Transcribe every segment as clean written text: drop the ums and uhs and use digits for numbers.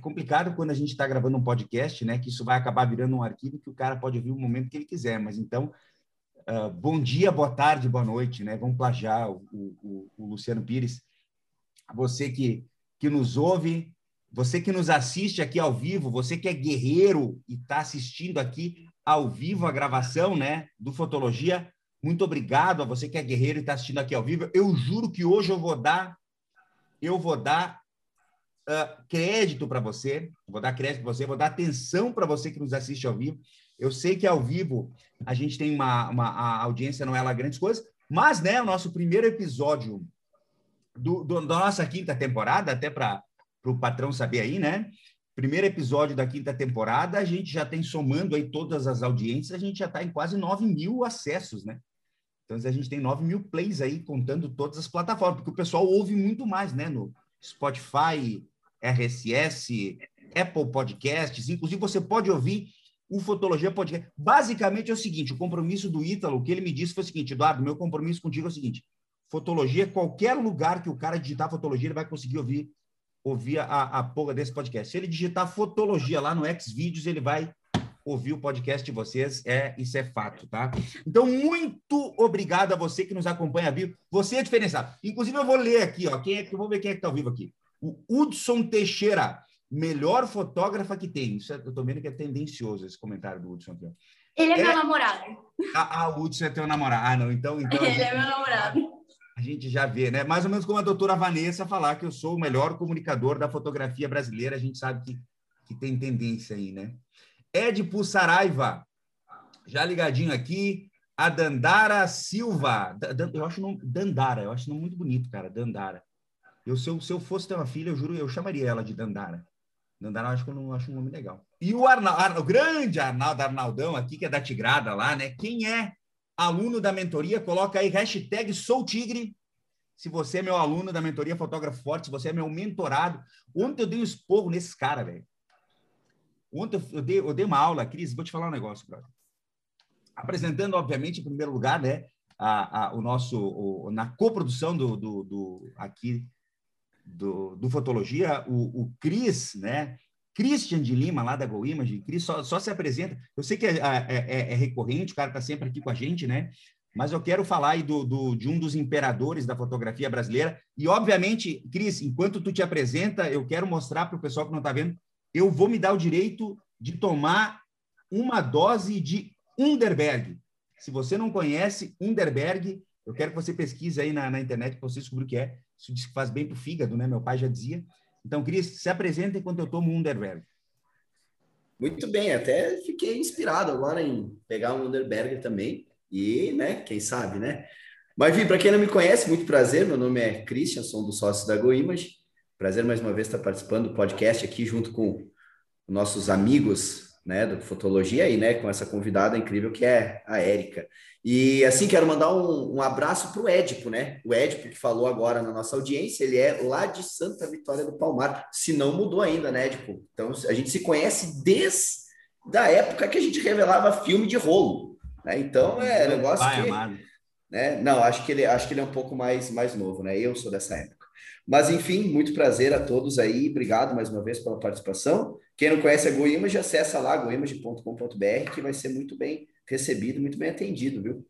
complicado quando a gente está gravando um podcast, né? Que isso vai acabar virando um arquivo que o cara pode ouvir o momento que ele quiser. Mas então, bom dia, boa tarde, boa noite, né? Vamos plagiar o Luciano Pires. Você que nos ouve, você que nos assiste aqui ao vivo, você que é guerreiro e está assistindo aqui ao vivo a gravação, né, do Fotologia, muito obrigado a você que é guerreiro e está assistindo aqui ao vivo. Eu juro que hoje eu vou dar crédito para você, vou dar atenção para você que nos assiste ao vivo. Eu sei que ao vivo a gente tem a audiência, não é lá grandes coisas, mas, né, o nosso primeiro episódio da nossa quinta temporada, até para o patrão saber aí, né? Primeiro episódio da quinta temporada, a gente já tem, somando aí todas as audiências, a gente já está em quase 9 mil acessos, né? Então, a gente tem 9 mil plays aí, contando todas as plataformas, porque o pessoal ouve muito mais, né? No Spotify, RSS, Apple Podcasts, inclusive você pode ouvir o Fotologia Podcast. Basicamente é o seguinte, o compromisso do Ítalo, o que ele me disse foi o seguinte: Eduardo, meu compromisso contigo é o seguinte, Fotologia, qualquer lugar que o cara digitar Fotologia, ele vai conseguir ouvir a porra desse podcast. Se ele digitar Fotologia lá no Xvideos, ele vai ouvir o podcast de vocês. Isso é fato, tá? Então, muito obrigado a você que nos acompanha ao vivo. Você é diferenciado. Inclusive, eu vou ler aqui, ó. Vou ver quem é que tá ao vivo aqui. O Hudson Teixeira, melhor fotógrafa que tem. Isso eu tô vendo que é tendencioso esse comentário do Hudson aqui, ó. Ele é meu namorado. O Hudson é teu namorado. Ah, não. Então ele é meu namorado. A gente já vê, né? Mais ou menos como a doutora Vanessa falar que eu sou o melhor comunicador da fotografia brasileira, a gente sabe que tem tendência aí, né? Édipo Saraiva, já ligadinho aqui. A Dandara Silva, Dandara, eu acho o nome muito bonito, cara, Dandara. Se eu fosse ter uma filha, eu juro, eu chamaria ela de Dandara. Dandara, eu acho que eu não acho um nome legal. E o Arnaldo, o grande Arnaldo, Arnaldão aqui, que é da Tigrada lá, né? Quem é aluno da mentoria, coloca aí #SouTigre, se você é meu aluno da mentoria Fotógrafo Forte, se você é meu mentorado. Ontem eu dei um esporro nesse cara, velho. Ontem eu dei uma aula, Cris, vou te falar um negócio, brother. Apresentando, obviamente, em primeiro lugar, né, na coprodução do Fotologia, o Cris, né, Christian de Lima, lá da GoImage. Cris só se apresenta. Eu sei que é recorrente, o cara está sempre aqui com a gente, né? Mas eu quero falar aí de um dos imperadores da fotografia brasileira. E, obviamente, Cris, enquanto tu te apresenta, eu quero mostrar para o pessoal que não está vendo, eu vou me dar o direito de tomar uma dose de Underberg. Se você não conhece Underberg, eu quero que você pesquise aí na internet para você descobrir o que é. Isso diz que faz bem para o fígado, né? Meu pai já dizia. Então, Cris, se apresenta enquanto eu tomo um Underberg. Muito bem, até fiquei inspirado agora em pegar um Underberg também. E, né, quem sabe, né? Mas, para quem não me conhece, muito prazer. Meu nome é Christian, sou um dos sócios da GoImage. Prazer, mais uma vez, estar participando do podcast aqui junto com nossos amigos, né, do Fotologia e, né, com essa convidada incrível que é a Érica. E, assim, quero mandar um abraço para o Édipo, né? O Édipo que falou agora na nossa audiência, ele é lá de Santa Vitória do Palmar, se não mudou ainda, né, Édipo? Então, a gente se conhece desde a época que a gente revelava filme de rolo, né? Então, é negócio que... né? Não, acho que ele é um pouco mais novo, né? Eu sou dessa época. Mas, enfim, muito prazer a todos aí. Obrigado mais uma vez pela participação. Quem não conhece a GoImage, acessa lá, goimage.com.br, que vai ser muito bem recebido, muito bem atendido, viu?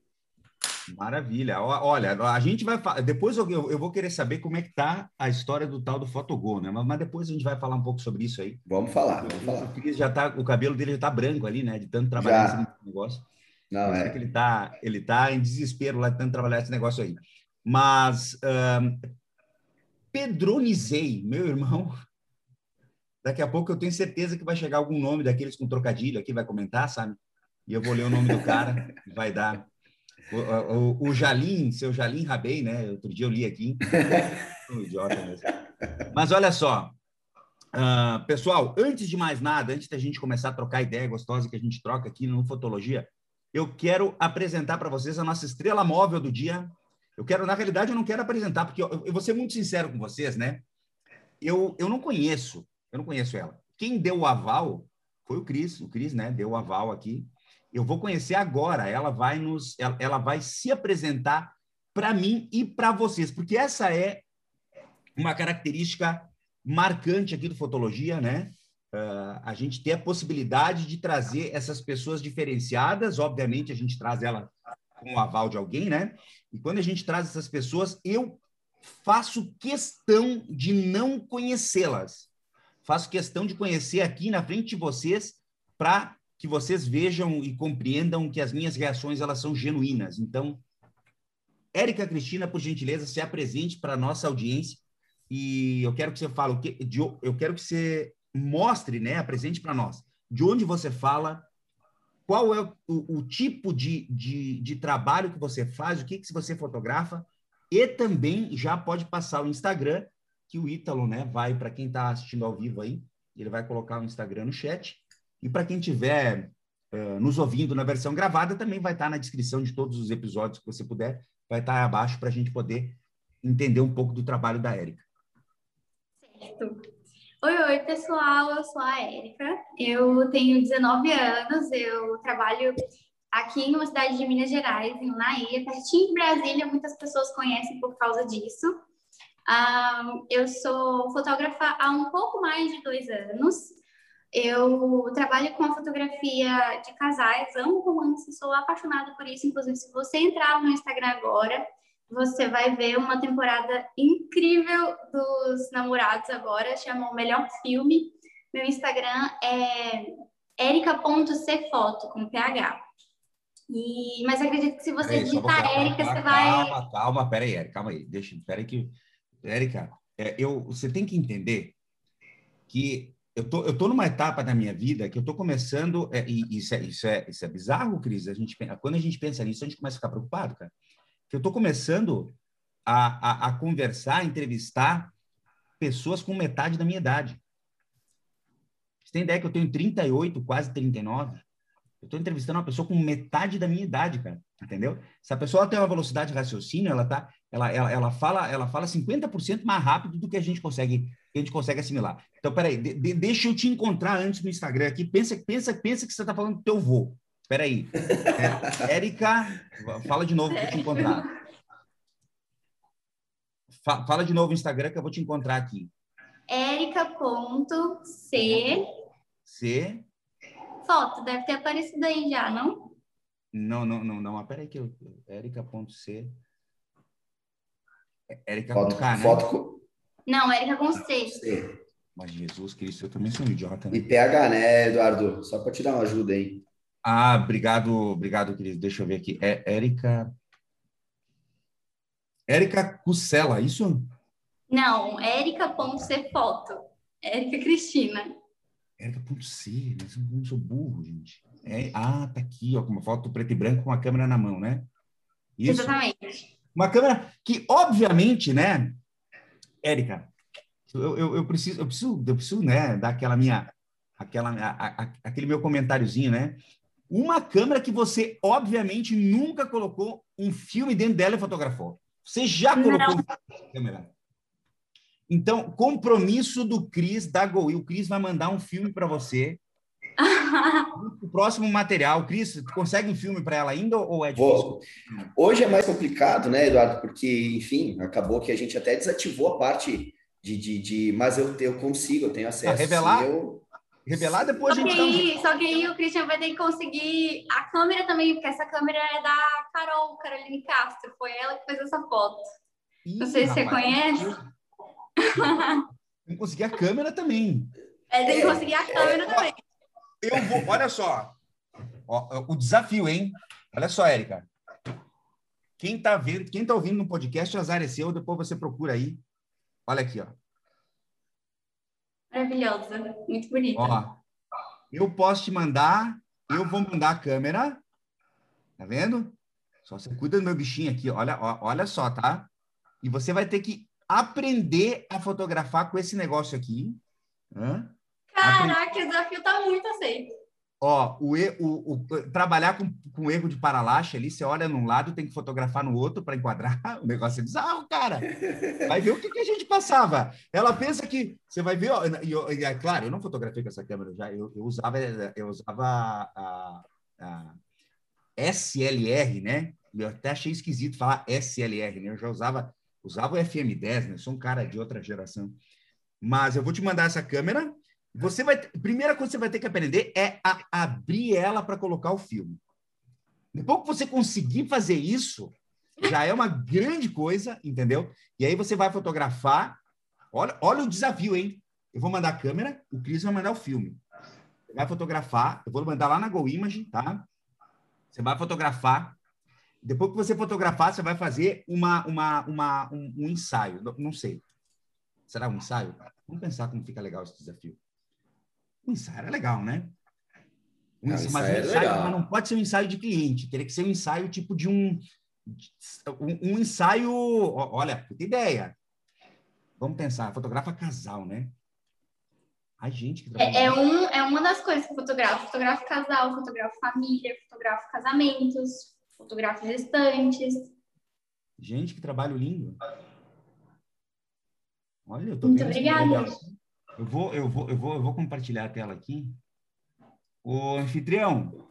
Maravilha. Olha, a gente vai... Depois eu vou querer saber como é que tá a história do tal do Fotogol, né? Mas depois a gente vai falar um pouco sobre isso aí. Vamos falar. O Cris já tá... O cabelo dele já tá branco ali, né? De tanto trabalhar nesse negócio. Não, é que ele tá em desespero lá de tanto trabalhar esse negócio aí. Mas... Pedronizei, meu irmão... Daqui a pouco eu tenho certeza que vai chegar algum nome daqueles com trocadilho aqui, vai comentar, sabe? E eu vou ler o nome do cara, vai dar. O Jalim, seu Jalim Rabei, né? Outro dia eu li aqui. Um idiota mesmo. Mas olha só. Pessoal, antes de mais nada, antes da gente começar a trocar a ideia gostosa que a gente troca aqui no Fotologia, eu quero apresentar para vocês a nossa estrela móvel do dia. Na realidade, eu não quero apresentar, porque eu vou ser muito sincero com vocês, né? Eu não conheço ela. Quem deu o aval foi o Cris, né? Deu o aval aqui. Eu vou conhecer agora. Ela vai se apresentar para mim e para vocês, porque essa é uma característica marcante aqui do Fotologia, né? a gente ter a possibilidade de trazer essas pessoas diferenciadas. Obviamente, a gente traz ela com o aval de alguém, né? E quando a gente traz essas pessoas, eu faço questão de não conhecê-las. Faço questão de conhecer aqui na frente de vocês para que vocês vejam e compreendam que as minhas reações elas são genuínas. Então, Érica Cristina, por gentileza, se apresente para a nossa audiência e eu quero que você fale, eu quero que você mostre, né, apresente para nós de onde você fala, qual é o tipo de trabalho que você faz, o que você fotografa e também já pode passar o Instagram, que o Ítalo, né, vai, para quem está assistindo ao vivo aí, ele vai colocar o Instagram no chat, e para quem estiver nos ouvindo na versão gravada, também vai estar na descrição de todos os episódios que você puder, vai estar aí abaixo para a gente poder entender um pouco do trabalho da Érica. Certo. Oi, pessoal, eu sou a Érica, eu tenho 19 anos, eu trabalho aqui em uma cidade de Minas Gerais, em Unaí, pertinho de Brasília, muitas pessoas conhecem por causa disso. Eu sou fotógrafa há um pouco mais de 2 anos. Eu trabalho com a fotografia de casais, amo romance, sou apaixonada por isso. Inclusive, se você entrar no Instagram agora, você vai ver uma temporada incrível dos namorados agora, chama O Melhor Filme. Meu Instagram é erica.cfoto, com PH. Mas acredito que se você digitar Érica, você vai... Calma, peraí, Érica, calma aí. Peraí que... Érica, você tem que entender que eu tô numa etapa da minha vida que eu tô começando, isso é bizarro, Cris, quando a gente pensa nisso, a gente começa a ficar preocupado, cara, que eu tô começando a conversar, a entrevistar pessoas com metade da minha idade. Você tem ideia que eu tenho 38, quase 39? Eu tô entrevistando uma pessoa com metade da minha idade, cara, entendeu? Essa pessoa tem uma velocidade de raciocínio, ela fala 50% mais rápido do que a gente consegue assimilar. Então, peraí, deixa eu te encontrar antes no Instagram aqui. Pensa que você está falando do teu vô. Peraí. Érica, fala de novo que eu te encontrar. Fala de novo o Instagram que eu vou te encontrar aqui. Érica.c. C. Foto, deve ter aparecido aí já, não? Não, mas peraí que eu... Érica.c... Érica com K, né? Foto... Não, Érica com C. Mas Jesus Cristo, eu também sou um idiota, né? E PH, né, Eduardo? Só para te dar uma ajuda aí. Ah, obrigado, querido. Deixa eu ver aqui. É Érica Cucela, isso? Não, Érica.c foto. Érica Cristina. Érica.c, mas eu não sou burro, gente. Tá aqui, ó, com uma foto preta e branca com a câmera na mão, né? Isso. Exatamente. Uma câmera que, obviamente, né, Érica, eu preciso, né, dar aquele meu comentáriozinho, né? Uma câmera que você, obviamente, nunca colocou um filme dentro dela e fotografou. Você já colocou a câmera. Então, compromisso do Cris, da Goimage. O Cris vai mandar um filme para você. O próximo material, Cris, tu consegue um filme para ela ainda ou é difícil? Hoje é mais complicado, né, Eduardo? Porque, enfim, acabou que a gente até desativou a parte de mas eu consigo, eu tenho acesso. Revelar depois a gente dá Só que aí o Christian vai ter que conseguir a câmera também, porque essa câmera é da Caroline Castro, foi ela que fez essa foto. Não sei se você conhece. Tem que conseguir a câmera também. Tem que conseguir a câmera também. Eu vou, olha só, ó, o desafio, hein? Olha só, Érica, quem tá ouvindo no podcast, o azar é seu, depois você procura aí, olha aqui, ó. Maravilhosa, muito bonita. Ó, eu posso te mandar, eu vou mandar a câmera, tá vendo? Só você cuida do meu bichinho aqui, olha só, tá? E você vai ter que aprender a fotografar com esse negócio aqui, né? Caraca, o desafio tá muito aceito. Ó, trabalhar com erro de paralaxe ali, você olha num lado, tem que fotografar no outro para enquadrar. O negócio é bizarro, cara. Vai ver o que a gente passava. Ela pensa que... Você vai ver... Ó, claro, eu não fotografei com essa câmera já. Eu usava a SLR, né? Eu até achei esquisito falar SLR, né? Eu já usava o FM10, né? Eu sou um cara de outra geração. Mas eu vou te mandar essa câmera... Você vai, primeira coisa que você vai ter que aprender é a abrir ela para colocar o filme. Depois que você conseguir fazer isso, já é uma grande coisa, entendeu? E aí você vai fotografar. Olha o desafio, hein? Eu vou mandar a câmera, o Cris vai mandar o filme. Você vai fotografar, eu vou mandar lá na GoImage, tá? Você vai fotografar. Depois que você fotografar, você vai fazer um ensaio. Não sei. Será um ensaio? Vamos pensar como fica legal esse desafio. Um ensaio é legal, né? Mas não pode ser um ensaio de cliente. Teria que ser um ensaio tipo de um ensaio... Olha, puta ideia. Vamos pensar. Fotografa casal, né? A gente que trabalha... É uma das coisas que fotografa. Fotografa casal, fotografa família, fotografa casamentos, fotografa gestantes. Gente, que trabalho lindo. Olha, eu tô muito obrigada. Eu vou compartilhar a tela aqui. Ô, anfitrião,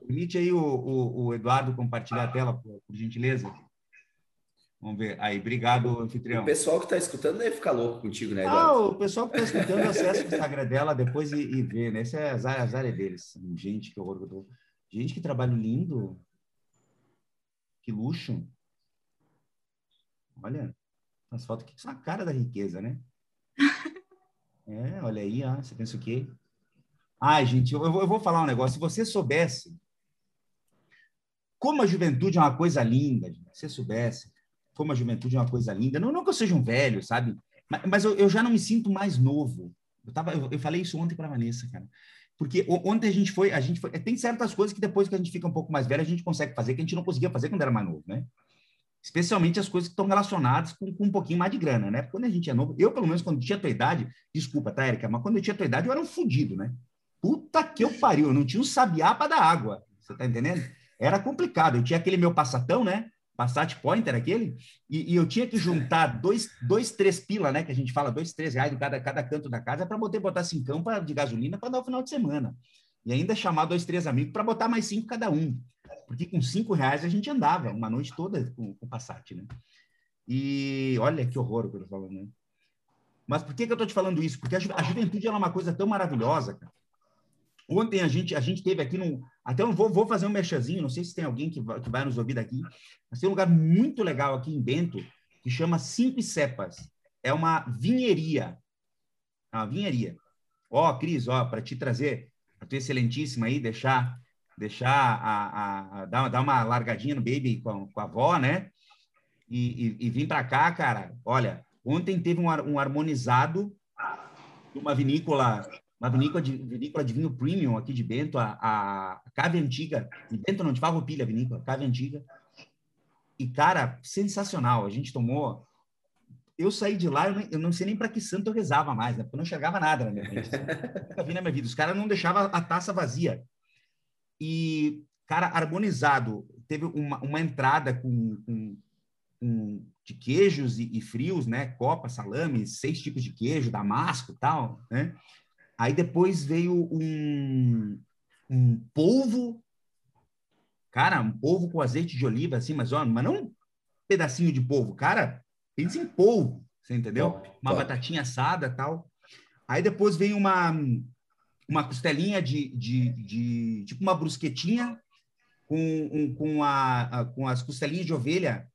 permite aí o Eduardo compartilhar a tela, por gentileza. Vamos ver. Aí, obrigado, anfitrião. O pessoal que está escutando deve ficar louco contigo, né, Eduardo? O pessoal que está escutando acessa o Instagram dela depois e vê, né? Essa é as áreas deles. Gente, que horror que eu tô... Gente, que trabalho lindo. Que luxo. Olha... As fotos aqui são a cara da riqueza, né? Olha aí, ó. Você pensa o quê? Ai, gente, eu vou falar um negócio. Se você soubesse como a juventude é uma coisa linda, gente. Se você soubesse como a juventude é uma coisa linda. Não que eu seja um velho, sabe? Mas eu já não me sinto mais novo. Eu falei isso ontem para a Vanessa, cara. Porque ontem a gente foi... Tem certas coisas que depois que a gente fica um pouco mais velho, a gente consegue fazer, que a gente não conseguia fazer quando era mais novo, né? Especialmente as coisas que estão relacionadas com um pouquinho mais de grana, né? Quando a gente é novo... Eu, pelo menos, quando tinha a tua idade... Desculpa, tá, Érica? Mas quando eu tinha a tua idade, eu era um fodido, né? Puta que eu pariu! Eu não tinha um sabiá para dar água. Você tá entendendo? Era complicado. Eu tinha aquele meu passatão, né? Passat Pointer, aquele. E eu tinha que juntar três pila, né? Que a gente fala 2, 3 reais em cada canto da casa para poder botar 5 de gasolina para dar o final de semana. E ainda chamar 2, 3 amigos para botar mais 5 cada um. Porque com 5 reais a gente andava uma noite toda com Passat, né? E olha que horror que eu tô falando, né? Mas por que eu tô te falando isso? Porque a juventude ela é uma coisa tão maravilhosa, cara. Ontem a gente teve aqui, até eu vou fazer um merchazinho, não sei se tem alguém que vai nos ouvir daqui, mas tem um lugar muito legal aqui em Bento, que chama 5 e Cepas. É uma vinheria. É uma vinheria. Ó, Cris, ó, para te trazer, a tua excelentíssima aí, dar uma largadinha no baby com a avó, né? E vim para cá, cara. Olha, ontem teve um harmonizado de uma vinícola de vinho premium aqui de Bento, a Cave Antiga. De Bento não, de Farroupilha, a vinícola, Cave Antiga. E, cara, sensacional. A gente tomou... Eu saí de lá, eu não sei nem para que santo eu rezava mais, né? Porque eu não enxergava nada na minha frente. Nunca vi na minha vida. Os caras não deixavam a taça vazia. E, cara, harmonizado. Teve uma entrada de queijos e frios, né? Copa, salame, 6 tipos de queijo, damasco e tal, né? Aí depois veio um polvo, cara, um polvo com azeite de oliva, assim, mas não um pedacinho de polvo, cara, pensa em polvo, você entendeu? Uma batatinha assada e tal. Aí depois veio uma costelinha de tipo uma brusquetinha com as costelinhas de ovelha.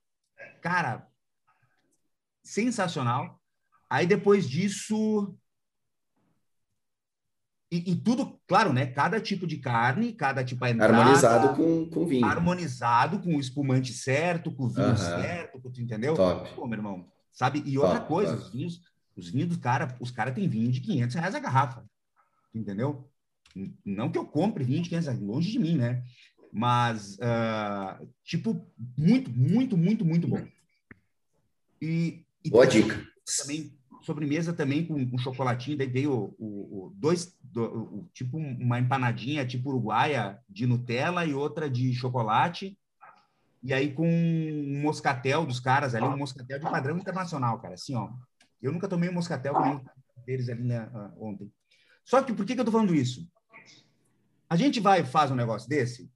Cara, sensacional. Aí depois disso... E tudo, claro, né? Cada tipo de carne, cada tipo de entrada... Harmonizado com vinho. Harmonizado com o espumante certo, com o vinho certo, tu entendeu? Top. Pô, meu irmão, sabe? E outra coisa, os vinhos do cara... Os caras têm vinho de 500 reais a garrafa. Entendeu? Não que eu compre 20, 500, longe de mim, né? Mas, muito, muito, muito, muito bom. E boa dica. Também, sobremesa também com um chocolatinho, daí veio tipo uma empanadinha tipo uruguaia de Nutella e outra de chocolate. E aí com um moscatel dos caras ali, um moscatel de padrão internacional, cara. Assim, ó. Eu nunca tomei um moscatel com eles ali ontem. Só que por que eu tô falando isso? A gente vai e faz um negócio desse.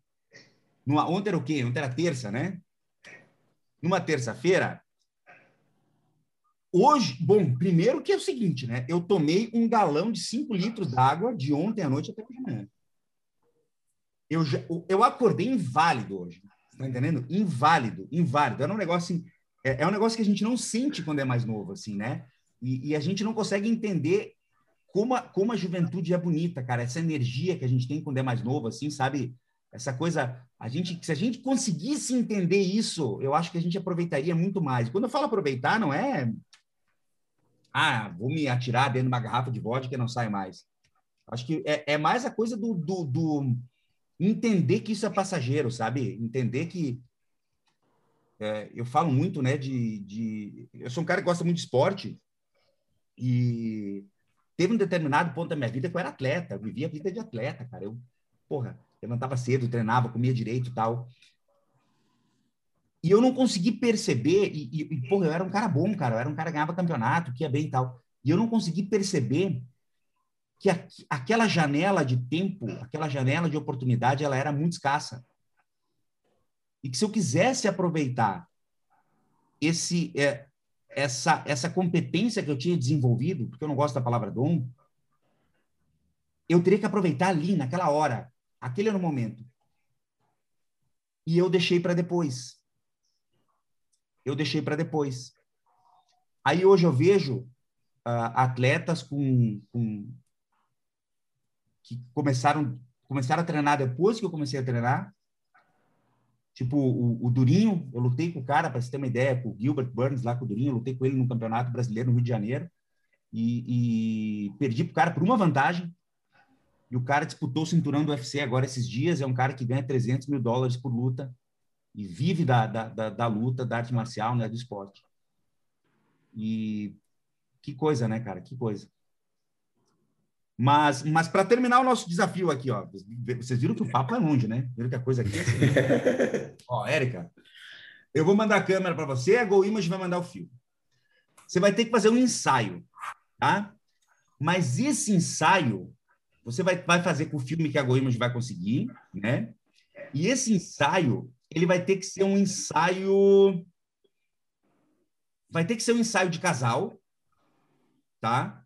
Ontem era o quê? Ontem era terça, né? Numa terça-feira, Hoje, bom, primeiro que é o seguinte, né? Eu tomei um galão de 5 litros d'água de ontem à noite até de manhã. Eu acordei inválido hoje. Tá entendendo? Inválido. Era um negócio assim, é um negócio que a gente não sente quando é mais novo, assim, né? E a gente não consegue entender como a juventude é bonita, cara. Essa energia que a gente tem quando é mais novo, assim, sabe? Essa coisa, se a gente conseguisse entender isso, eu acho que a gente aproveitaria muito mais. Quando eu falo aproveitar, não é... Ah, vou me atirar dentro de uma garrafa de vodka e não sai mais. Acho que é mais a coisa do entender que isso é passageiro, sabe? Entender que... eu falo muito, né, Eu sou um cara que gosta muito de esporte e teve um determinado ponto da minha vida que eu era atleta, eu vivia a vida de atleta, cara. Levantava cedo, treinava, comia direito e tal. E eu não consegui perceber... eu era um cara bom, cara. Eu era um cara que ganhava campeonato, que ia bem e tal. E eu não consegui perceber que aquela janela de tempo, aquela janela de oportunidade, ela era muito escassa. E que se eu quisesse aproveitar essa competência que eu tinha desenvolvido, porque eu não gosto da palavra dom, eu teria que aproveitar ali, naquela hora. Aquele era o momento. E eu deixei para depois. Aí hoje eu vejo atletas que começaram a treinar depois que eu comecei a treinar. Tipo, o Durinho, eu lutei com o cara, para você ter uma ideia, com o Gilbert Burns lá, com o Durinho, eu lutei com ele no Campeonato Brasileiro, no Rio de Janeiro. E perdi pro cara por uma vantagem. E o cara disputou o cinturão do UFC agora esses dias. É um cara que ganha $300 mil por luta e vive da luta, da arte marcial, né, do esporte. E que coisa, né, cara? Que coisa. Mas para terminar o nosso desafio aqui, ó, vocês viram que o papo é longe, né? Viram que a coisa aqui é assim, né? Ó, Érica, eu vou mandar a câmera para você, a GoImage vai mandar o fio. Você vai ter que fazer um ensaio, tá? Mas esse ensaio... Você vai fazer com o filme que a GoImage vai conseguir, né? E esse ensaio, ele vai ter que ser um ensaio... Vai ter que ser um ensaio de casal, tá?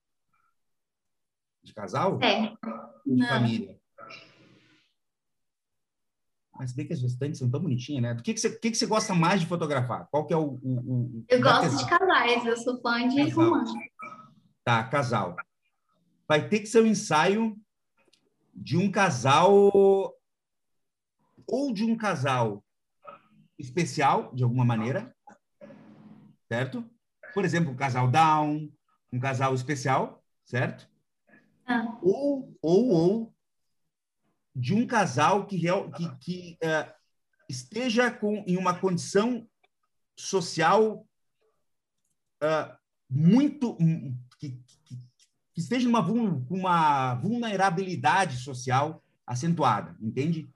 De casal? É. Ou de família? Mas bem que as gestantes são tão bonitinhas, né? Do que você gosta mais de fotografar? Qual que é o eu gosto de casais, eu sou fã de romântico. Tá, casal. Vai ter que ser um ensaio... de um casal ou de um casal especial, de alguma maneira, certo? Por exemplo, um casal down, um casal especial, certo? Ah. Ou de um casal que esteja em uma condição social muito... que esteja com uma vulnerabilidade social acentuada, entende?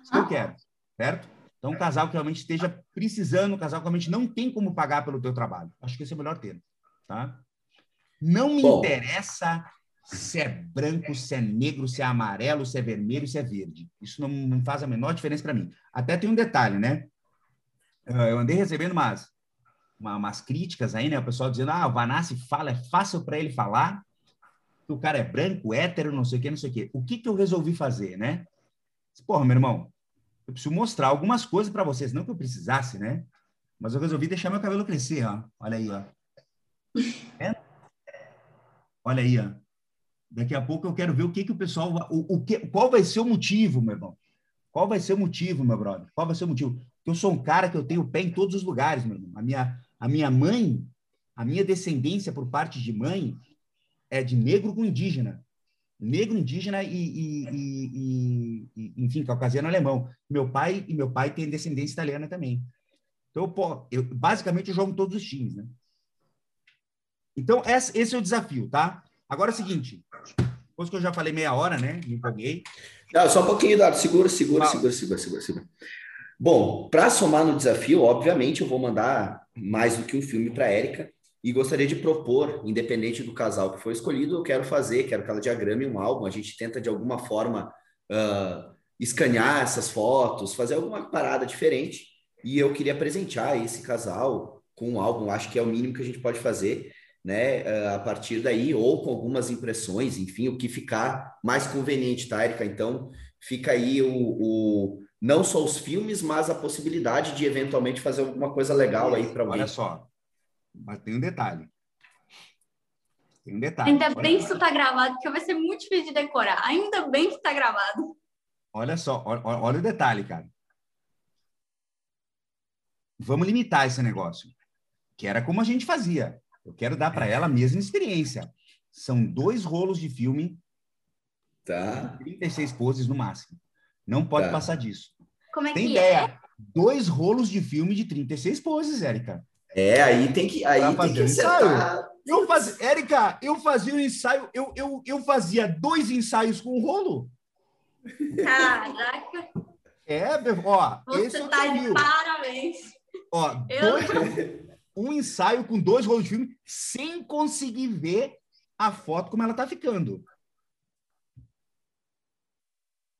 Isso que eu quero, certo? Então, um casal que realmente esteja precisando, um casal que realmente não tem como pagar pelo teu trabalho. Acho que esse é o melhor termo, tá? Não me interessa se é branco, se é negro, se é amarelo, se é vermelho, se é verde. Isso não faz a menor diferença para mim. Até tem um detalhe, né? Eu andei recebendo umas críticas aí, né? O pessoal dizendo, o Vanessa fala, é fácil para ele falar, que o cara é branco, hétero, não sei o quê. O que que eu resolvi fazer, né? Porra, meu irmão, eu preciso mostrar algumas coisas para vocês, não que eu precisasse, né? Mas eu resolvi deixar meu cabelo crescer, ó. Olha aí, ó. É? Olha aí, ó. Daqui a pouco eu quero ver o que que o pessoal... Qual vai ser o motivo, meu irmão? Qual vai ser o motivo, meu brother? Qual vai ser o motivo? Eu sou um cara que eu tenho o pé em todos os lugares, meu irmão. A minha mãe, a minha descendência por parte de mãe é de negro com indígena. Negro, indígena enfim, caucasiano alemão. Meu pai tem descendência italiana também. Então, basicamente, eu jogo em todos os times, né? Então, esse é o desafio, tá? Agora é o seguinte, depois que eu já falei meia hora, né? Me empolguei. Não, só um pouquinho, Eduardo. Segura. Bom, para somar no desafio, obviamente, eu vou mandar mais do que um filme para a Érica e gostaria de propor, independente do casal que for escolhido, eu quero que ela diagrame um álbum, a gente tenta de alguma forma escanear essas fotos, fazer alguma parada diferente e eu queria presentear esse casal com um álbum, acho que é o mínimo que a gente pode fazer, né, a partir daí, ou com algumas impressões, enfim, o que ficar mais conveniente, tá, Érica? Então, fica aí não só os filmes, mas a possibilidade de eventualmente fazer alguma coisa legal aí para alguém. Olha só, mas tem um detalhe. Ainda bem que isso está gravado, porque vai ser muito difícil de decorar. Ainda bem que está gravado. Olha só, olha o detalhe, cara. Vamos limitar esse negócio, que era como a gente fazia. Eu quero dar para ela a mesma experiência. São 2 rolos de filme, tá, 36 poses no máximo. Não pode passar disso. Como é que é? 2 rolos de filme de 36 poses, Érica. É, aí tem que... Aí tem que acertar. Érica, eu fazia um ensaio, eu fazia 2 ensaios com o rolo. Caraca! É, ó, você tá de parabéns. Ó, um ensaio com 2 rolos de filme sem conseguir ver a foto como ela tá ficando.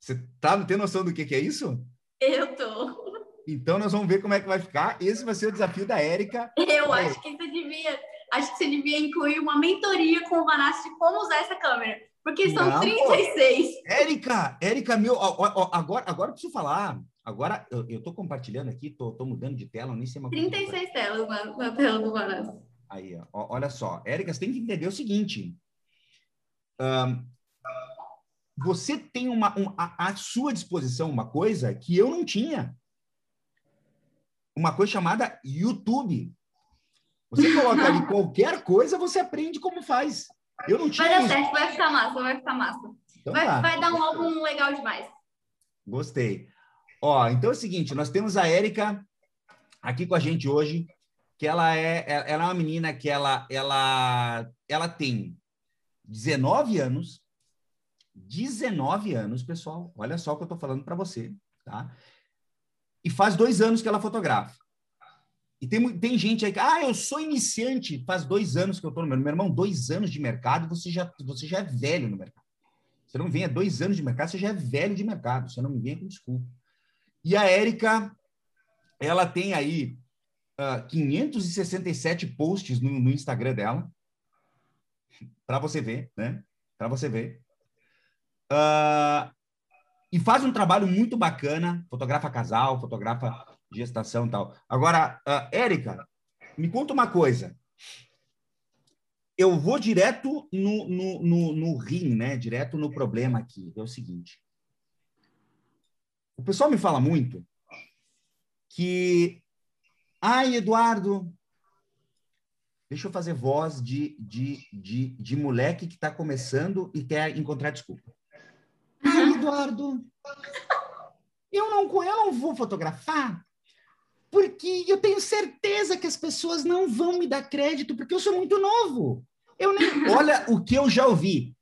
Você não tem noção do que é isso? Eu tô. Então nós vamos ver como é que vai ficar. Esse vai ser o desafio da Érica. Eu acho que você devia... Acho que você devia incluir uma mentoria com o Vanessa de como usar essa câmera. Porque são 36. Érica, meu... Ó, agora eu preciso falar. Agora, eu estou compartilhando aqui, estou mudando de tela, eu nem sei mais... 36 telas na tela do Vanessa. Aí, ó, olha só. Érica, você tem que entender o seguinte. Você tem à sua disposição uma coisa que eu não tinha. Uma coisa chamada YouTube. Você coloca ali qualquer coisa, você aprende como faz. Eu não tinha. Vai dar certo, vai ficar massa, vai ficar massa. Então vai dar um álbum legal demais. Gostei. Ó, então é o seguinte, nós temos a Érica aqui com a gente hoje, que ela é uma menina que ela tem 19 anos. 19 anos, pessoal. Olha só o que eu tô falando para você, tá? E faz 2 anos que ela fotografa. E tem gente aí que, eu sou iniciante, faz 2 anos que eu tô no mercado. Meu irmão, 2 anos de mercado, você já é velho no mercado. Você não vem há 2 anos de mercado, você já é velho de mercado. Você não me vem com desculpa. E a Érica, ela tem aí 567 posts no Instagram dela, para você ver, né? Para você ver. E faz um trabalho muito bacana, fotografa casal, fotografa gestação e tal. Agora, Érica, me conta uma coisa. Eu vou direto no rim, né? Direto no problema aqui. É o seguinte. O pessoal me fala muito que... Ai, Eduardo, deixa eu fazer voz de moleque que está começando e quer encontrar desculpa. Ai, Eduardo, eu não vou fotografar. Porque eu tenho certeza que as pessoas não vão me dar crédito, porque eu sou muito novo. Olha o que eu já ouvi.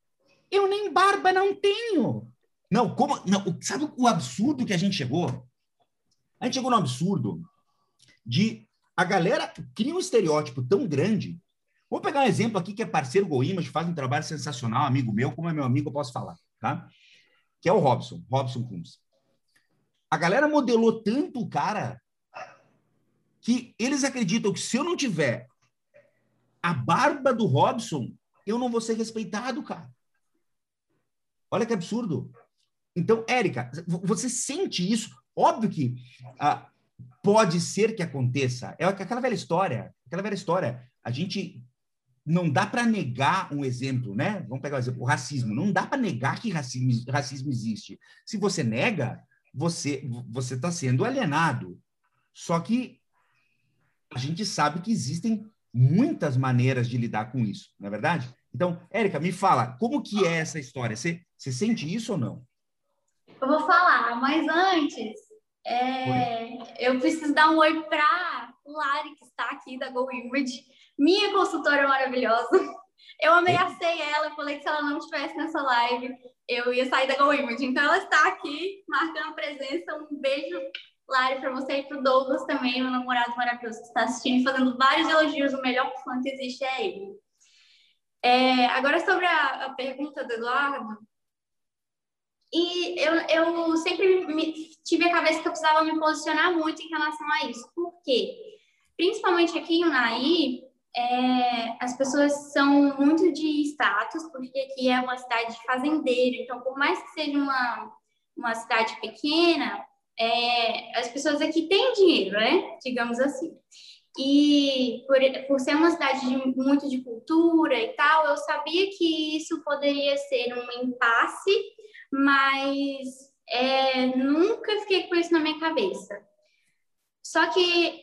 Eu nem barba não tenho. Não, como... Não, sabe o absurdo que a gente chegou? A gente chegou no absurdo de... A galera cria um estereótipo tão grande. Vou pegar um exemplo aqui que é parceiro Goimage, faz um trabalho sensacional, amigo meu. Como é meu amigo, eu posso falar, tá? Que é o Robson Gomes. A galera modelou tanto o cara... que eles acreditam que se eu não tiver a barba do Robson, eu não vou ser respeitado, cara. Olha que absurdo. Então, Érica, você sente isso? Óbvio que pode ser que aconteça. É aquela velha história. A gente não dá para negar um exemplo, né? Vamos pegar um exemplo, o racismo. Não dá para negar que racismo existe. Se você nega, você está sendo alienado. Só que a gente sabe que existem muitas maneiras de lidar com isso, não é verdade? Então, Érica, me fala, como que é essa história? Você sente isso ou não? Eu vou falar, mas antes, eu preciso dar um oi para Lari, que está aqui, da Go Image, minha consultora maravilhosa. Eu ameacei ela, falei que se ela não estivesse nessa live, eu ia sair da Go Image. Então, ela está aqui, marcando a presença. Um beijo, Lari, para você e para o Douglas também, meu namorado maravilhoso que está assistindo, fazendo vários elogios. O melhor fã que existe é ele. Agora, sobre a pergunta do Eduardo, e eu sempre tive a cabeça que eu precisava me posicionar muito em relação a isso. Por quê? Principalmente aqui em Unaí, as pessoas são muito de status, porque aqui é uma cidade de fazendeiro. Então, por mais que seja uma cidade pequena, as pessoas aqui têm dinheiro, né? Digamos assim. E por ser uma cidade muito de cultura e tal, eu sabia que isso poderia ser um impasse, mas nunca fiquei com isso na minha cabeça. Só que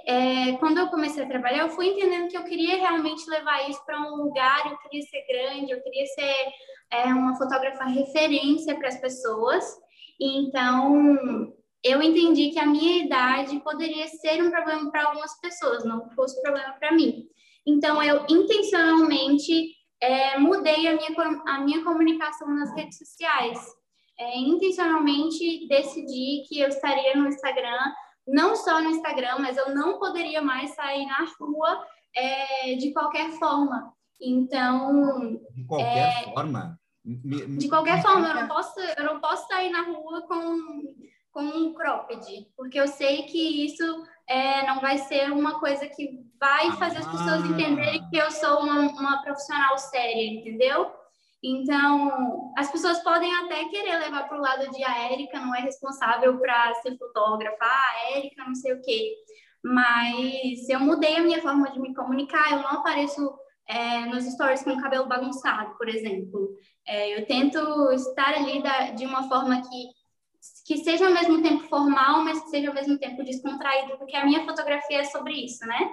quando eu comecei a trabalhar, eu fui entendendo que eu queria realmente levar isso para um lugar, eu queria ser grande, eu queria ser uma fotógrafa referência para as pessoas. Então, eu entendi que a minha idade poderia ser um problema para algumas pessoas, não fosse problema para mim. Então, eu intencionalmente mudei a minha comunicação nas redes sociais. Intencionalmente decidi que eu estaria no Instagram. Não só no Instagram, mas eu não poderia mais sair na rua de qualquer forma. Então... De qualquer forma? De qualquer forma, eu não posso sair na rua com um cropped, porque eu sei que isso não vai ser uma coisa que vai fazer as pessoas entenderem que eu sou uma profissional séria, entendeu? Então, as pessoas podem até querer levar para o lado de a Érica não é responsável para ser fotógrafa, a Érica não sei o quê. Mas eu mudei a minha forma de me comunicar, eu não apareço nos stories com o cabelo bagunçado, por exemplo. Eu tento estar ali de uma forma que seja ao mesmo tempo formal, mas que seja ao mesmo tempo descontraído, porque a minha fotografia é sobre isso, né?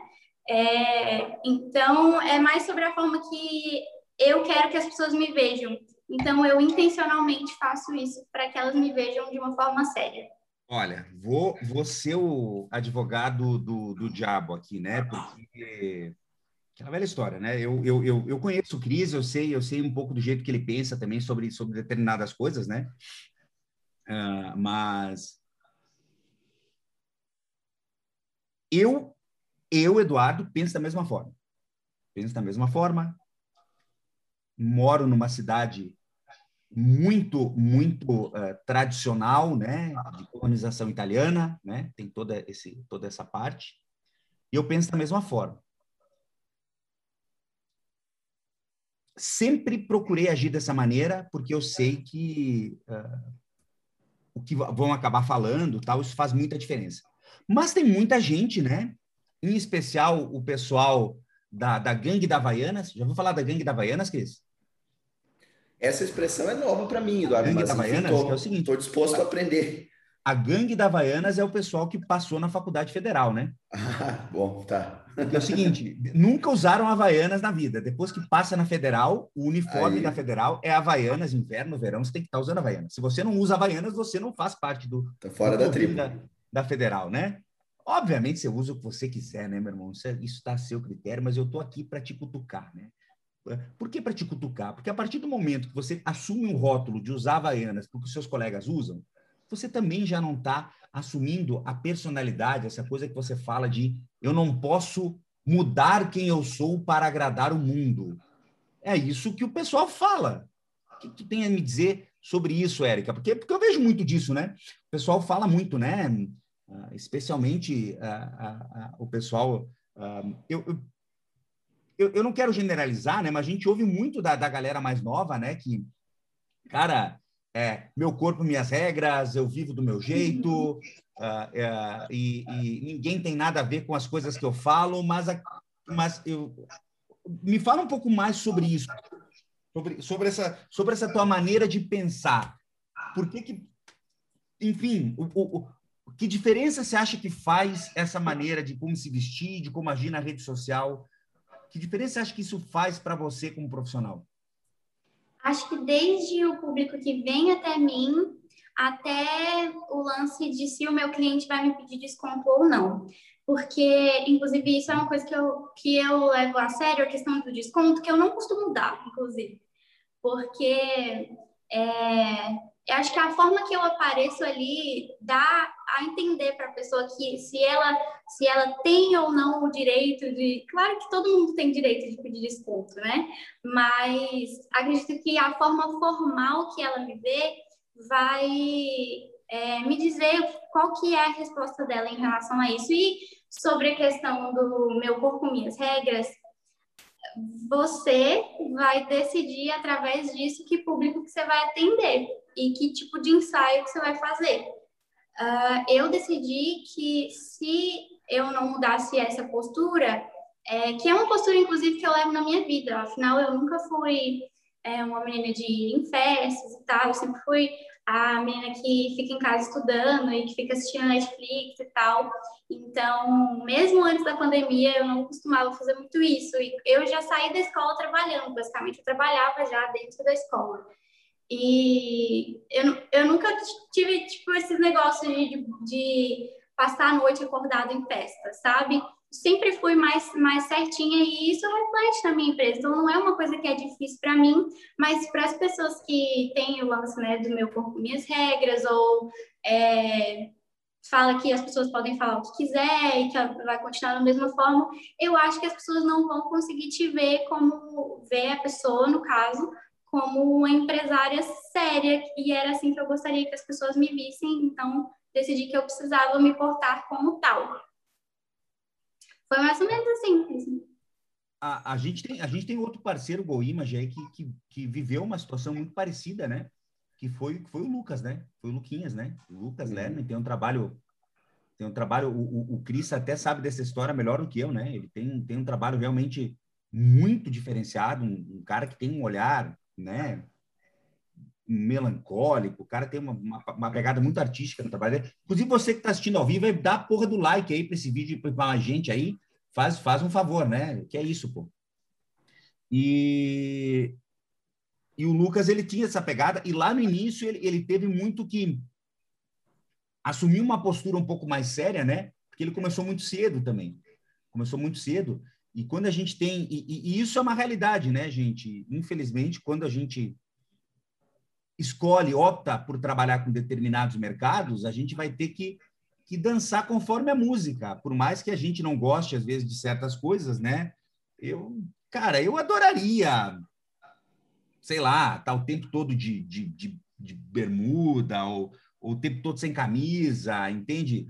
Então, é mais sobre a forma que... eu quero que as pessoas me vejam. Então, eu intencionalmente faço isso para que elas me vejam de uma forma séria. Olha, vou ser o advogado do diabo aqui, né? Porque aquela velha história, né? Eu conheço o Cris, eu sei um pouco do jeito que ele pensa também sobre determinadas coisas, né? Mas... Eduardo, penso da mesma forma. Moro numa cidade muito tradicional, né, de colonização italiana, né, tem toda essa parte. E eu penso da mesma forma. Sempre procurei agir dessa maneira, porque eu sei que o que vão acabar falando, tal, isso faz muita diferença. Mas tem muita gente, né, em especial o pessoal da gangue da Havaianas. Já vou falar da gangue da Havaianas, Cris? Essa expressão é nova para mim, Eduardo. A gangue da Havaianas é o seguinte... Estou disposto a aprender. A gangue da Havaianas é o pessoal que passou na Faculdade Federal, né? Ah, bom, tá. É o seguinte, nunca usaram Havaianas na vida. Depois que passa na Federal, o uniforme da Federal é Havaianas, inverno, verão, você tem que estar usando Havaianas. Se você não usa Havaianas, você não faz parte do... Tá fora da tribo. Da Federal, né? Obviamente, você usa o que você quiser, né, meu irmão? Isso está a seu critério, mas eu estou aqui para te cutucar, né? Por que para te cutucar? Porque a partir do momento que você assume um rótulo de usar Havaianas porque os seus colegas usam, você também já não está assumindo a personalidade, essa coisa que você fala de eu não posso mudar quem eu sou para agradar o mundo. É isso que o pessoal fala. O que tu tem a me dizer sobre isso, Érica? Porque eu vejo muito disso, né? O pessoal fala muito, né? Especialmente o pessoal... Eu não quero generalizar, né? Mas a gente ouve muito da galera mais nova, né? Que, cara, meu corpo, minhas regras, eu vivo do meu jeito, e ninguém tem nada a ver com as coisas que eu falo, me fala um pouco mais sobre isso, sobre essa tua maneira de pensar. Por que que... Enfim, que diferença você acha que faz essa maneira de como se vestir, de como agir na rede social? Que diferença você acha que isso faz para você como profissional? Acho que desde o público que vem até mim, até o lance de se o meu cliente vai me pedir desconto ou não. Porque, inclusive, isso é uma coisa que eu levo a sério, a questão do desconto, que eu não costumo dar, inclusive. Porque eu acho que a forma que eu apareço ali dá a entender para a pessoa que se ela tem ou não o direito de... Claro que todo mundo tem direito de pedir desconto, né? Mas acredito que a forma formal que ela me vê vai me dizer qual que é a resposta dela em relação a isso. E sobre a questão do meu corpo, minhas regras, você vai decidir através disso que público que você vai atender e que tipo de ensaio que você vai fazer. Eu decidi que se eu não mudasse essa postura, que é uma postura, inclusive, que eu levo na minha vida, afinal, eu nunca fui uma menina de ir em festas e tal, eu sempre fui a menina que fica em casa estudando e que fica assistindo Netflix e tal. Então, mesmo antes da pandemia, eu não costumava fazer muito isso. E eu já saí da escola trabalhando, basicamente. Eu trabalhava já dentro da escola. E eu nunca tive, tipo, esses negócios de passar a noite acordada em festa, sabe? Sempre fui mais certinha e isso reflete na minha empresa. Então, não é uma coisa que é difícil para mim, mas para as pessoas que têm o lance, né, do meu corpo, minhas regras, ou fala que as pessoas podem falar o que quiser e que vai continuar da mesma forma, eu acho que as pessoas não vão conseguir te ver como, ver a pessoa, no caso, como uma empresária séria, e era assim que eu gostaria que as pessoas me vissem, então decidi que eu precisava me portar como tal. Foi mais ou menos assim. A gente tem outro parceiro, Goimage, aí, que viveu uma situação muito parecida, né? Que foi o Lucas, né? Foi o Luquinhas, né? O Lucas Lerner tem um trabalho... O Cris até sabe dessa história melhor do que eu, né? Ele tem um trabalho realmente muito diferenciado, um cara que tem um olhar, né, melancólico, o cara tem uma pegada muito artística no trabalho dele. Inclusive, você que está assistindo ao vivo, dá a porra do like aí para esse vídeo, para a gente aí, faz um favor, né? Que é isso, pô. E o Lucas, ele tinha essa pegada, e lá no início ele teve muito que assumir uma postura um pouco mais séria, né? Porque ele começou muito cedo também. E quando a gente tem... E isso é uma realidade, né, gente? Infelizmente, quando a gente escolhe, opta por trabalhar com determinados mercados, a gente vai ter que dançar conforme a música. Por mais que a gente não goste, às vezes, de certas coisas, né? Cara, eu adoraria, sei lá, estar o tempo todo de bermuda ou o tempo todo sem camisa, entende?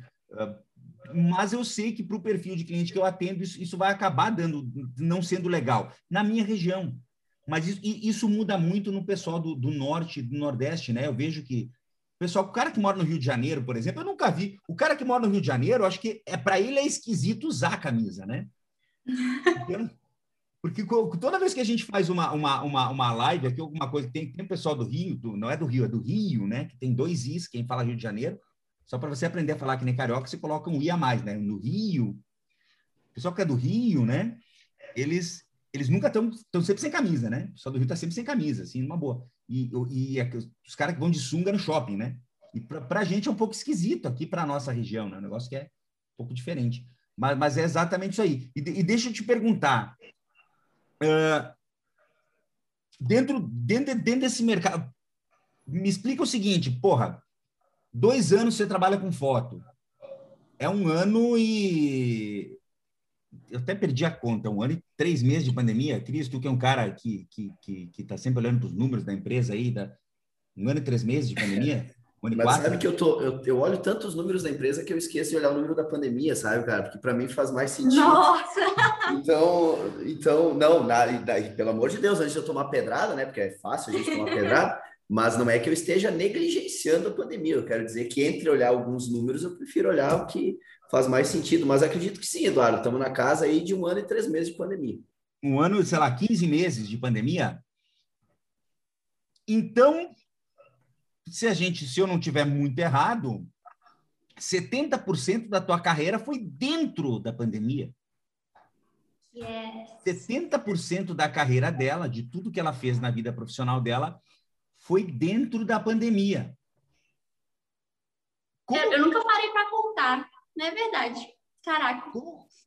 Mas eu sei que para o perfil de cliente que eu atendo, isso vai acabar não sendo legal na minha região. Mas isso muda muito no pessoal do norte, do nordeste, né? Eu vejo que o cara que mora no Rio de Janeiro, por exemplo, eu nunca vi. O cara que mora no Rio de Janeiro, eu acho que para ele é esquisito usar a camisa, né? Porque toda vez que a gente faz uma live aqui, alguma coisa que tem pessoal do Rio, não é do Rio, é do Rio, né? Que tem 2 i's, quem fala Rio de Janeiro. Só para você aprender a falar que nem carioca, você coloca um i a mais, né? No Rio, o pessoal que é do Rio, né? Eles nunca estão sempre sem camisa, né? O pessoal do Rio está sempre sem camisa, assim, numa boa. E os caras que vão de sunga no shopping, né? E para a gente é um pouco esquisito aqui para a nossa região, né? Um negócio que é um pouco diferente. Mas é exatamente isso aí. E deixa eu te perguntar, dentro desse mercado, me explica o seguinte, porra, 2 anos você trabalha com foto. É 1 ano e... Eu até perdi a conta. 1 ano e 3 meses de pandemia. Cris, tu que é um cara que tá sempre olhando para os números da empresa aí. 1 ano e 3 meses de pandemia? 1 ano e 4? Sabe que eu olho tanto os números da empresa que eu esqueço de olhar o número da pandemia, sabe, cara? Porque para mim faz mais sentido. Nossa! Então não. Pelo amor de Deus, antes de eu tomar pedrada, né? Porque é fácil a gente tomar pedrada. Mas não é que eu esteja negligenciando a pandemia. Eu quero dizer que entre olhar alguns números, eu prefiro olhar o que faz mais sentido. Mas acredito que sim, Eduardo. Estamos na casa aí de 1 ano e 3 meses de pandemia. 1 ano, sei lá, 15 meses de pandemia. Então, se eu não tiver muito errado, 70% da tua carreira foi dentro da pandemia. Yes. 70% da carreira dela, de tudo que ela fez na vida profissional dela, foi dentro da pandemia. Eu nunca parei para contar, não é verdade? Caraca.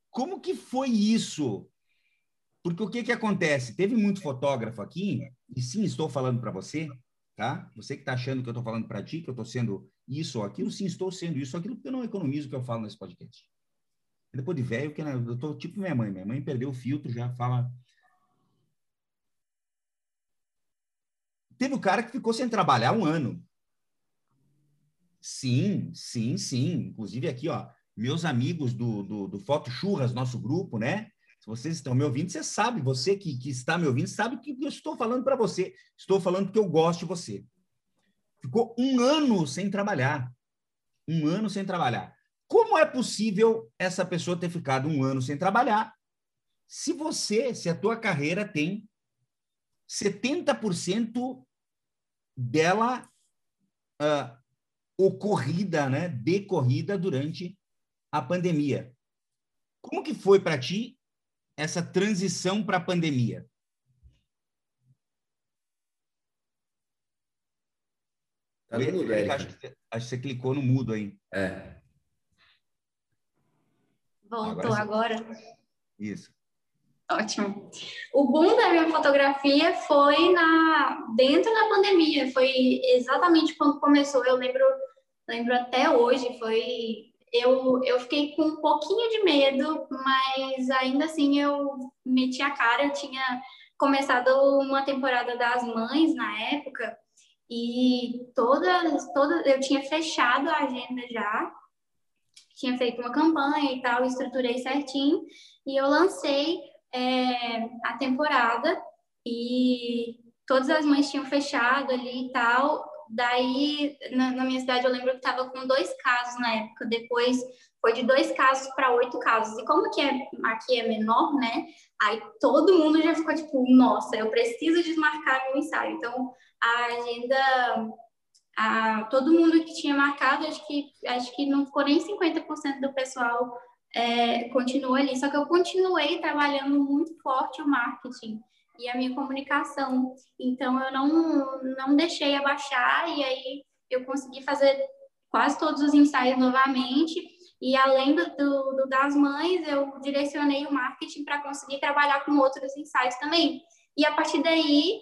Como que foi isso? Porque o que acontece? Teve muito fotógrafo aqui, e sim, estou falando para você, tá? Você que está achando que eu estou falando para ti, que eu estou sendo isso ou aquilo, sim, estou sendo isso ou aquilo, porque eu não economizo o que eu falo nesse podcast. Depois de velho, eu estou tipo minha mãe perdeu o filtro, já fala... Teve um cara que ficou sem trabalhar 1 ano. Sim. Inclusive aqui, ó, meus amigos do Foto Churras, nosso grupo, né? Se vocês estão me ouvindo, você sabe, você que está me ouvindo, sabe que eu estou falando para você. Estou falando porque eu gosto de você. Ficou um ano sem trabalhar. Um ano sem trabalhar. Como é possível essa pessoa ter ficado um ano sem trabalhar se se a tua carreira tem 70% dela ocorrida, né, decorrida durante a pandemia? Como que foi para ti essa transição para a pandemia? Tá no mudo, Érica. Acho que você clicou no mudo aí. É. Voltou agora? Isso. Ótimo. O boom da minha fotografia foi dentro da pandemia. Foi exatamente quando começou. Eu lembro até hoje. Foi eu fiquei com um pouquinho de medo, mas ainda assim eu meti a cara. Eu tinha começado uma temporada das mães na época e todas eu tinha fechado a agenda já. Tinha feito uma campanha e tal, estruturei certinho e eu lancei a temporada e todas as mães tinham fechado ali e tal. Daí, na minha cidade, eu lembro que estava com 2 casos na época. Depois foi de 2 casos para 8 casos. E como que aqui é menor, né? Aí todo mundo já ficou tipo, nossa, eu preciso desmarcar meu ensaio. Então, a agenda... todo mundo que tinha marcado, acho que não ficou nem 50% do pessoal continua ali. Só que eu continuei trabalhando muito forte o marketing e a minha comunicação. Então, eu não deixei abaixar e aí eu consegui fazer quase todos os ensaios novamente. E além das mães, eu direcionei o marketing para conseguir trabalhar com outros ensaios também. E a partir daí...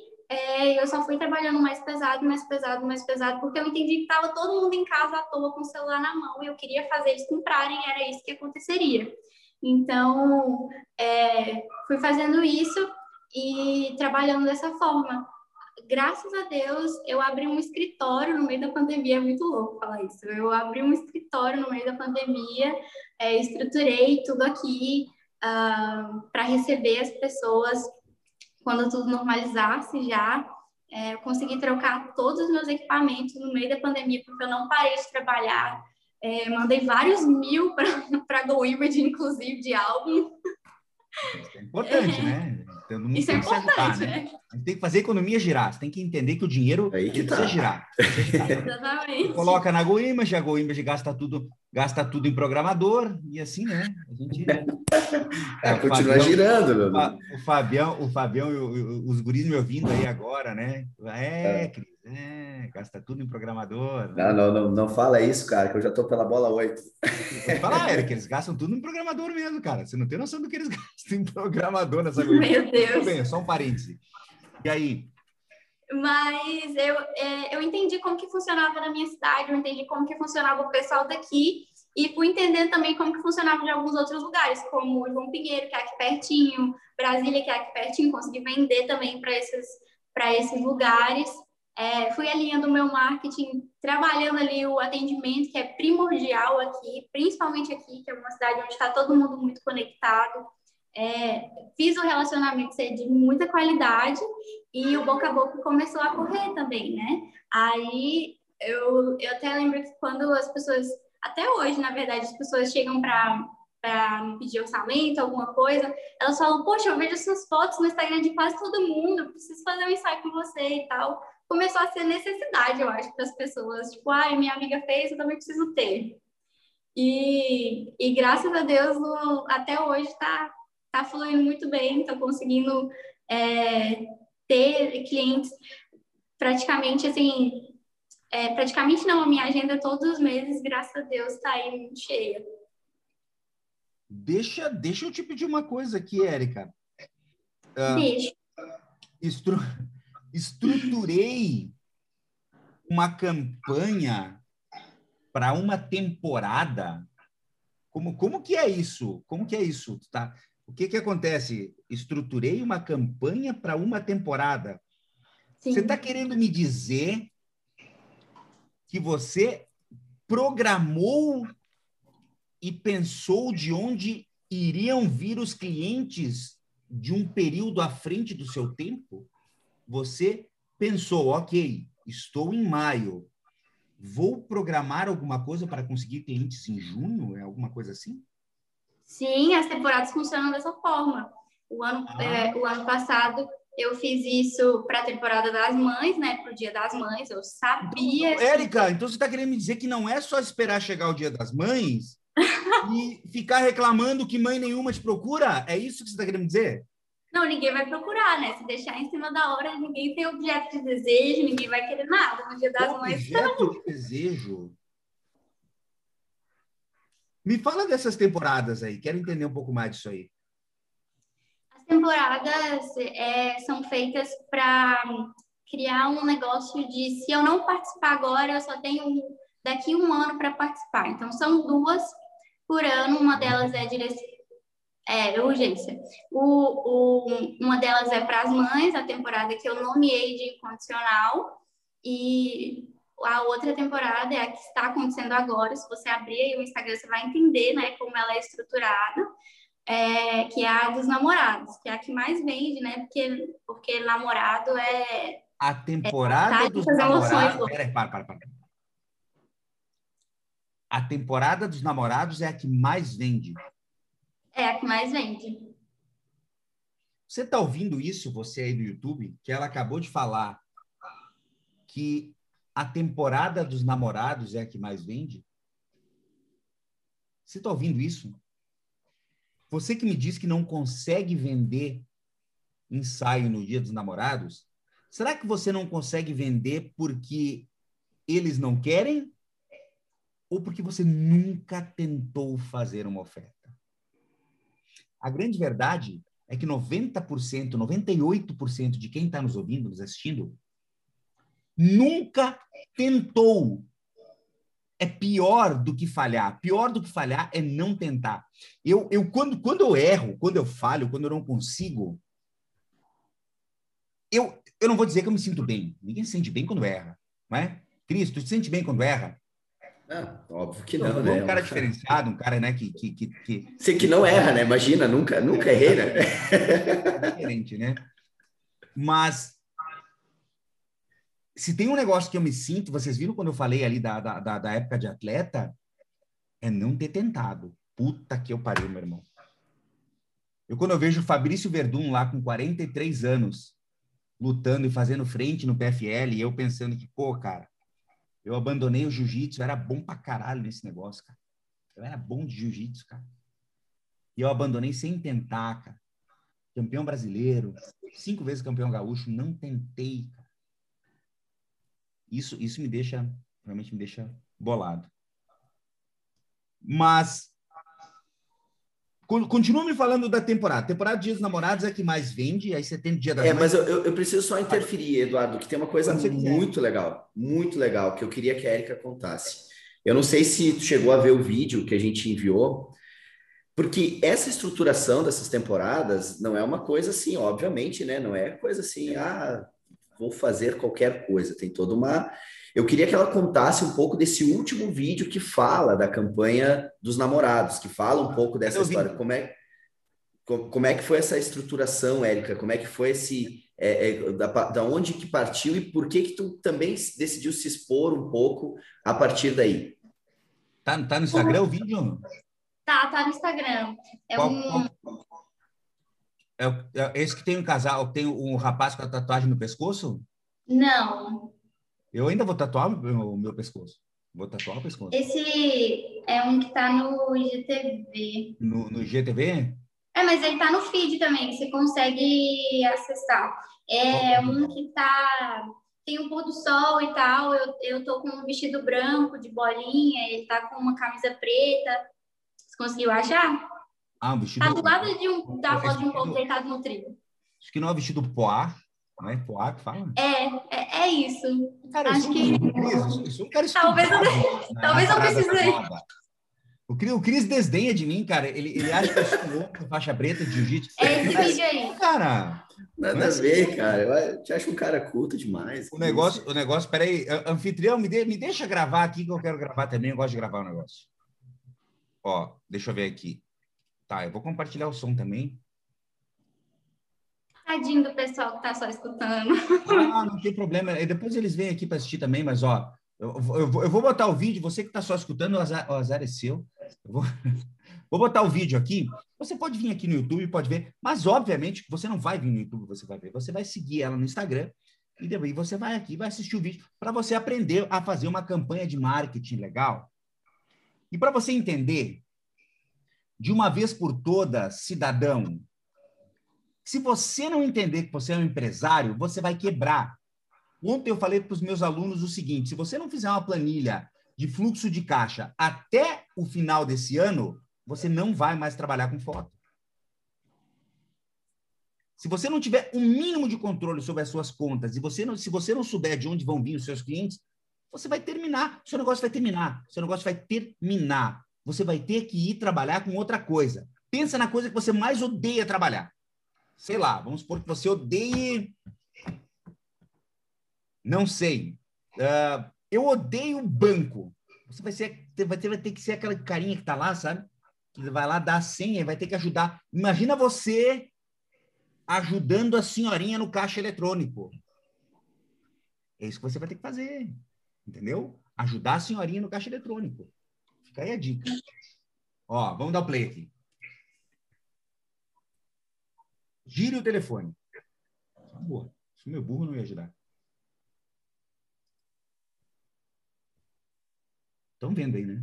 eu só fui trabalhando mais pesado, porque eu entendi que estava todo mundo em casa à toa com o celular na mão e eu queria fazer eles comprarem, era isso que aconteceria. Então, fui fazendo isso e trabalhando dessa forma. Graças a Deus, eu abri um escritório no meio da pandemia, é muito louco falar isso. Eu abri um escritório no meio da pandemia, estruturei tudo aqui para receber as pessoas. Quando tudo normalizasse já, eu consegui trocar todos os meus equipamentos no meio da pandemia, porque eu não parei de trabalhar. Mandei vários mil para a GoImage, inclusive, de álbum. Isso é importante, né? Então, isso é importante, né? A gente tem que fazer a economia girar. Você tem que entender que o dinheiro precisa girar. Exatamente. Você coloca na GoImage, a GoImage gasta tudo em programador, e assim, né? A gente... continua girando, meu amigo. O Fabião os guris me ouvindo aí agora, né? Cris, gasta tudo em programador. Né? Não fala isso, cara, que eu já tô pela bola 8. Vou falar, que eles gastam tudo em programador mesmo, cara. Você não tem noção do que eles gastam em programador nessa coisa. Meu Deus! Tudo bem, só um parêntese. E aí? Mas eu entendi como que funcionava na minha cidade, eu entendi como que funcionava o pessoal daqui e fui entendendo também como que funcionava de alguns outros lugares, como João Pinheiro, que é aqui pertinho, Brasília, que é aqui pertinho, consegui vender também para esses lugares. Fui alinhando o meu marketing, trabalhando ali o atendimento, que é primordial aqui, principalmente aqui, que é uma cidade onde está todo mundo muito conectado. Fiz um relacionamento de muita qualidade e o boca a boca começou a correr também, né? Aí eu até lembro que quando as pessoas, até hoje, na verdade, as pessoas chegam para me pedir orçamento, alguma coisa, elas falam, poxa, eu vejo suas fotos no Instagram de quase todo mundo, preciso fazer um ensaio com você e tal. Começou a ser necessidade, eu acho, para as pessoas, tipo, minha amiga fez, eu também preciso ter. E graças a Deus, até hoje tá fluindo muito bem, estou conseguindo ter clientes praticamente assim, praticamente não, a minha agenda todos os meses, graças a Deus, está aí muito cheia. Deixa eu te pedir uma coisa aqui, Érica. Estruturei uma campanha para uma temporada. Como que é isso? Como que é isso? Tá? O que acontece? Estruturei uma campanha para uma temporada. Sim. Você está querendo me dizer que você programou e pensou de onde iriam vir os clientes de um período à frente do seu tempo? Você pensou, ok, estou em maio, vou programar alguma coisa para conseguir clientes em junho? É alguma coisa assim? Sim, as temporadas funcionam dessa forma. O ano passado eu fiz isso para a temporada das mães, né? Para o Dia das Mães, eu sabia... Então, Érica, então você está querendo me dizer que não é só esperar chegar o Dia das Mães e ficar reclamando que mãe nenhuma te procura? É isso que você está querendo me dizer? Não, ninguém vai procurar, né? Se deixar em cima da hora, ninguém tem objeto de desejo, ninguém vai querer nada no Dia das Mães. Objeto de desejo? Me fala dessas temporadas aí, quero entender um pouco mais disso aí. As temporadas são feitas para criar um negócio de se eu não participar agora, eu só tenho daqui um ano para participar. Então, são duas por ano, uma delas é urgência. Uma delas é para as mães, a temporada que eu nomeei de incondicional, e a outra temporada é a que está acontecendo agora. Se você abrir aí o Instagram, você vai entender, né, como ela é estruturada, que é a dos namorados, que é a que mais vende, né, porque namorado é... A temporada dos namorados... A temporada dos namorados é a que mais vende. É a que mais vende. Você está ouvindo isso, você aí do YouTube, que ela acabou de falar que a temporada dos namorados é a que mais vende? Você está ouvindo isso? Você que me diz que não consegue vender ensaio no Dia dos Namorados, será que você não consegue vender porque eles não querem? Ou porque você nunca tentou fazer uma oferta? A grande verdade é que 90%, 98% de quem está nos ouvindo, nos assistindo, nunca tentou. É pior do que falhar. Pior do que falhar é não tentar. Quando eu erro, quando eu falho, quando eu não consigo, eu não vou dizer que eu me sinto bem. Ninguém se sente bem quando erra, não é? Cristo, se sente bem quando erra? Ah, óbvio que não, né? Um cara diferenciado, um cara, né, que... Você que não erra, né? Imagina, nunca errei, né? É diferente, né? Mas se tem um negócio que eu me sinto, vocês viram quando eu falei ali da época de atleta, é não ter tentado. Puta que eu pariu, meu irmão. Quando eu vejo o Fabrício Verdun lá com 43 anos, lutando e fazendo frente no PFL, e eu pensando que, pô, cara, eu abandonei o jiu-jitsu, eu era bom pra caralho nesse negócio, cara. Eu era bom de jiu-jitsu, cara. E eu abandonei sem tentar, cara. Campeão brasileiro, 5 vezes campeão gaúcho, não tentei, cara. Isso me deixa, realmente me deixa bolado. Mas, continua me falando da temporada. Temporada de Dia dos Namorados é a que mais vende, aí você tem o Dia das Mães. Mas eu preciso só interferir, Eduardo, que tem uma coisa muito legal, que eu queria que a Érica contasse. Eu não sei se tu chegou a ver o vídeo que a gente enviou, porque essa estruturação dessas temporadas não é uma coisa assim, obviamente, né? Não é coisa assim, vou fazer qualquer coisa. Tem toda uma... Eu queria que ela contasse um pouco desse último vídeo que fala da campanha dos namorados, que fala um pouco dessa história. Como é que foi essa estruturação, Érica? Como é que foi esse... da onde que partiu e por que que tu também decidiu se expor um pouco a partir daí? Tá no Instagram o vídeo? Tá no Instagram. Esse que tem um casal, tem um rapaz com a tatuagem no pescoço? Não. Eu ainda vou tatuar o meu pescoço. Vou tatuar o pescoço. Esse é um que tá no IGTV. No IGTV? Mas ele tá no feed também, você consegue acessar. É um que tá... Tem um pôr do sol e tal, eu tô com um vestido branco de bolinha, ele tá com uma camisa preta. Você conseguiu achar? Um vestido... Tá do lado da foto de um povo deitado no trigo. Acho que não é um vestido poá. Não é poá que fala? É isso. Cara, acho que... Isso é um cara talvez eu precisei. O Cris desdenha de mim, cara. Ele acha que eu sou louco com faixa preta de jiu-jitsu. É esse vídeo aí. Cara, nada a ver, cara. Eu te acho um cara culto demais. O negócio, peraí, anfitrião, me deixa gravar aqui que eu quero gravar também. Eu gosto de gravar o negócio. Ó, deixa eu ver aqui. Tá, eu vou compartilhar o som também. Tadinho do pessoal que tá só escutando. Ah, não tem problema. E depois eles vêm aqui para assistir também, mas ó, eu vou botar o vídeo, você que tá só escutando, o azar é seu. Vou botar o vídeo aqui. Você pode vir aqui no YouTube, pode ver, mas obviamente você não vai vir no YouTube, você vai ver. Você vai seguir ela no Instagram e depois você vai aqui, vai assistir o vídeo para você aprender a fazer uma campanha de marketing legal. E para você entender, de uma vez por todas, cidadão, se você não entender que você é um empresário, você vai quebrar. Ontem eu falei para os meus alunos o seguinte: se você não fizer uma planilha de fluxo de caixa até o final desse ano, você não vai mais trabalhar com foto. Se você não tiver o mínimo de controle sobre as suas contas, e se você não souber de onde vão vir os seus clientes, você vai terminar. Seu negócio vai terminar. Seu negócio vai terminar. Você vai ter que ir trabalhar com outra coisa. Pensa na coisa que você mais odeia trabalhar. Sei lá, vamos supor que você odeie... Não sei. Eu odeio banco. Você vai ter que ser aquela carinha que tá lá, sabe? Que vai lá dar a senha, vai ter que ajudar. Imagina você ajudando a senhorinha no caixa eletrônico. É isso que você vai ter que fazer. Entendeu? Ajudar a senhorinha no caixa eletrônico. Fica aí a dica. Ó, vamos dar o play aqui. Gire o telefone. Boa. Se o meu burro não ia ajudar. Estão vendo aí, né?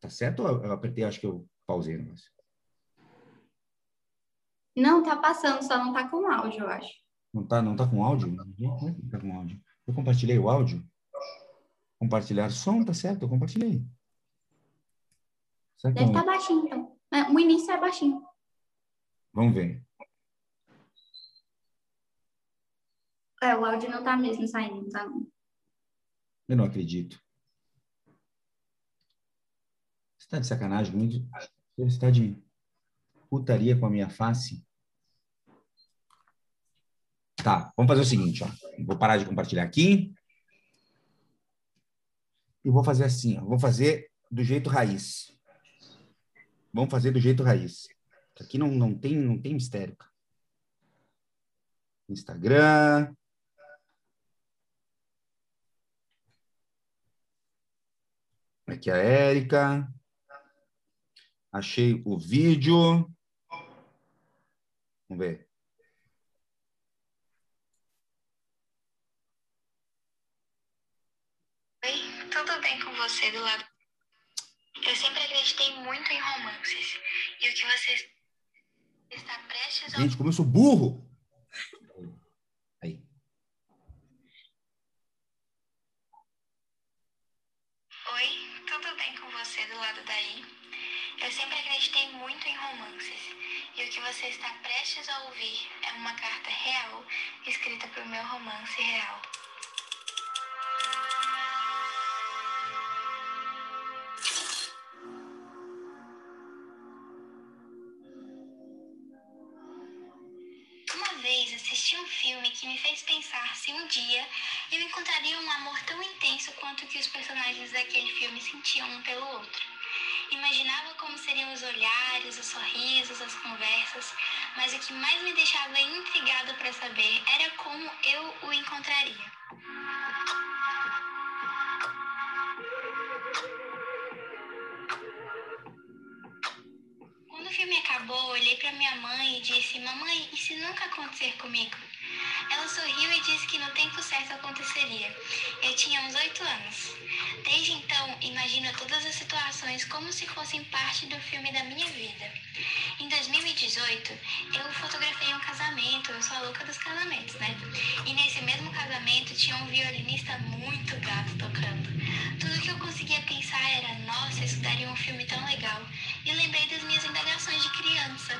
Tá certo? Eu apertei, acho que eu pausei o negócio. Não, tá passando, só não tá com áudio, eu acho. Não tá com áudio? Não tá com áudio. Eu compartilhei o áudio? Compartilhar som, tá certo? Eu compartilhei. Deve estar baixinho, então. O início é baixinho. Vamos ver. É, o áudio não tá mesmo saindo, tá? Eu não acredito. Você tá de sacanagem comigo? Você tá de putaria com a minha face? Tá, vamos fazer o seguinte, ó. Vou parar de compartilhar aqui. E vou fazer assim, ó. Vou fazer do jeito raiz. Vamos fazer do jeito raiz. Aqui não tem mistério. Instagram. Aqui a Érica. Achei o vídeo. Vamos ver. Oi, tudo bem com você do lado? Eu sempre acreditei muito em romances. E o que você está prestes a... Gente, como eu sou burro! Aí. Oi, tudo bem com você do lado daí? Eu sempre acreditei muito em romances. E o que você está prestes a ouvir é uma carta real escrita para o meu romance real. Que me fez pensar se um dia eu encontraria um amor tão intenso quanto que os personagens daquele filme sentiam um pelo outro. Imaginava como seriam os olhares, os sorrisos, as conversas, mas o que mais me deixava intrigado para saber era como eu o encontraria. Quando o filme acabou, olhei para minha mãe e disse: "Mamãe, isso nunca acontecer comigo?" Ela sorriu e disse que no tempo certo aconteceria. Eu tinha uns 8 anos. Desde então, imagino todas as situações como se fossem parte do filme da minha vida. Em 2018, eu fotografei um casamento. Eu sou a louca dos casamentos, né? E nesse mesmo casamento tinha um violinista muito gato tocando. Tudo que eu conseguia pensar era: nossa, isso daria um filme tão legal. E lembrei das minhas indagações de criança.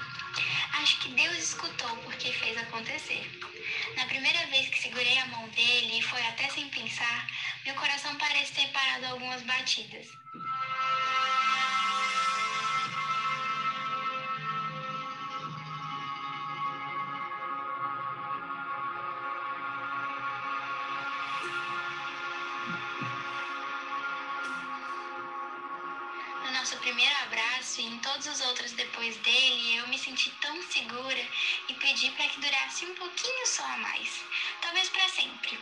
Acho que Deus escutou porque fez acontecer. Na primeira vez que segurei a mão dele, e foi até sem pensar, meu coração parece ter parado algumas batidas. primeiro abraço e em todos os outros depois dele, eu me senti tão segura e pedi para que durasse um pouquinho só a mais, talvez para sempre.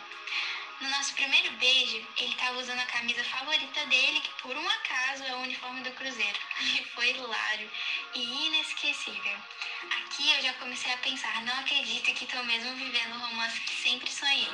No nosso primeiro beijo, ele estava usando a camisa favorita dele, que por um acaso é o uniforme do Cruzeiro. E foi hilário e inesquecível. Aqui eu já comecei a pensar, não acredito que estou mesmo vivendo o romance que sempre sonhei.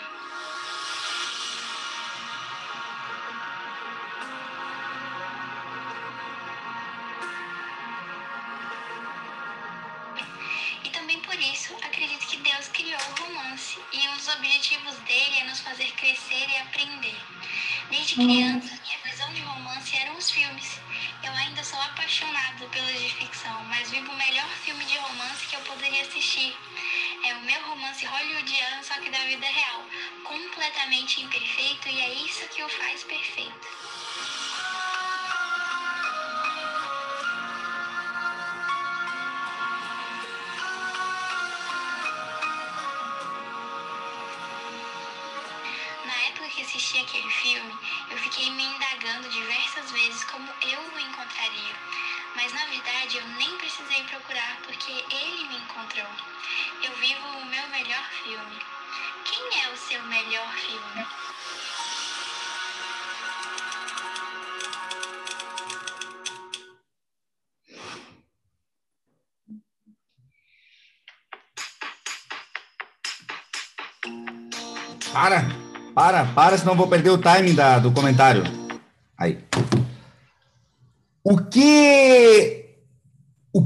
Acredito que Deus criou o romance e um dos objetivos dele é nos fazer crescer e aprender. Desde criança, minha visão de romance eram os filmes. Eu ainda sou apaixonada pelos de ficção, mas vivo o melhor filme de romance que eu poderia assistir. É o meu romance hollywoodiano, só que da vida real, completamente imperfeito, e é isso que o faz perfeito. Assisti aquele filme, eu fiquei me indagando diversas vezes como eu o encontraria, mas na verdade eu nem precisei procurar porque ele me encontrou. Eu vivo o meu melhor filme. Quem é o seu melhor filme? Para, senão vou perder o timing do comentário. Aí. O que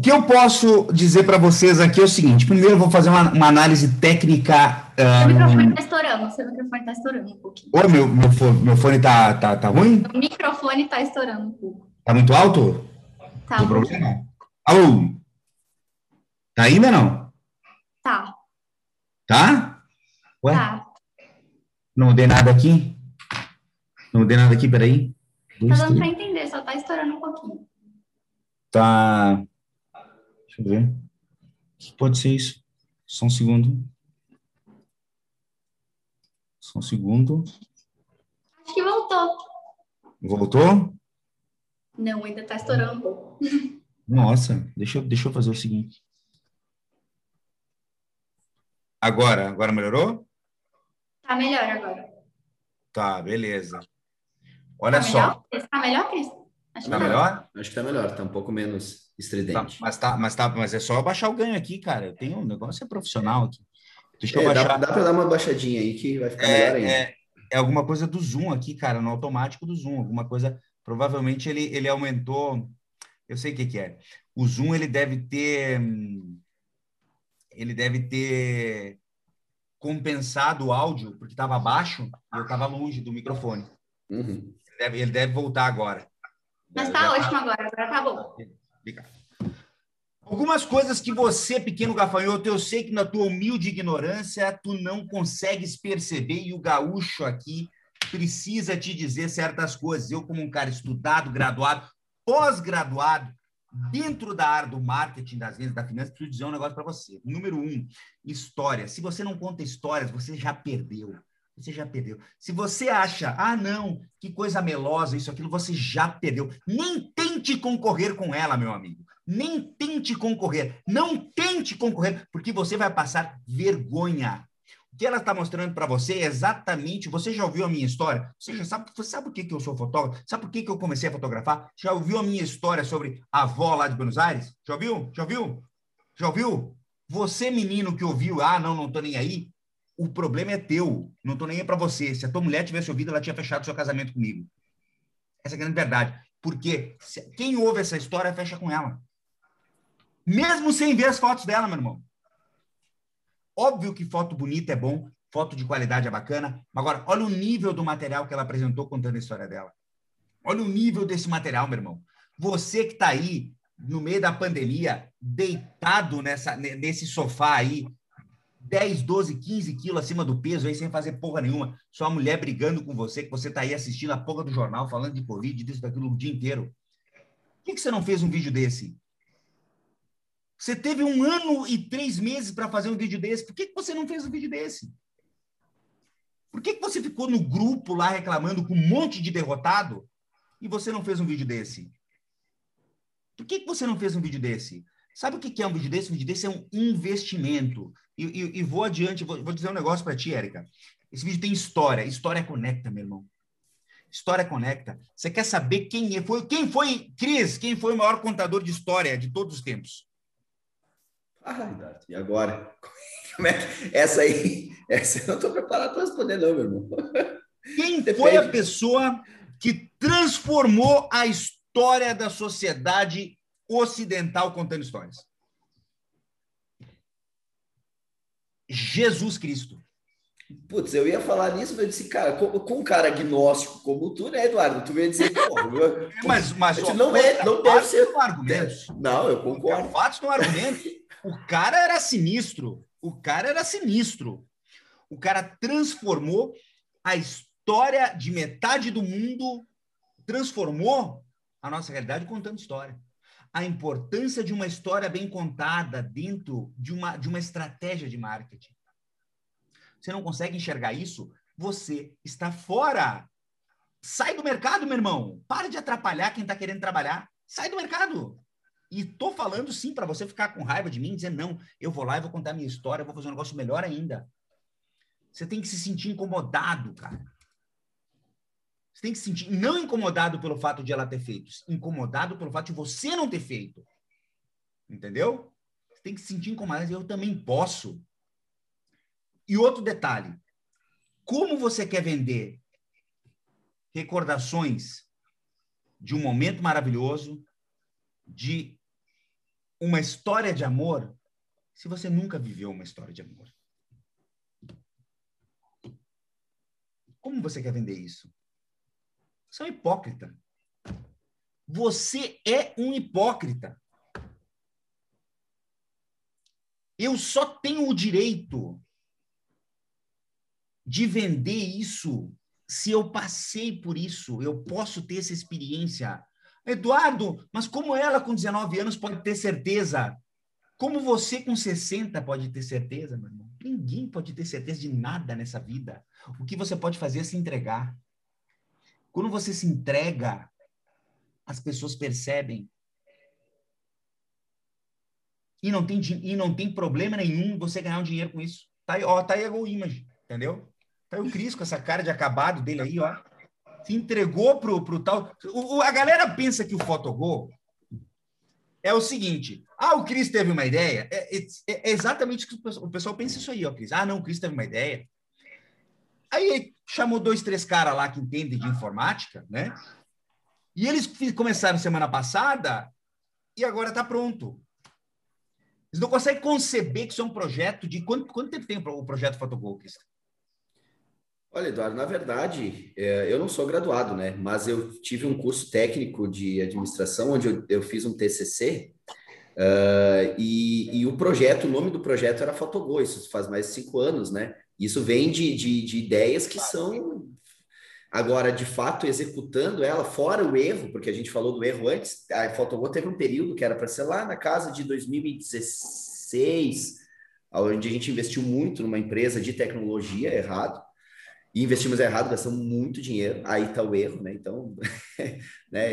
eu posso dizer para vocês aqui é o seguinte. Primeiro eu vou fazer uma análise técnica... Seu microfone está estourando, um pouquinho. Ô, meu fone tá ruim? O microfone está estourando um pouco. Tá muito alto? Tá. Não tem problema. Alô? Tá ainda não? Tá. Tá? Ué? Tá. Não dei nada aqui, peraí. Tá dando para entender, só tá estourando um pouquinho. Tá. Deixa eu ver. O que pode ser isso? Só um segundo. Acho que voltou. Voltou? Não, ainda tá estourando um pouco. Nossa, deixa eu fazer o seguinte. Agora melhorou? Tá melhor agora. Tá, beleza. Olha só. Tá melhor, Cris? Tá melhor? Acho que tá melhor, tá um pouco menos estridente. Mas é só eu baixar o ganho aqui, cara. Eu tenho um negócio profissional aqui. Deixa eu baixar. Dá pra dar uma baixadinha aí que vai ficar melhor ainda. É alguma coisa do Zoom aqui, cara, no automático do Zoom. Alguma coisa, provavelmente ele aumentou, eu sei o que é. O Zoom, ele deve ter compensado o áudio, porque estava baixo e eu estava longe do microfone. Uhum. Ele deve voltar agora. Mas está ótimo agora tá bom. Obrigado. Algumas coisas que você, pequeno gafanhoto, eu sei que na tua humilde ignorância tu não consegues perceber e o gaúcho aqui precisa te dizer certas coisas. Eu, como um cara estudado, graduado, pós-graduado, dentro da área do marketing, das vendas, da finança, preciso dizer um negócio para você. Número 1, história. Se você não conta histórias, você já perdeu. Se você acha, não, que coisa melosa, isso, aquilo, você já perdeu. Nem tente concorrer com ela, meu amigo. Não tente concorrer, porque você vai passar vergonha. O que ela está mostrando para você é exatamente... Você já ouviu a minha história? Você já sabe, por que eu sou fotógrafo? Sabe por que eu comecei a fotografar? Já ouviu a minha história sobre a avó lá de Buenos Aires? Já ouviu? Você, menino que ouviu, não tô nem aí, o problema é teu. Não tô nem aí para você. Se a tua mulher tivesse ouvido, ela tinha fechado seu casamento comigo. Essa é a grande verdade. Porque quem ouve essa história, fecha com ela. Mesmo sem ver as fotos dela, meu irmão. Óbvio que foto bonita é bom, foto de qualidade é bacana. Agora, olha o nível do material que ela apresentou contando a história dela. Olha o nível desse material, meu irmão. Você que está aí, no meio da pandemia, deitado nesse sofá aí, 10, 12, 15 quilos acima do peso, aí sem fazer porra nenhuma, sua mulher brigando com você, que você está aí assistindo a porra do jornal, falando de Covid, disso, daquilo, o dia inteiro. Por que você não fez um vídeo desse? Você teve 1 ano e 3 meses para fazer um vídeo desse. Por que você não fez um vídeo desse? Por que você ficou no grupo lá reclamando com um monte de derrotado e você não fez um vídeo desse? Por que você não fez um vídeo desse? Sabe o que é um vídeo desse? Um vídeo desse é um investimento. E vou adiante, vou dizer um negócio para ti, Érica. Esse vídeo tem história. História conecta, meu irmão. História conecta. Você quer saber quem foi o maior contador de história de todos os tempos? Ah, e agora? Como é que... Essa eu não estou preparado para responder, não, meu irmão. Quem foi a pessoa que transformou a história da sociedade ocidental contando histórias? Jesus Cristo. Putz, eu ia falar nisso, mas eu disse, cara, com um cara agnóstico como tu, né, Eduardo? Tu ia dizer, pô, não deve ser um argumento. Não, eu concordo. Fatos no argumento. O cara era sinistro. O cara transformou a história de metade do mundo, transformou a nossa realidade contando história. A importância de uma história bem contada dentro de uma estratégia de marketing. Você não consegue enxergar isso? Você está fora. Sai do mercado, meu irmão. Para de atrapalhar quem está querendo trabalhar. Sai do mercado. E tô falando, sim, para você ficar com raiva de mim e dizer, não, eu vou lá e vou contar a minha história, eu vou fazer um negócio melhor ainda. Você tem que se sentir incomodado, cara. Você tem que se sentir não incomodado pelo fato de ela ter feito, incomodado pelo fato de você não ter feito. Entendeu? Você tem que se sentir incomodado. Eu também posso. E outro detalhe. Como você quer vender recordações de um momento maravilhoso, de uma história de amor, se você nunca viveu uma história de amor? Como você quer vender isso? Você é um hipócrita. Você é um hipócrita. Eu só tenho o direito de vender isso se eu passei por isso. Eu posso ter essa experiência. Eduardo, mas como ela com 19 anos pode ter certeza? Como você com 60 pode ter certeza, meu irmão? Ninguém pode ter certeza de nada nessa vida. O que você pode fazer é se entregar. Quando você se entrega, as pessoas percebem. E não tem problema nenhum você ganhar um dinheiro com isso. Tá aí a GoImage, entendeu? Tá aí o Cris com essa cara de acabado dele aí, ó. Se entregou pro tal... A galera pensa que o Fotogol é o seguinte. Ah, o Cris teve uma ideia. É exatamente o que o pessoal pensa isso aí, ó, Cris. Ah, não, o Cris teve uma ideia. Aí ele chamou 2, 3 caras lá que entendem de informática, né? E eles começaram semana passada e agora tá pronto. Eles não conseguem conceber que isso é um projeto de... Quanto tempo tem o projeto Fotogol, Cris? Olha, Eduardo, na verdade, eu não sou graduado, né? Mas eu tive um curso técnico de administração, onde eu fiz um TCC, e o projeto, o nome do projeto era Fotogol, isso faz mais de 5 anos, né? Isso vem de ideias que são, agora, de fato, executando ela, fora o erro, porque a gente falou do erro antes, a Fotogol teve um período que era para ser lá na casa de 2016, onde a gente investiu muito numa empresa de tecnologia, errado. E investimos errado, gastamos muito dinheiro. Aí está o erro, né? Então, né?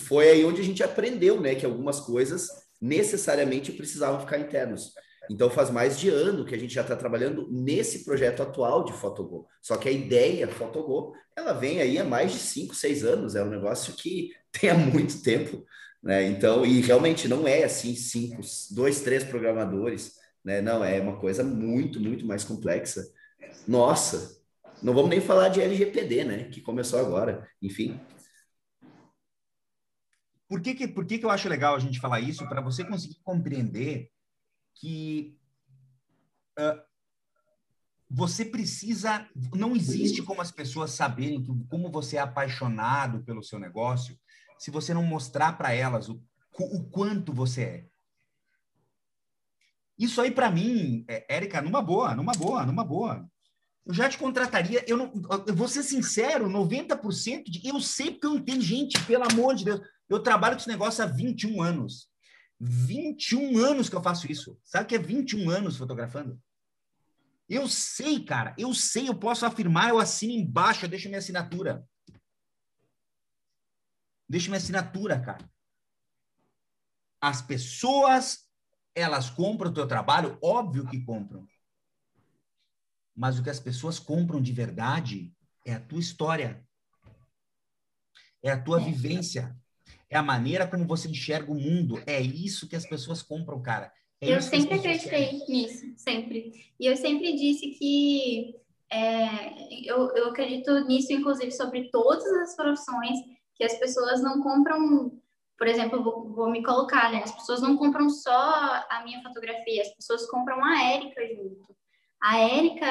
Foi aí onde a gente aprendeu, né? Que algumas coisas necessariamente precisavam ficar internas. Então, faz mais de ano que a gente já está trabalhando nesse projeto atual de Fotogol. Só que a ideia Fotogol, ela vem aí há mais de 5, 6 anos. É um negócio que tem há muito tempo, né? Então, e realmente não é assim 5, 2, 3 programadores, né? Não, é uma coisa muito, muito mais complexa. Nossa! Não vamos nem falar de LGPD, né? Que começou agora, enfim. Por que eu acho legal a gente falar isso? Para você conseguir compreender que você precisa... Não existe como as pessoas saberem como você é apaixonado pelo seu negócio se você não mostrar para elas o quanto você é. Isso aí, para mim, Érica, numa boa... Eu já te contrataria, eu vou ser sincero, 90% eu sei porque eu entendo, gente, pelo amor de Deus. Eu trabalho com esse negócio há 21 anos. 21 anos que eu faço isso. Sabe o que é 21 anos fotografando? Eu sei, cara, eu posso afirmar, eu assino embaixo, eu deixo minha assinatura. Deixo minha assinatura, cara. As pessoas, elas compram o teu trabalho? Óbvio que compram. Mas o que as pessoas compram de verdade é a tua história. É a tua vivência. É a maneira como você enxerga o mundo. É isso que as pessoas compram, cara. É eu sempre acreditei nisso, sempre. E eu sempre disse que... eu acredito nisso, inclusive, sobre todas as profissões, que as pessoas não compram... Por exemplo, eu vou me colocar, né? As pessoas não compram só a minha fotografia, as pessoas compram a Érica junto. A Érica,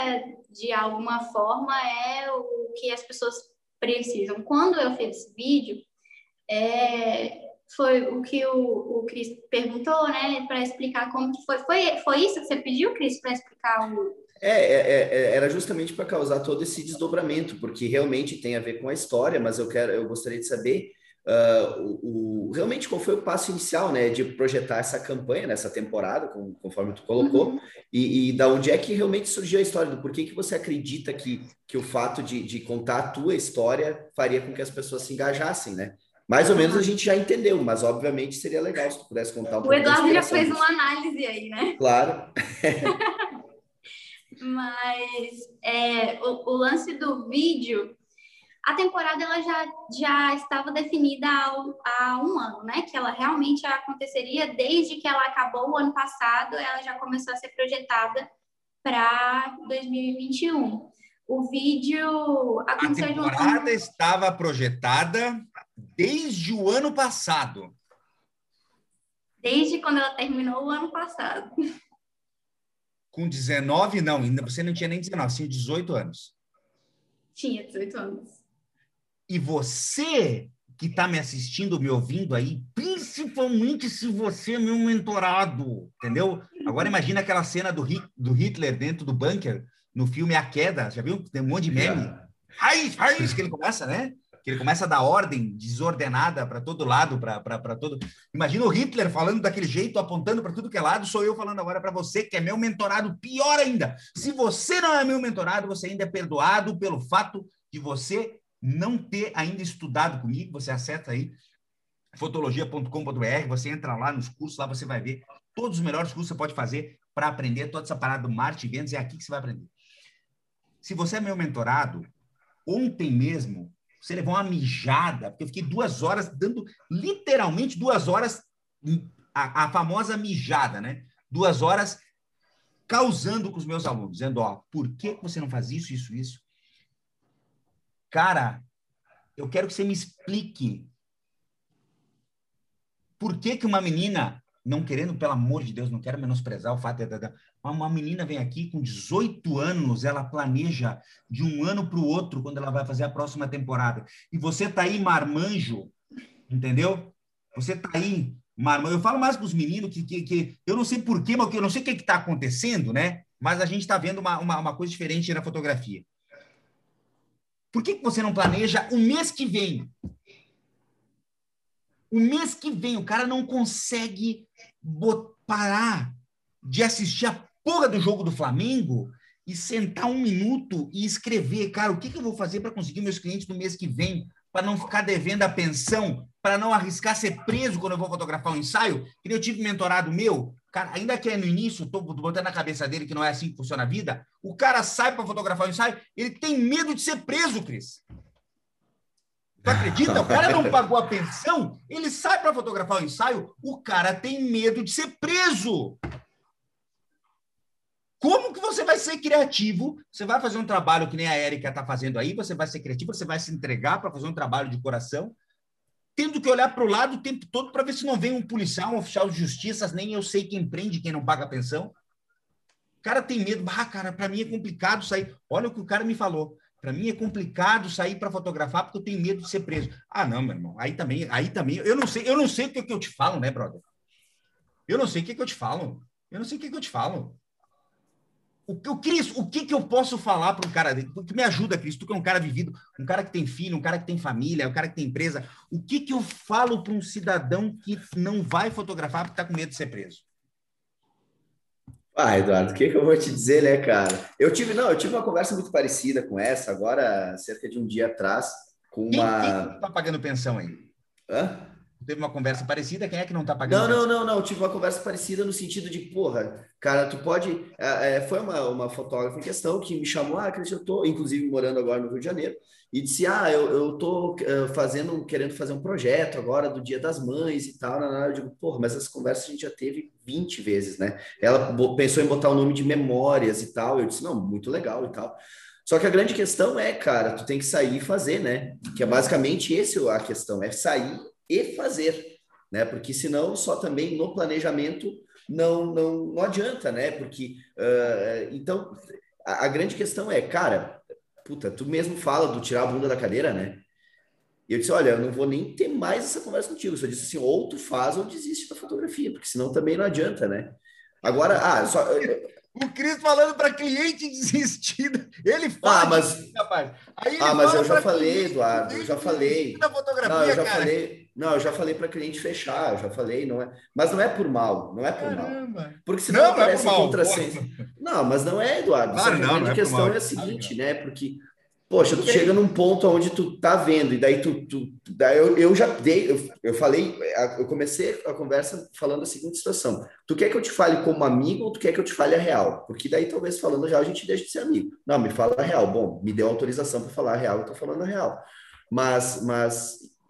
de alguma forma, é o que as pessoas precisam. Quando eu fiz esse vídeo, foi o que o Cris perguntou, né? Para explicar como que foi. Foi isso que você pediu, Cris, para explicar o... Era justamente para causar todo esse desdobramento, porque realmente tem a ver com a história, mas eu gostaria de saber... realmente qual foi o passo inicial, né, de projetar essa campanha nessa temporada, conforme tu colocou, uhum. e da onde é que realmente surgiu a história, do porquê que você acredita que o fato de contar a tua história faria com que as pessoas se engajassem, né? Mais ou menos a gente já entendeu, mas obviamente seria legal se tu pudesse contar um pouco. O Eduardo já fez uma análise aí, né? Claro. Mas o lance do vídeo... A temporada ela já estava definida há um ano, né? Que ela realmente aconteceria desde que ela acabou o ano passado, ela já começou a ser projetada para 2021. O vídeo aconteceu de um... A temporada estava projetada desde o ano passado. Desde quando ela terminou o ano passado. Com 19, não, ainda você não tinha nem 19, você tinha 18 anos. Tinha 18 anos. E você que está me assistindo, me ouvindo aí, principalmente se você é meu mentorado, entendeu? Agora imagina aquela cena do Hitler dentro do bunker, no filme A Queda, já viu? Tem um monte de meme. Ai, que ele começa, né? Que ele começa a dar ordem desordenada para todo lado, para todo... Imagina o Hitler falando daquele jeito, apontando para tudo que é lado, sou eu falando agora para você, que é meu mentorado, pior ainda. Se você não é meu mentorado, você ainda é perdoado pelo fato de você... não ter ainda estudado comigo, você acessa aí fotologia.com.br, você entra lá nos cursos, lá você vai ver todos os melhores cursos que você pode fazer para aprender toda essa parada do marketing e vendas, é aqui que você vai aprender. Se você é meu mentorado, ontem mesmo, você levou uma mijada, porque eu fiquei 2 horas dando, literalmente 2 horas, a famosa mijada, né? 2 horas causando com os meus alunos, dizendo, ó, por que você não faz isso, isso, isso? Cara, eu quero que você me explique por que que uma menina, não querendo, pelo amor de Deus, não quero menosprezar o fato de... Uma menina vem aqui com 18 anos, ela planeja de um ano para o outro quando ela vai fazer a próxima temporada. E você tá aí, marmanjo, entendeu? Você tá aí, marmanjo. Eu falo mais para os meninos que eu não sei por quê, mas eu não sei o que está acontecendo, né? Mas a gente está vendo uma coisa diferente na fotografia. Por que você não planeja o mês que vem? O mês que vem, o cara não consegue parar de assistir a porra do jogo do Flamengo e sentar um minuto e escrever, cara, o que eu vou fazer para conseguir meus clientes no mês que vem? Para não ficar devendo a pensão, para não arriscar ser preso quando eu vou fotografar um ensaio? Que eu tive um mentorado meu, cara, ainda que é no início, estou botando na cabeça dele que não é assim que funciona a vida, o cara sai para fotografar o ensaio, ele tem medo de ser preso, Cris. Tu acredita? O cara não pagou a pensão, ele sai para fotografar o ensaio, o cara tem medo de ser preso. Como que você vai ser criativo? Você vai fazer um trabalho que nem a Érica está fazendo aí, você vai ser criativo, você vai se entregar para fazer um trabalho de coração, tendo que olhar para o lado o tempo todo para ver se não vem um policial, um oficial de justiça, nem eu sei quem prende, quem não paga a pensão. O cara tem medo. Ah, cara, para mim é complicado sair. Olha o que o cara me falou. Para mim é complicado sair para fotografar porque eu tenho medo de ser preso. Ah, não, meu irmão. Aí também. Eu não sei o que eu te falo, né, brother? Eu não sei o que eu te falo. Cris, o que eu posso falar para um cara... Me ajuda, Cris, tu que é um cara vivido, um cara que tem filho, um cara que tem família, um cara que tem empresa. O que eu falo para um cidadão que não vai fotografar porque está com medo de ser preso? Ah, Eduardo, o que eu vou te dizer, né, cara? Eu tive uma conversa muito parecida com essa, agora, cerca de um dia atrás, com uma... Quem tá pagando pensão aí? Hã? teve uma conversa parecida, quem é que não tá pagando? Não, tive uma conversa parecida no sentido de, porra, cara, tu pode... foi uma fotógrafa em questão que me chamou, Cristian, eu tô, inclusive, morando agora no Rio de Janeiro, e disse, eu tô querendo fazer um projeto agora do Dia das Mães e tal, eu digo, porra, mas essas conversas a gente já teve 20 vezes, né? Ela pensou em botar o nome de memórias e tal, eu disse, não, muito legal e tal. Só que a grande questão é, cara, tu tem que sair e fazer, né? Que é basicamente a questão, é sair e fazer, né? Porque senão só também no planejamento não adianta, né? Porque, então, a grande questão é, cara, puta, tu mesmo fala do tirar a bunda da cadeira, né? E eu disse, olha, eu não vou nem ter mais essa conversa contigo. Eu só disse assim, ou tu faz ou desiste da fotografia, porque senão também não adianta, né? Agora, só... O Cris falando para cliente desistir, ele fala. Rapaz. Aí ele mas eu já falei, Eduardo, eu já falei. Eu já falei para cliente fechar, eu já falei, não é. Mas não é por mal, não é por mal. Porque senão não aparece por contrassenso. Não, mas não é, Eduardo. Claro, a questão é a seguinte, né? Porque, poxa, tu chega num ponto onde tu tá vendo, e daí eu comecei a conversa falando a seguinte situação: tu quer que eu te fale como amigo ou tu quer que eu te fale a real? Porque daí talvez falando a real a gente deixe de ser amigo. Não, me fala a real. Bom, me deu autorização para falar a real, eu tô falando a real.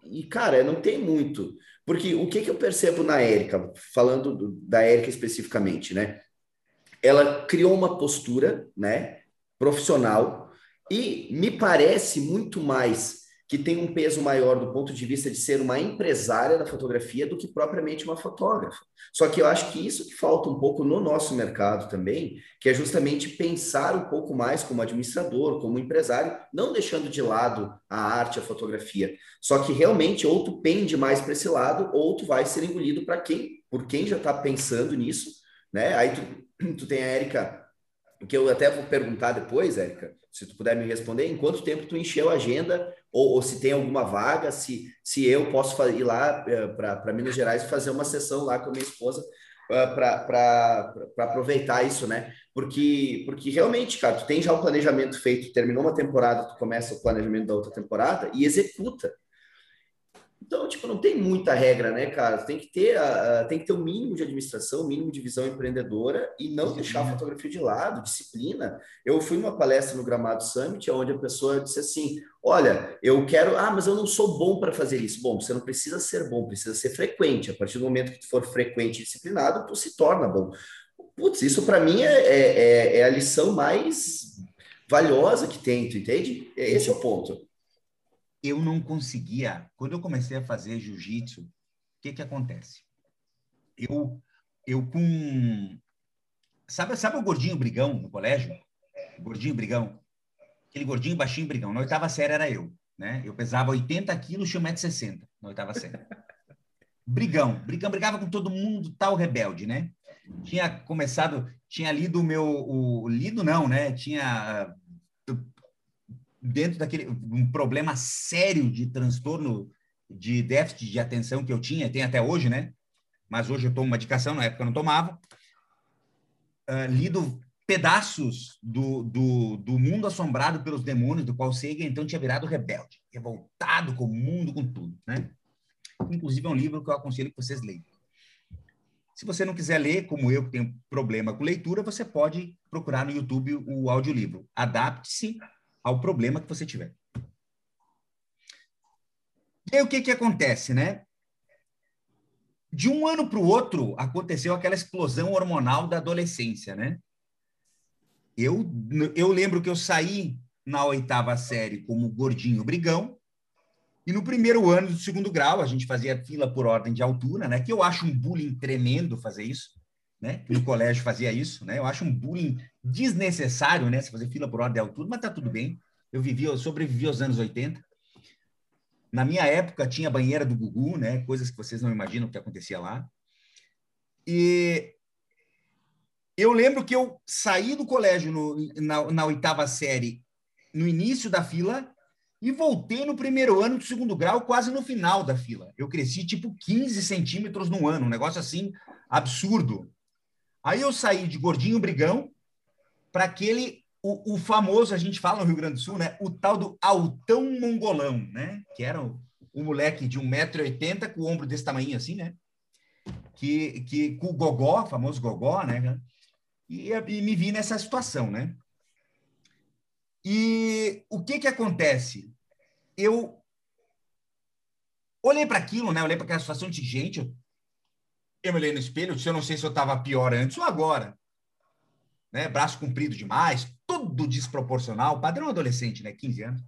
E cara, não tem muito. Porque o que eu percebo na Érica, falando da Érica especificamente, né? Ela criou uma postura, né, profissional. E me parece muito mais que tem um peso maior do ponto de vista de ser uma empresária da fotografia do que propriamente uma fotógrafa. Só que eu acho que isso que falta um pouco no nosso mercado também, que é justamente pensar um pouco mais como administrador, como empresário, não deixando de lado a arte, a fotografia. Só que realmente ou tu pende mais para esse lado ou tu vai ser engolido por quem já está pensando nisso, né? Aí tu tem a Érica... que eu até vou perguntar depois, Érica, se tu puder me responder, em quanto tempo tu encheu a agenda, ou se tem alguma vaga, se eu posso ir lá para Minas Gerais e fazer uma sessão lá com a minha esposa para aproveitar isso, né? Porque realmente, cara, tu tem já o planejamento feito, terminou uma temporada, tu começa o planejamento da outra temporada e executa. Então, tipo, não tem muita regra, né, cara? Tem que ter o mínimo de administração, o mínimo de visão empreendedora e não deixar a fotografia de lado, disciplina. Eu fui numa palestra no Gramado Summit, onde a pessoa disse assim, olha, eu quero... mas eu não sou bom para fazer isso. Bom, você não precisa ser bom, precisa ser frequente. A partir do momento que tu for frequente e disciplinado, tu se torna bom. Putz, isso para mim é a lição mais valiosa que tem, tu entende? Esse é o ponto. Eu não conseguia. Quando eu comecei a fazer jiu-jitsu, o que acontece? Eu com... Sabe o gordinho brigão no colégio? O gordinho brigão. Aquele gordinho baixinho brigão. Na oitava série era eu, né? Eu pesava 80 quilos, tinha 1,60 m na oitava série. Brigão. Brigava com todo mundo, tal rebelde, né? Tinha lido o meu... lido não, né? Tinha... dentro daquele um problema sério de transtorno de déficit de atenção que eu tinha, tem até hoje, né? Mas hoje eu tomo medicação, na época eu não tomava. Lido pedaços do Mundo Assombrado Pelos Demônios, do Carl Sagan, então tinha virado rebelde, revoltado com o mundo, com tudo, né? Inclusive é um livro que eu aconselho que vocês leiam. Se você não quiser ler, como eu que tenho problema com leitura, você pode procurar no YouTube o audiolivro. Adapte-se ao problema que você tiver. E aí, o que acontece, né? De um ano para o outro, aconteceu aquela explosão hormonal da adolescência, né? Eu lembro que eu saí na oitava série como gordinho brigão, e no primeiro ano do segundo grau, a gente fazia fila por ordem de altura, né? Que eu acho um bullying tremendo fazer isso, né? No colégio fazia isso, né? Eu acho um bullying desnecessário, né? Se fazer fila por ordem de altura, mas tá tudo bem. Eu sobrevivi aos anos 80. Na minha época tinha a banheira do Gugu, né? Coisas que vocês não imaginam que acontecia lá. E eu lembro que eu saí do colégio na oitava série, no início da fila, e voltei no primeiro ano do segundo grau, quase no final da fila. Eu cresci tipo 15 centímetros no ano, um negócio assim absurdo. Aí eu saí de gordinho brigão para aquele, o famoso, a gente fala no Rio Grande do Sul, né? O tal do altão mongolão, né? Que era um moleque de 1,80 m, com o ombro desse tamanho assim, né? Que com o gogó, famoso gogó, né? E me vi nessa situação, né? E o que que acontece? Eu olhei para aquilo, né? Olhei para aquela situação de gente, eu me olhei no espelho, eu disse, eu não sei se eu estava pior antes ou agora, né? Braço comprido demais, tudo desproporcional, padrão adolescente, né? 15 anos.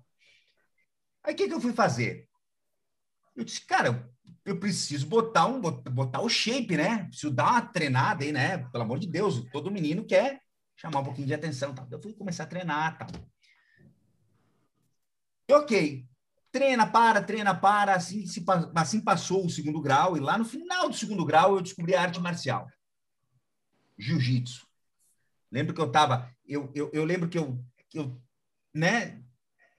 Aí o que que eu fui fazer? Eu disse, cara, eu preciso botar o shape, né? Preciso dar uma treinada aí, né? Pelo amor de Deus, todo menino quer chamar um pouquinho de atenção, tá? Eu fui começar a treinar, tá? E, ok, treina, para, assim passou o segundo grau, e lá no final do segundo grau eu descobri a arte marcial. Jiu-jitsu. Lembro que eu tava, eu lembro que eu né,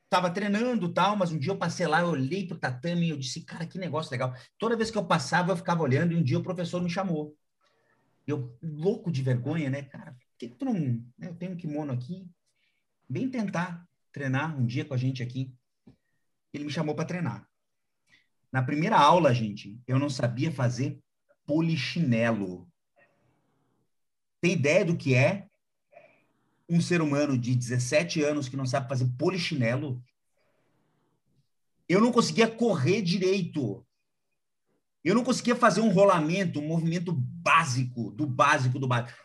tava treinando e tal, mas um dia eu passei lá, eu olhei pro tatame e eu disse, cara, que negócio legal. Toda vez que eu passava, eu ficava olhando e um dia o professor me chamou. Eu, louco de vergonha, né, cara, que tu não... Eu tenho um kimono aqui, bem tentar treinar um dia com a gente aqui. Ele me chamou para treinar. Na primeira aula, gente, eu não sabia fazer polichinelo. Tem ideia do que é um ser humano de 17 anos que não sabe fazer polichinelo? Eu não conseguia correr direito. Eu não conseguia fazer um rolamento, um movimento básico, do básico.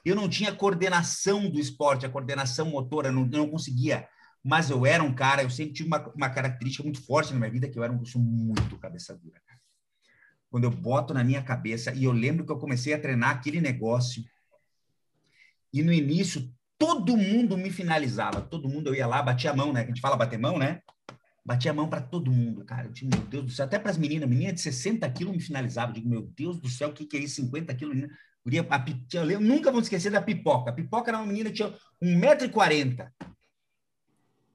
Eu não tinha coordenação do esporte, a coordenação motora, eu não conseguia. Mas eu era um cara, eu sempre tive uma característica muito forte na minha vida, que eu era um bicho muito cabeça dura. Quando eu boto na minha cabeça, e eu lembro que eu comecei a treinar aquele negócio, e no início, todo mundo me finalizava. Todo mundo, eu ia lá, batia a mão, né? A gente fala bater mão, né? Batia a mão para todo mundo, cara. Eu digo, meu Deus do céu. Até para as meninas. Menina de 60 quilos me finalizava. Eu digo, meu Deus do céu, o que que é isso? 50 quilos? Menina. Eu nunca vou esquecer da Pipoca. A Pipoca era uma menina que tinha 1,40 m.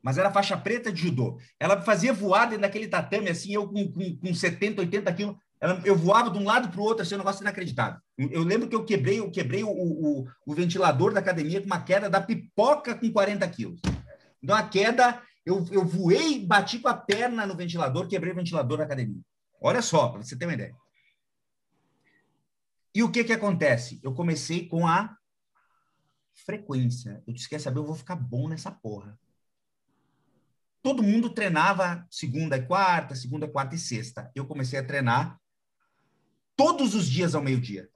Mas era faixa preta de judô. Ela me fazia voar dentro daquele tatame, assim, eu com 70, 80 quilos. Eu voava de um lado para o outro, assim, um negócio inacreditável. Eu lembro que eu quebrei o ventilador da academia com uma queda da Pipoca com 40 quilos. Então, a queda, eu voei, bati com a perna no ventilador, quebrei o ventilador da academia. Olha só, para você ter uma ideia. E o que que acontece? Eu comecei com a frequência. Eu disse, quer saber, eu vou ficar bom nessa porra. Todo mundo treinava segunda, quarta e sexta. Eu comecei a treinar todos os dias ao meio-dia,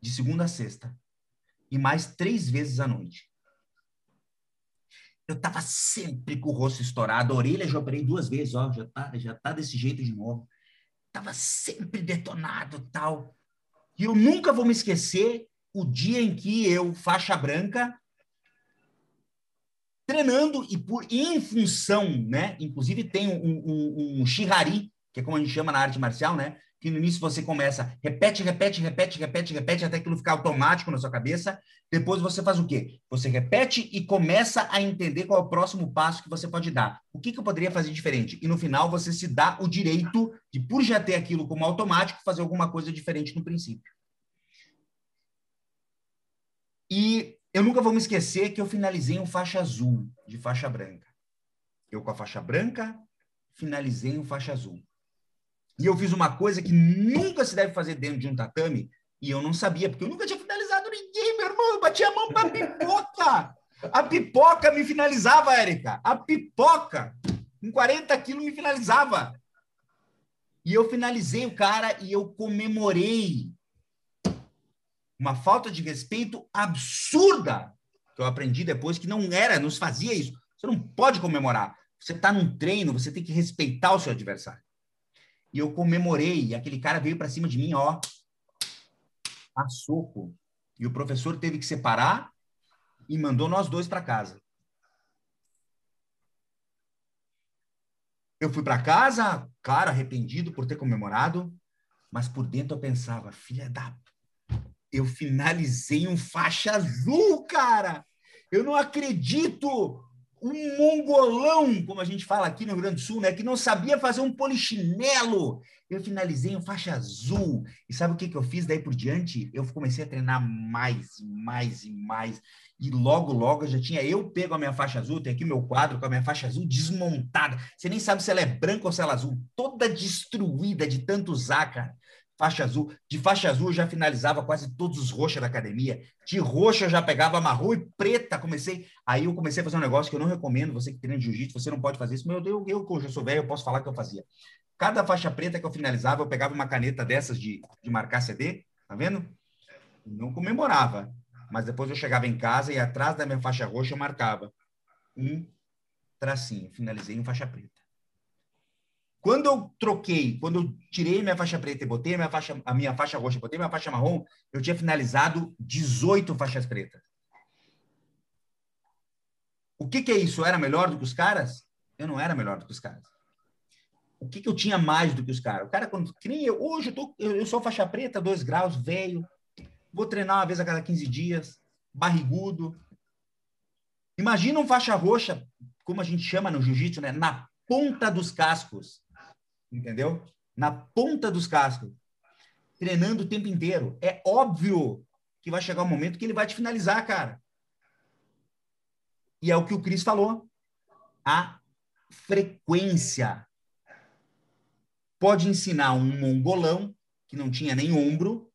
de segunda a sexta, e mais 3 vezes à noite. Eu tava sempre com o rosto estourado, a orelha já operei 2 vezes, ó, já tá desse jeito de novo. Tava sempre detonado, tal. E eu nunca vou me esquecer o dia em que eu, faixa branca, treinando em função, né? Inclusive tem um shihari, que é como a gente chama na arte marcial, né? Que no início você começa, repete, até aquilo ficar automático na sua cabeça. Depois você faz o quê? Você repete e começa a entender qual é o próximo passo que você pode dar. O que que eu poderia fazer diferente? E no final você se dá o direito de, por já ter aquilo como automático, fazer alguma coisa diferente no princípio. E eu nunca vou me esquecer que eu finalizei um faixa azul de faixa branca. Eu, com a faixa branca, finalizei um faixa azul. E eu fiz uma coisa que nunca se deve fazer dentro de um tatame, e eu não sabia, porque eu nunca tinha finalizado ninguém, meu irmão. Eu bati a mão pra Pipoca. A Pipoca me finalizava, Érica. A Pipoca, com 40 quilos, me finalizava. E eu finalizei o cara e eu comemorei. Uma falta de respeito absurda, que eu aprendi depois, que não era, não se fazia isso. Você não pode comemorar. Você está num treino, você tem que respeitar o seu adversário. E eu comemorei, e aquele cara veio para cima de mim, ó, a soco. E o professor teve que separar e mandou nós dois para casa. Eu fui para casa, claro, arrependido por ter comemorado, mas por dentro eu pensava, filha da... Eu finalizei um faixa azul, cara! Eu não acredito! um mongolão, como a gente fala aqui no Rio Grande do Sul, né, que não sabia fazer um polichinelo. Eu finalizei em faixa azul. E sabe o que eu fiz daí por diante? Eu comecei a treinar mais, mais e mais. E logo, logo, já tinha eu pego a minha faixa azul, tem aqui meu quadro com a minha faixa azul desmontada. Você nem sabe se ela é branca ou se ela é azul. Toda destruída de tanto usar, cara. Faixa azul. De faixa azul eu já finalizava quase todos os roxas da academia. De roxa eu já pegava marrom e preta. Aí eu comecei a fazer um negócio que eu não recomendo. Você que treina jiu-jitsu, você não pode fazer isso. Meu Deus, eu que eu já sou velho, eu posso falar que eu fazia. Cada faixa preta que eu finalizava, eu pegava uma caneta dessas de marcar CD. Tá vendo? Não comemorava. Mas depois eu chegava em casa e atrás da minha faixa roxa eu marcava um tracinho. Finalizei em faixa preta. Quando eu troquei, quando eu tirei minha faixa preta e botei a minha faixa roxa, botei minha faixa marrom, eu tinha finalizado 18 faixas pretas. O que é isso? Eu era melhor do que os caras? Eu não era melhor do que os caras. O que eu tinha mais do que os caras? O cara, quando cria, hoje eu sou faixa preta, 2 graus, velho, vou treinar uma vez a cada 15 dias, barrigudo. Imagina um faixa roxa, como a gente chama no jiu-jitsu, né? Na ponta dos cascos. Entendeu? Na ponta dos cascos. Treinando o tempo inteiro. É óbvio que vai chegar um momento que ele vai te finalizar, cara. E é o que o Cris falou. A frequência pode ensinar um mongolão, que não tinha nem ombro,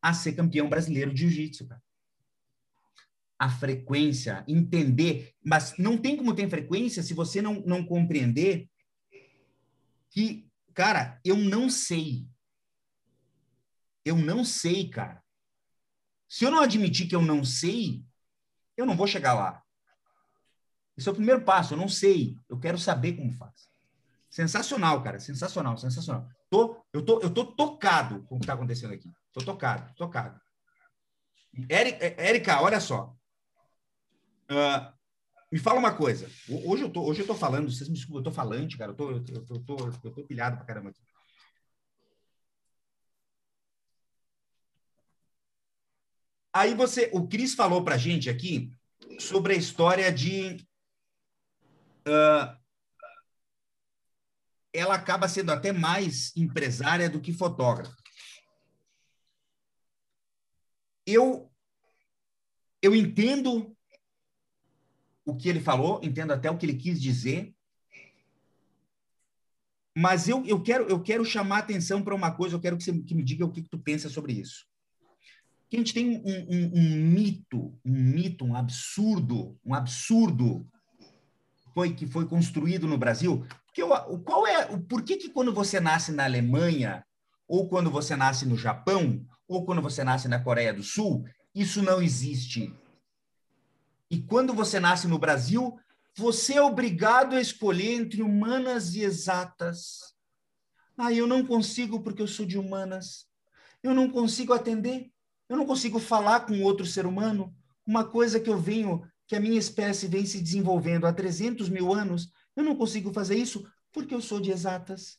a ser campeão brasileiro de jiu-jitsu, cara. A frequência, entender. Mas não tem como ter frequência se você não compreender que, cara, eu não sei. Eu não sei, cara. Se eu não admitir que eu não sei, eu não vou chegar lá. Esse é o primeiro passo, eu não sei. Eu quero saber como faz. Sensacional, cara. Sensacional, sensacional. Eu tô tocado com o que tá acontecendo aqui. Tô tocado, tocado. Érica, olha só. Me fala uma coisa. Hoje eu tô falando, vocês me desculpem, eu tô falante, cara. Eu tô pilhado pra caramba aqui. Aí o Cris falou pra gente aqui sobre a história de ela acaba sendo até mais empresária do que fotógrafa. Eu entendo o que ele falou, entendo até o que ele quis dizer, mas eu quero chamar atenção para uma coisa, eu quero que você me diga o que tu pensa sobre isso. Que a gente tem um mito, um absurdo que foi construído no Brasil. Porque por que quando você nasce na Alemanha, ou quando você nasce no Japão, ou quando você nasce na Coreia do Sul, isso não existe. E quando você nasce no Brasil, você é obrigado a escolher entre humanas e exatas. Ah, eu não consigo porque eu sou de humanas. Eu não consigo atender. Eu não consigo falar com outro ser humano. Uma coisa que a minha espécie vem se desenvolvendo há 300 mil anos, eu não consigo fazer isso porque eu sou de exatas.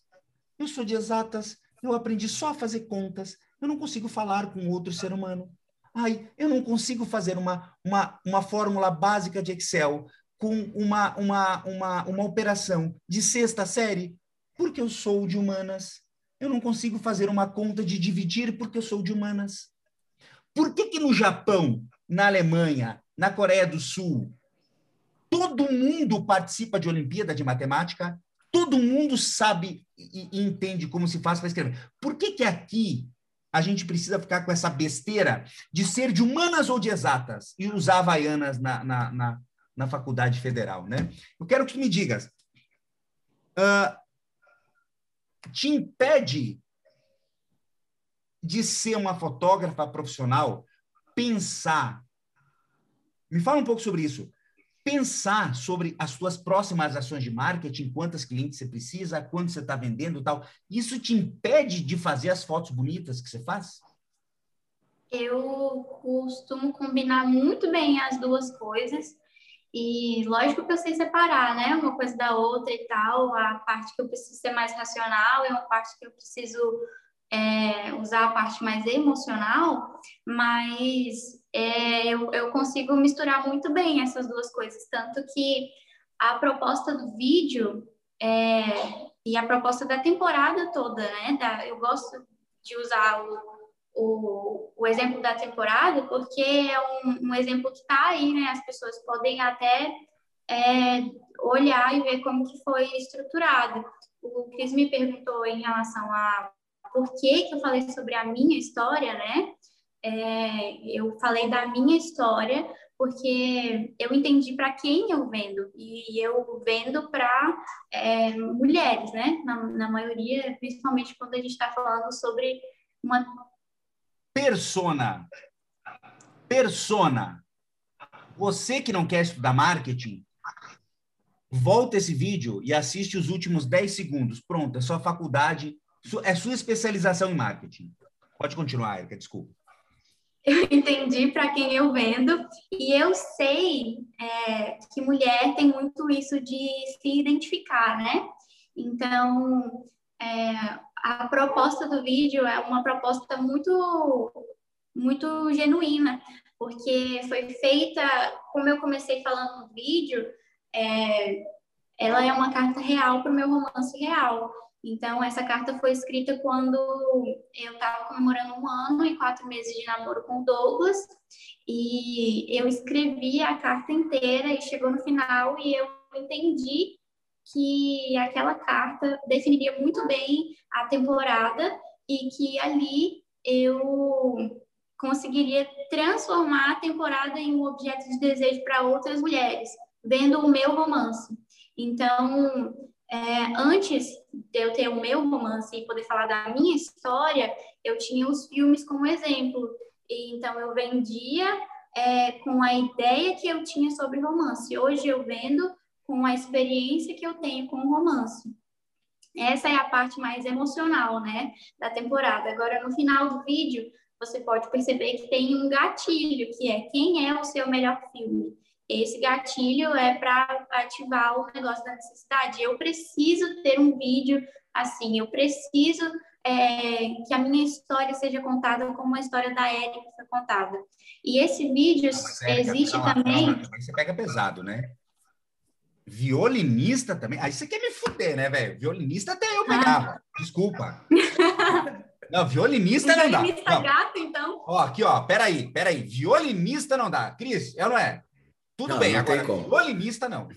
Eu sou de exatas. Eu aprendi só a fazer contas. Eu não consigo falar com outro ser humano. Ai, eu não consigo fazer uma fórmula básica de Excel com uma operação de 6ª série porque eu sou de humanas. Eu não consigo fazer uma conta de dividir porque eu sou de humanas. Por que no Japão, na Alemanha, na Coreia do Sul, todo mundo participa de Olimpíada de Matemática? Todo mundo sabe e entende como se faz para escrever. Por que aqui a gente precisa ficar com essa besteira de ser de humanas ou de exatas e usar havaianas na faculdade federal, né? Eu quero que me digas, te impede de ser uma fotógrafa profissional pensar, me fala um pouco sobre isso, pensar sobre as suas próximas ações de marketing, quantos clientes você precisa, quanto você está vendendo e tal. Isso te impede de fazer as fotos bonitas que você faz? Eu costumo combinar muito bem as duas coisas e lógico que eu sei separar, né? Uma coisa da outra e tal, a parte que eu preciso ser mais racional e uma parte que eu preciso usar a parte mais emocional, mas eu consigo misturar muito bem essas duas coisas, tanto que a proposta do vídeo e a proposta da temporada toda, né? Eu gosto de usar o exemplo da temporada porque é um exemplo que está aí, né? As pessoas podem até olhar e ver como que foi estruturado. O Cris me perguntou em relação a por que eu falei sobre a minha história, né? Eu falei da minha história porque eu entendi para quem eu vendo, e eu vendo para mulheres, né? Na maioria, principalmente quando a gente está falando sobre uma... Persona. Você que não quer estudar marketing, volta esse vídeo e assiste os últimos 10 segundos. Pronto, é sua faculdade, é sua especialização em marketing. Pode continuar, Érica, desculpa. Eu entendi para quem eu vendo, e eu sei que mulher tem muito isso de se identificar, né? Então, a proposta do vídeo é uma proposta muito, muito genuína, porque foi feita, como eu comecei falando no vídeo, ela é uma carta real para o meu romance real. Então, essa carta foi escrita quando eu estava comemorando 1 ano e 4 meses de namoro com o Douglas, e eu escrevi a carta inteira e chegou no final e eu entendi que aquela carta definiria muito bem a temporada e que ali eu conseguiria transformar a temporada em um objeto de desejo para outras mulheres, vendo o meu romance. Então... antes de eu ter o meu romance e poder falar da minha história, eu tinha os filmes como exemplo. E, então, eu vendia com a ideia que eu tinha sobre romance. Hoje, eu vendo com a experiência que eu tenho com o romance. Essa é a parte mais emocional, né, da temporada. Agora, no final do vídeo, você pode perceber que tem um gatilho, que é quem é o seu melhor filme. Esse gatilho é para ativar o negócio da necessidade. Eu preciso ter um vídeo assim, eu preciso que a minha história seja contada como a história da Érica foi contada. E esse vídeo existe também... Calma, você pega pesado, né? Violinista também? Aí você quer me fuder, né, velho? Violinista até eu pegava. Desculpa. Não, violinista não dá. Violinista gato, então? Ó, aqui, ó, peraí. Violinista não dá. Cris, é ou não é? Tudo não, bem, não agora, violinista não.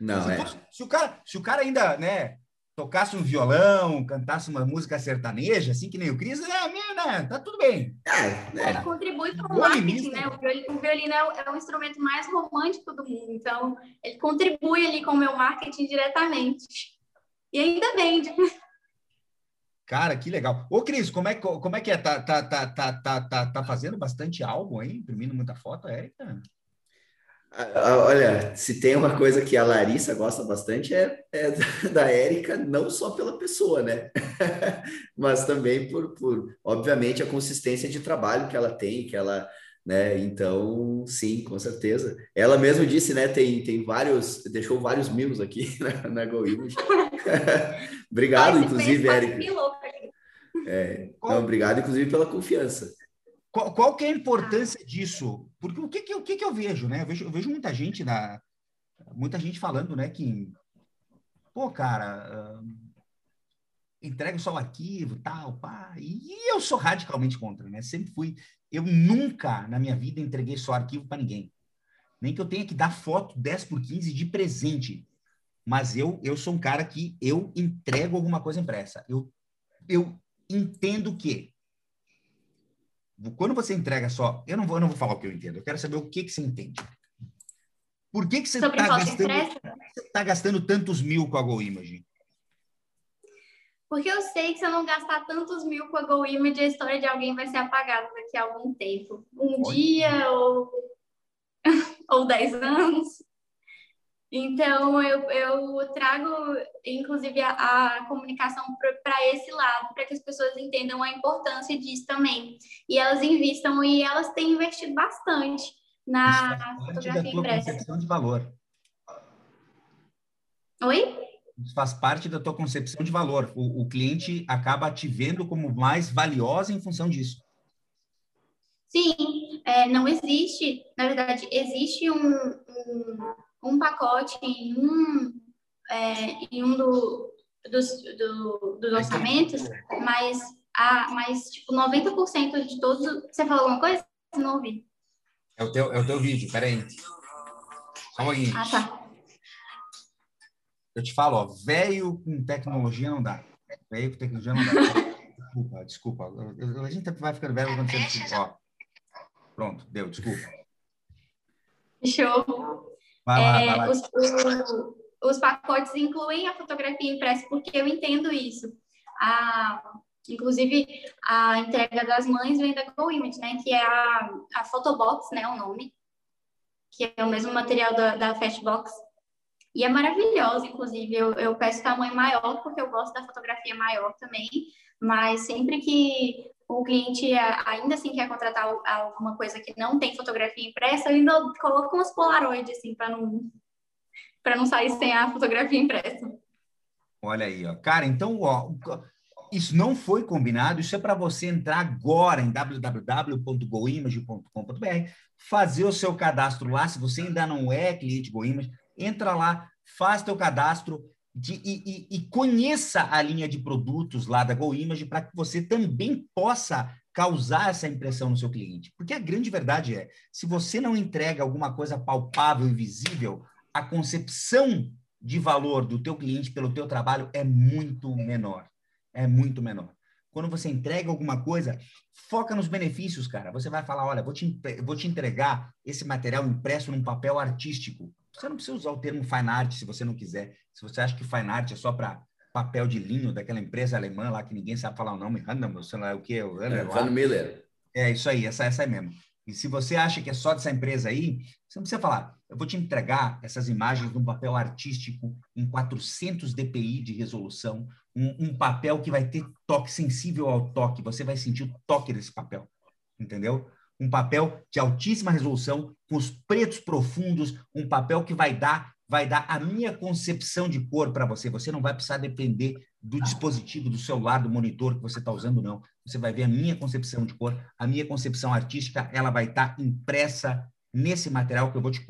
Não, se o cara ainda, né, tocasse um violão, cantasse uma música sertaneja, assim que nem o Cris, tá tudo bem. Contribui para o marketing, né? O violino é o instrumento mais romântico do mundo, então ele contribui ali com o meu marketing diretamente. E ainda bem. Cara, que legal. Ô, Cris, como é que é? Tá fazendo bastante álbum, hein? Imprimindo muita foto, Érica? Olha, se tem uma coisa que a Larissa gosta bastante é da Érica, não só pela pessoa, né? Mas também por, obviamente, a consistência de trabalho que ela tem, que ela, né? Então, sim, com certeza. Ela mesma disse, né? Tem vários, deixou vários mimos aqui na GoImage. Obrigado, inclusive, Érica. Então, obrigado, inclusive, pela confiança. Qual que é a importância disso? Porque o que eu vejo, né? Eu vejo muita gente falando, né, que pô, cara, entrega só o arquivo, tal, pá. E eu sou radicalmente contra, né? Sempre fui. Eu nunca na minha vida entreguei só arquivo para ninguém. Nem que eu tenha que dar foto 10x15 de presente. Mas eu sou um cara que eu entrego alguma coisa impressa. Eu entendo que quando você entrega só... Eu não vou falar o que eu entendo. Eu quero saber o que você entende. Por que você está gastando tantos mil com a GoImage? Porque eu sei que se eu não gastar tantos mil com a GoImage, a história de alguém vai ser apagada daqui a algum tempo. Um dia ou 10 anos. Então, eu trago, inclusive, a comunicação para esse lado, para que as pessoas entendam a importância disso também. E elas investam, e elas têm investido bastante na fotografia impressa. Faz parte da tua concepção de valor. Oi? Faz parte da tua concepção de valor. O cliente acaba te vendo como mais valiosa em função disso. Sim, não existe, na verdade, existe um pacote em um dos orçamentos, mas tipo, 90% de todos... Você falou alguma coisa? Não ouvi. É o teu vídeo, peraí. Só um pouquinho. Ah, tá. Eu te falo, ó, velho com tecnologia não dá. Velho com tecnologia não dá. Desculpa. A gente vai ficando velho quando você... Ó. Pronto, deu, desculpa. Show. Vai lá. Os pacotes incluem a fotografia impressa, porque eu entendo isso. Inclusive, a entrega das mães vem da GoImage, né? Que é a Photobox, né? O nome. Que é o mesmo material da Fastbox. E é maravilhosa, inclusive. Eu peço tamanho maior, porque eu gosto da fotografia maior também. Mas sempre que o cliente ainda assim quer contratar alguma coisa que não tem fotografia impressa, eu ainda coloco umas polaroides, assim, para não sair sem a fotografia impressa. Olha aí, ó. Cara, então, ó... Isso não foi combinado, isso é para você entrar agora em www.goimage.com.br, fazer o seu cadastro lá, se você ainda não é cliente GoImage, entra lá, faz teu cadastro e conheça a linha de produtos lá da GoImage para que você também possa causar essa impressão no seu cliente. Porque a grande verdade é, se você não entrega alguma coisa palpável e visível, a concepção de valor do teu cliente pelo teu trabalho é muito menor. É muito menor. Quando você entrega alguma coisa, foca nos benefícios, cara. Você vai falar, olha, vou te entregar esse material impresso num papel artístico. Você não precisa usar o termo fine art se você não quiser. Se você acha que fine art é só para papel de linho daquela empresa alemã lá que ninguém sabe falar o nome. Ah, não, sei lá o quê. Van Miller. É isso aí, essa é mesmo. E se você acha que é só dessa empresa aí, você não precisa falar. Eu vou te entregar essas imagens num papel artístico em 400 dpi de resolução, um papel que vai ter toque, sensível ao toque. Você vai sentir o toque desse papel, entendeu? Um papel de altíssima resolução, com os pretos profundos, um papel que vai dar a minha concepção de cor para você. Você não vai precisar depender do dispositivo, do celular, do monitor que você está usando, não. Você vai ver a minha concepção de cor, a minha concepção artística, ela vai estar impressa nesse material que eu vou te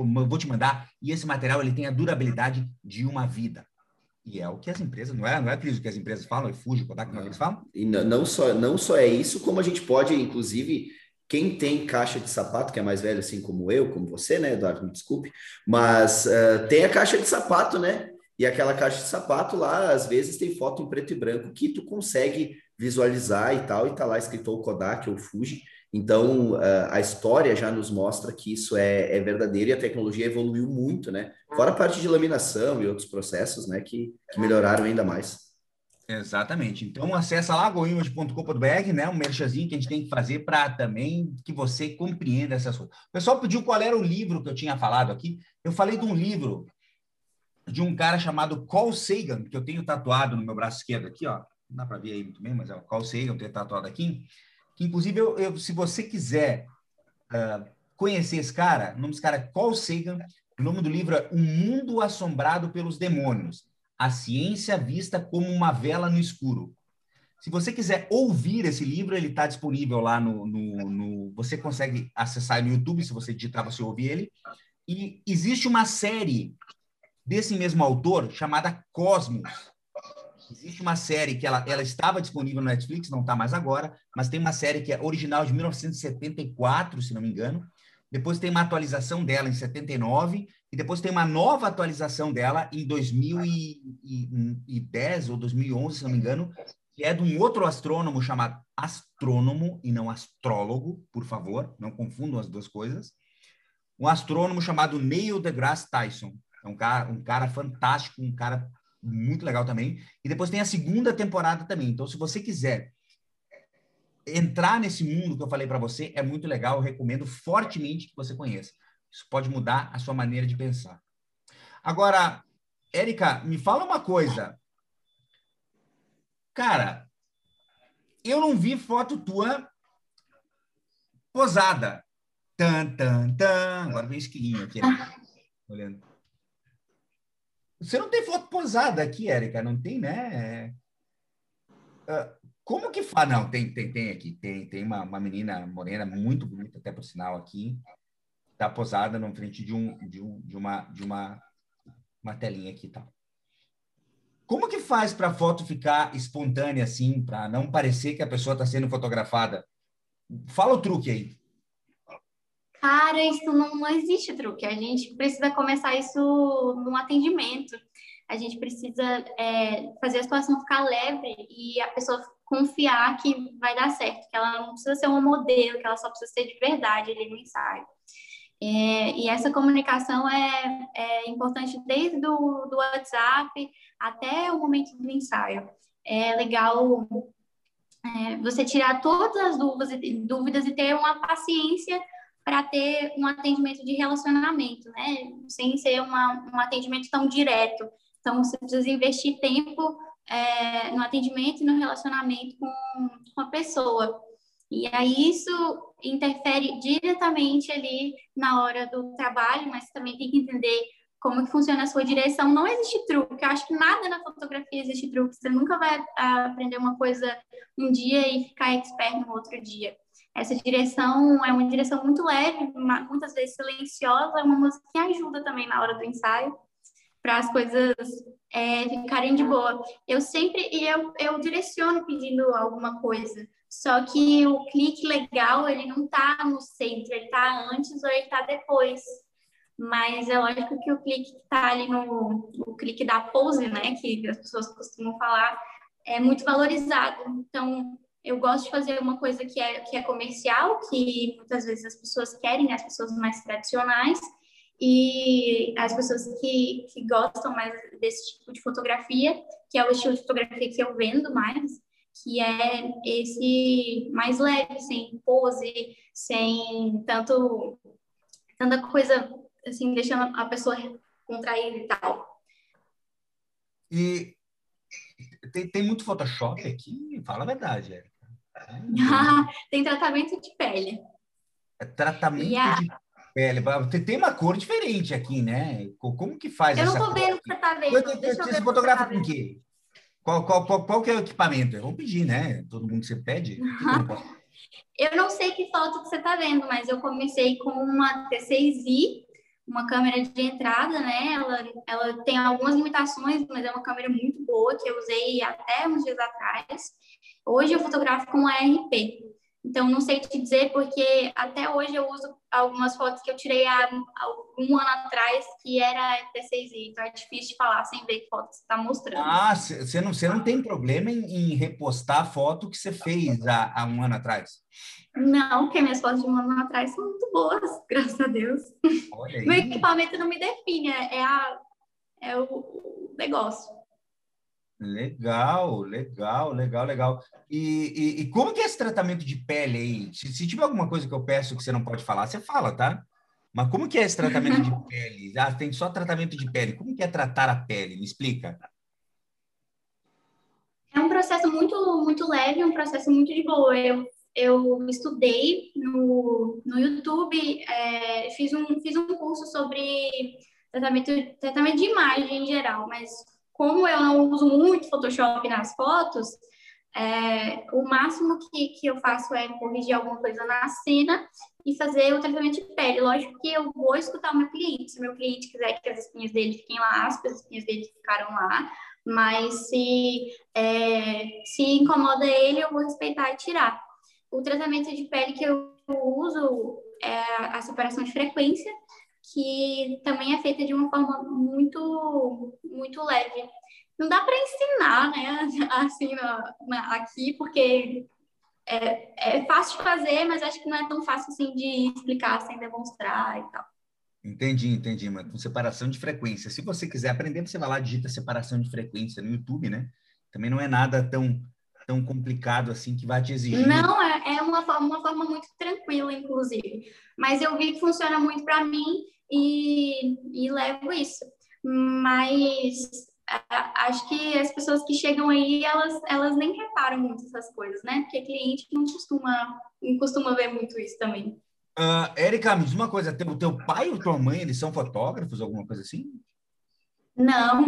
mandar, e esse material ele tem a durabilidade de uma vida. E é o que as empresas, não é Cris, o que as empresas falam, e fuge, o que eles falam? E não só é isso, como a gente pode, inclusive, quem tem caixa de sapato, que é mais velho assim como eu, como você, né, Eduardo, me desculpe, mas tem a caixa de sapato, né? E aquela caixa de sapato lá, às vezes, tem foto em preto e branco que tu consegue visualizar e tal, e tá lá escrito ou Kodak ou Fuji. Então, a história já nos mostra que isso é verdadeiro e a tecnologia evoluiu muito, né? Fora a parte de laminação e outros processos, né? Que melhoraram ainda mais. Exatamente. Então, acessa lá goimage.com.br, né? Um merchazinho que a gente tem que fazer para também que você compreenda essas coisas. O pessoal pediu qual era o livro que eu tinha falado aqui. Eu falei de um livro de um cara chamado Carl Sagan, que eu tenho tatuado no meu braço esquerdo aqui, ó. Não dá para ver aí muito bem, mas é o Carl Sagan, eu tenho tatuado aqui. Inclusive, se você quiser conhecer esse cara, o nome desse cara é Carl Sagan, o nome do livro é O Mundo Assombrado Pelos Demônios, a ciência vista como uma vela no escuro. Se você quiser ouvir esse livro, ele está disponível lá no... Você consegue acessar no YouTube, se você digitar, você ouve ele. E existe uma série desse mesmo autor chamada Cosmos. Existe uma série que ela estava disponível no Netflix, não está mais agora, mas tem uma série que é original de 1974, se não me engano. Depois tem uma atualização dela em 79 e depois tem uma nova atualização dela em 2010 ou 2011, se não me engano, que é de um outro astrônomo chamado astrônomo e não astrólogo, por favor, não confundam as duas coisas. Um astrônomo chamado Neil deGrasse Tyson. É um cara fantástico, um cara... muito legal também. E depois tem a segunda temporada também. Então, se você quiser entrar nesse mundo que eu falei para você, é muito legal. Eu recomendo fortemente que você conheça. Isso pode mudar a sua maneira de pensar. Agora, Érica, me fala uma coisa. Cara, eu não vi foto tua posada. Tan, tan, tan. Agora vem o esquilinho aqui. Né? Olhando. Você não tem foto posada aqui, Érica, não tem, né? Como que faz? Não, tem aqui. Tem uma menina morena muito bonita, até por sinal, aqui. Tá posada na frente de uma telinha aqui e tal. Como que faz para a foto ficar espontânea assim, para não parecer que a pessoa está sendo fotografada? Fala o truque aí. Cara, isso não existe truque. A gente precisa começar isso num atendimento. A gente precisa fazer a situação ficar leve e a pessoa confiar que vai dar certo, que ela não precisa ser um modelo, que ela só precisa ser de verdade ali no ensaio. E essa comunicação é importante desde do WhatsApp até o momento do ensaio. É legal você tirar todas as dúvidas e ter uma paciência para ter um atendimento de relacionamento, né? Sem ser um atendimento tão direto. Então, você precisa investir tempo no atendimento e no relacionamento com a pessoa. E aí isso interfere diretamente ali na hora do trabalho, mas também tem que entender como que funciona a sua direção. Não existe truque, eu acho que nada na fotografia existe truque. Você nunca vai aprender uma coisa um dia e ficar expert no outro dia. Essa direção é uma direção muito leve, muitas vezes silenciosa, é uma música que ajuda também na hora do ensaio, para as coisas ficarem de boa. Eu direciono pedindo alguma coisa, só que o clique legal, ele não está no centro, ele está antes ou ele está depois. Mas é lógico que o clique que está ali o clique da pose, né, que as pessoas costumam falar, é muito valorizado. Então, eu gosto de fazer uma coisa que é comercial, que muitas vezes as pessoas querem, né, as pessoas mais tradicionais, e as pessoas que gostam mais desse tipo de fotografia, que é o estilo de fotografia que eu vendo mais, que é esse mais leve, sem pose, sem tanta coisa, assim, deixando a pessoa contraída e tal. E tem muito Photoshop aqui? Fala a verdade, Érica. Tem tratamento de pele. Tem uma cor diferente aqui, né? Como que faz essa cor? Eu não tô vendo o que você tá vendo. Você fotografa com o quê? Qual que é o equipamento? Eu vou pedir, né? Todo mundo você pede. Eu não sei que foto que você tá vendo, mas eu comecei com uma T6i, uma câmera de entrada, né? Ela tem algumas limitações, mas é uma câmera muito boa, que eu usei até uns dias atrás. Hoje eu fotografo com a RP. Então, não sei te dizer, porque até hoje eu uso algumas fotos que eu tirei há um ano atrás, que era T6i. Então, é difícil de falar sem ver que foto que você está mostrando. Ah, você não tem problema em repostar a foto que você fez há um ano atrás? Não, porque minhas fotos de um ano atrás são muito boas, graças a Deus. Olha aí. Meu equipamento não me define, é o negócio. Legal. E como que é esse tratamento de pele aí? Se tiver alguma coisa que eu peço que você não pode falar, você fala, tá? Mas como que é esse tratamento de pele? Ah, tem só tratamento de pele. Como que é tratar a pele? Me explica. É um processo muito, muito leve, um processo muito de boa. Eu estudei no YouTube, fiz um curso sobre tratamento de imagem em geral, mas como eu não uso muito Photoshop nas fotos, o máximo que eu faço é corrigir alguma coisa na cena e fazer o tratamento de pele. Lógico que eu vou escutar o meu cliente. Se o meu cliente quiser que as espinhas dele fiquem lá, as espinhas dele ficaram lá. Mas se incomoda ele, eu vou respeitar e tirar. O tratamento de pele que eu uso é a separação de frequência, que também é feita de uma forma muito, muito leve. Não dá para ensinar, né, assim, aqui, porque é fácil de fazer, mas acho que não é tão fácil assim de explicar, sem demonstrar e tal. Entendi, mas com separação de frequência. Se você quiser aprender, você vai lá, digita separação de frequência no YouTube, né? Também não é nada tão complicado assim que vai te exigir. Não, é uma forma muito tranquila, inclusive. Mas eu vi que funciona muito para mim e levo isso. Mas acho que as pessoas que chegam aí, elas nem reparam muito essas coisas, né? Porque cliente não costuma ver muito isso também. Érica, me diz uma coisa. O teu pai ou tua mãe, eles são fotógrafos, alguma coisa assim? Não.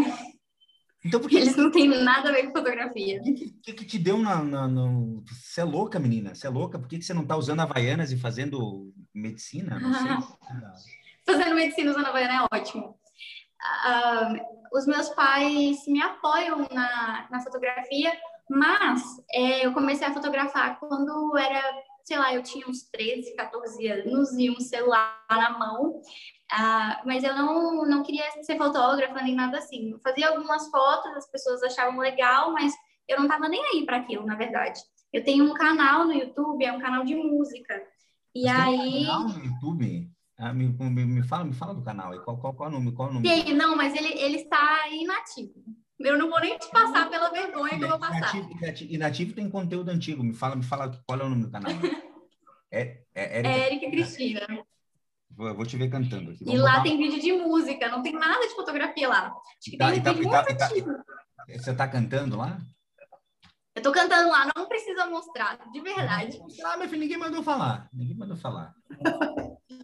Então, porque eles não têm nada a ver com fotografia. O que te deu na... Você é louca, menina. Você é louca. Por que você não tá usando Havaianas e fazendo medicina? Não sei. Fazendo medicina usando Havaiana é ótimo. Os meus pais me apoiam na fotografia, mas eu comecei a fotografar quando era, sei lá, eu tinha uns 13, 14 anos e um celular na mão. Mas eu não queria ser fotógrafa nem nada assim. Eu fazia algumas fotos, as pessoas achavam legal, mas eu não estava nem aí para aquilo, na verdade. Eu tenho um canal no YouTube, é um canal de música. E aí... Canal no YouTube? Me fala do canal aí. Qual o nome? Tem, não, mas ele está inativo. Eu não vou nem te passar pela vergonha que eu vou passar. Inativo tem conteúdo antigo. Me fala qual é o nome do canal. É Érica Cristina. Eu vou te ver cantando aqui. E lá tem vídeo de música. Não tem nada de fotografia lá. Acho que tem vídeo muito antigo. Você está cantando lá? Eu tô cantando lá. Não precisa mostrar, de verdade. Ah, meu filho, ninguém mandou falar. Ninguém mandou falar.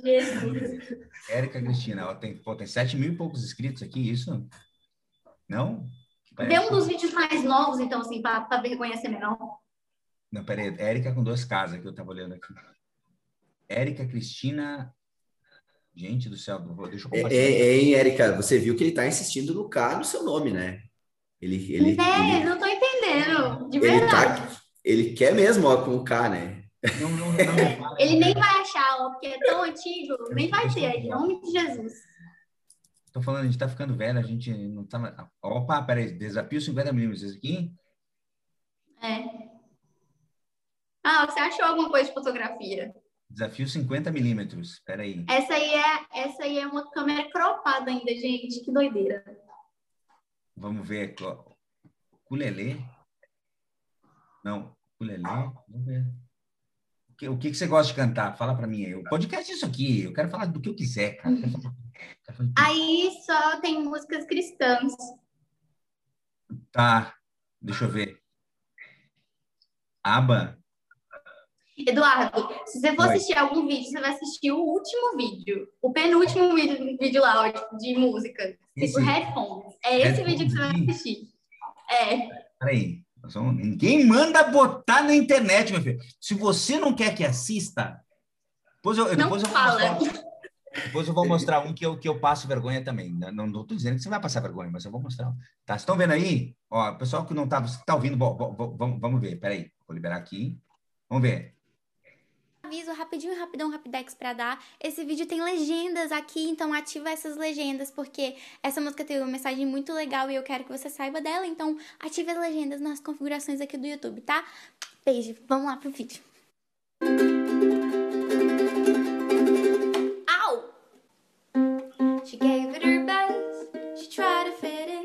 Jesus. Érica Cristina, ela tem 7.000 e poucos inscritos aqui, isso? Não? Parece... Vê um dos vídeos mais novos, então, assim, pra vergonha ser menor. Não, peraí, Érica com 2 casas que eu tava olhando aqui. Érica Cristina... Gente do céu, deixa eu compartilhar. Hein, Érica, você viu que ele tá insistindo no K no seu nome, né? Ele não tô entendendo, de verdade. Ele quer mesmo, ó, com o K, né? Não. Ele nem vai achar, ó, porque é tão antigo, nem vai ter, em nome de Jesus. Tô falando, a gente tá ficando velho, a gente não tá... Opa, peraí, desafio 50 milímetros, esse aqui? É. Ah, você achou alguma coisa de fotografia? Desafio 50 milímetros, peraí. Essa aí é uma câmera cropada ainda, gente, que doideira. Vamos ver aqui, ó. Ukulele? Não, ukulele, vamos ver. O que você gosta de cantar? Fala pra mim aí. O podcast é isso aqui. Eu quero falar do que eu quiser, cara. Eu quero falar aí só tem músicas cristãs. Tá. Deixa eu ver. Aba? Eduardo, se você for assistir algum vídeo, você vai assistir o último vídeo. O penúltimo vídeo lá, de música. Tipo headphones. É esse vídeo que você vai assistir. É. Peraí. Ninguém manda botar na internet, meu filho. Se você não quer que assista, depois eu vou mostrar um que eu passo vergonha também. Não estou dizendo que você vai passar vergonha, mas eu vou mostrar. Tá, vocês estão vendo aí? Ó, o pessoal que não tá ouvindo, vamos ver. Peraí, vou liberar aqui. Vamos ver. Aviso rapidinho, rapidex pra dar. Esse vídeo tem legendas aqui, então ativa essas legendas, porque essa música tem uma mensagem muito legal e eu quero que você saiba dela, então ative as legendas nas configurações aqui do YouTube, tá? Beijo, vamos lá pro vídeo. Au! She gave it her best, she tried to fit in,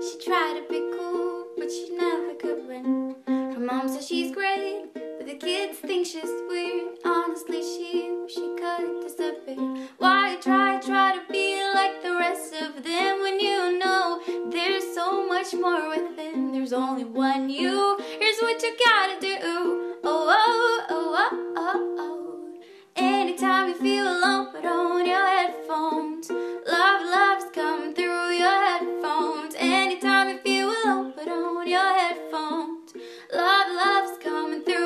she tried to be cool, but she never could win. Her mom says she's great, the kids think she's weird. Honestly, she could disappear. Why try to be like the rest of them when you know there's so much more within? There's only one you. Here's what you gotta do. Oh oh oh oh oh oh. Anytime you feel alone, put on your headphones. Love's come through your headphones. Anytime you feel alone, put on your headphones. Love's coming through.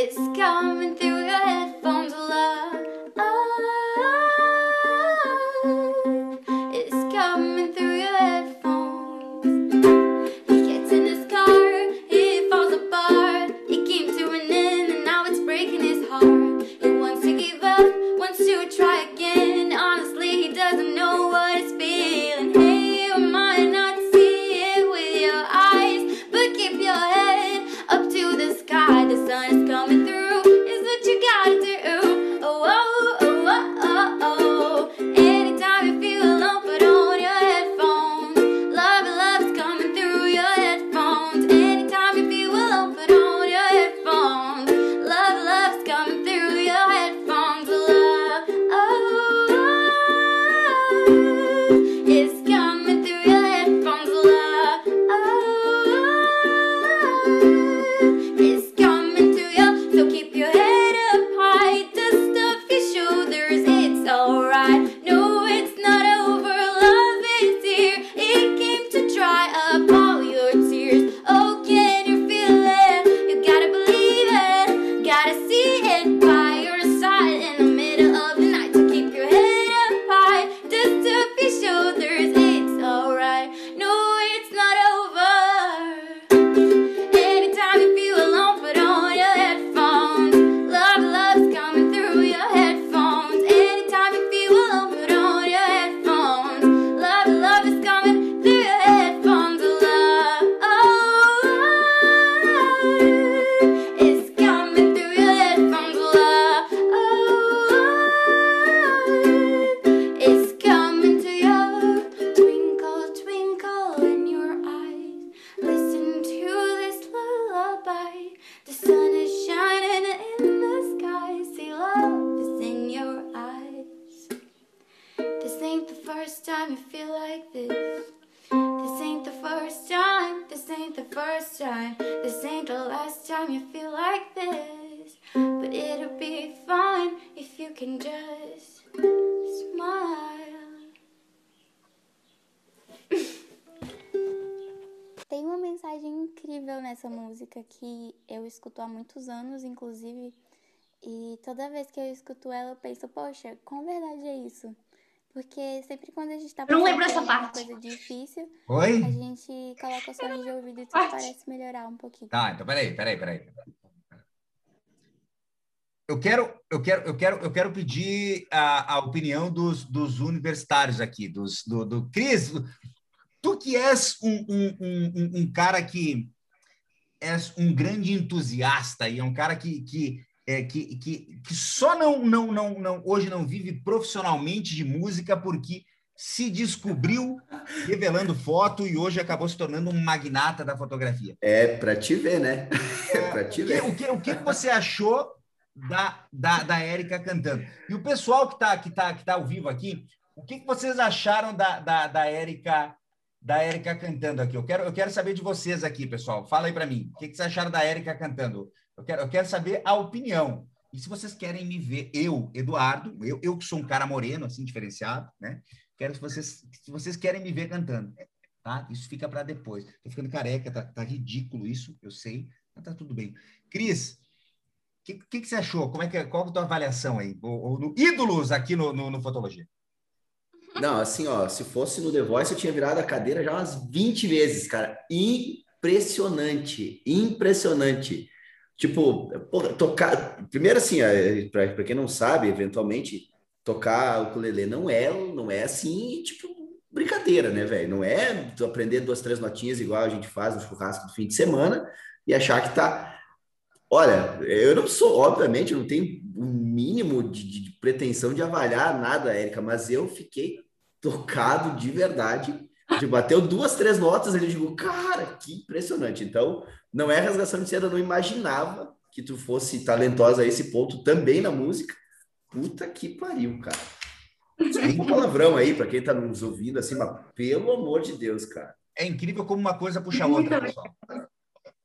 It's coming through your headphones. feel like this. This ain't the first time, this ain't the first time, this ain't the last time you feel like this. But it'll be fine if you can just smile. Tem uma mensagem incrível nessa música que eu escuto há muitos anos, inclusive, e toda vez que eu escuto ela eu penso, poxa, com verdade é isso. Porque sempre quando a gente tá passando uma coisa difícil, a gente coloca o som de ouvido e tudo parece melhorar um pouquinho. Tá, então peraí. Eu quero pedir a opinião dos universitários aqui, do Cris. Tu que és um cara que és um grande entusiasta e é um cara que só não hoje não vive profissionalmente de música porque se descobriu revelando foto e hoje acabou se tornando um magnata da fotografia. É, para te ver, né? Para te ver. O que você achou da Érica cantando? E o pessoal que tá ao vivo aqui, o que vocês acharam da Érica cantando aqui? Eu quero saber de vocês aqui, pessoal. Fala aí para mim. O que vocês acharam da Érica cantando? Eu quero saber a opinião. E se vocês querem me ver, eu, Eduardo, eu que sou um cara moreno, assim, diferenciado, né? Quero que se vocês querem me ver cantando, tá? Isso fica para depois. Tô ficando careca, tá ridículo isso, eu sei, mas tá tudo bem. Cris, o que você achou? Qual é a tua avaliação aí? Ídolos aqui no Fotologia. Não, assim, ó, se fosse no The Voice, eu tinha virado a cadeira já umas 20 vezes, cara. Impressionante. Tipo, porra, tocar... Primeiro, assim, para quem não sabe, eventualmente, tocar o ukulele não é assim, tipo, brincadeira, né, velho? Não é aprender 2, 3 notinhas igual a gente faz no churrasco do fim de semana e achar que tá... Olha, eu não sou, obviamente, eu não tenho o mínimo de pretensão de avaliar nada, Érica, mas eu fiquei tocado de verdade. Bateu 2, 3 notas, ele digo, cara, que impressionante. Então, não é rasgação de seda, eu não imaginava que tu fosse talentosa a esse ponto também na música. Puta que pariu, cara. Tem um palavrão aí para quem tá nos ouvindo, assim, mas pelo amor de Deus, cara. É incrível como uma coisa puxa a outra, pessoal.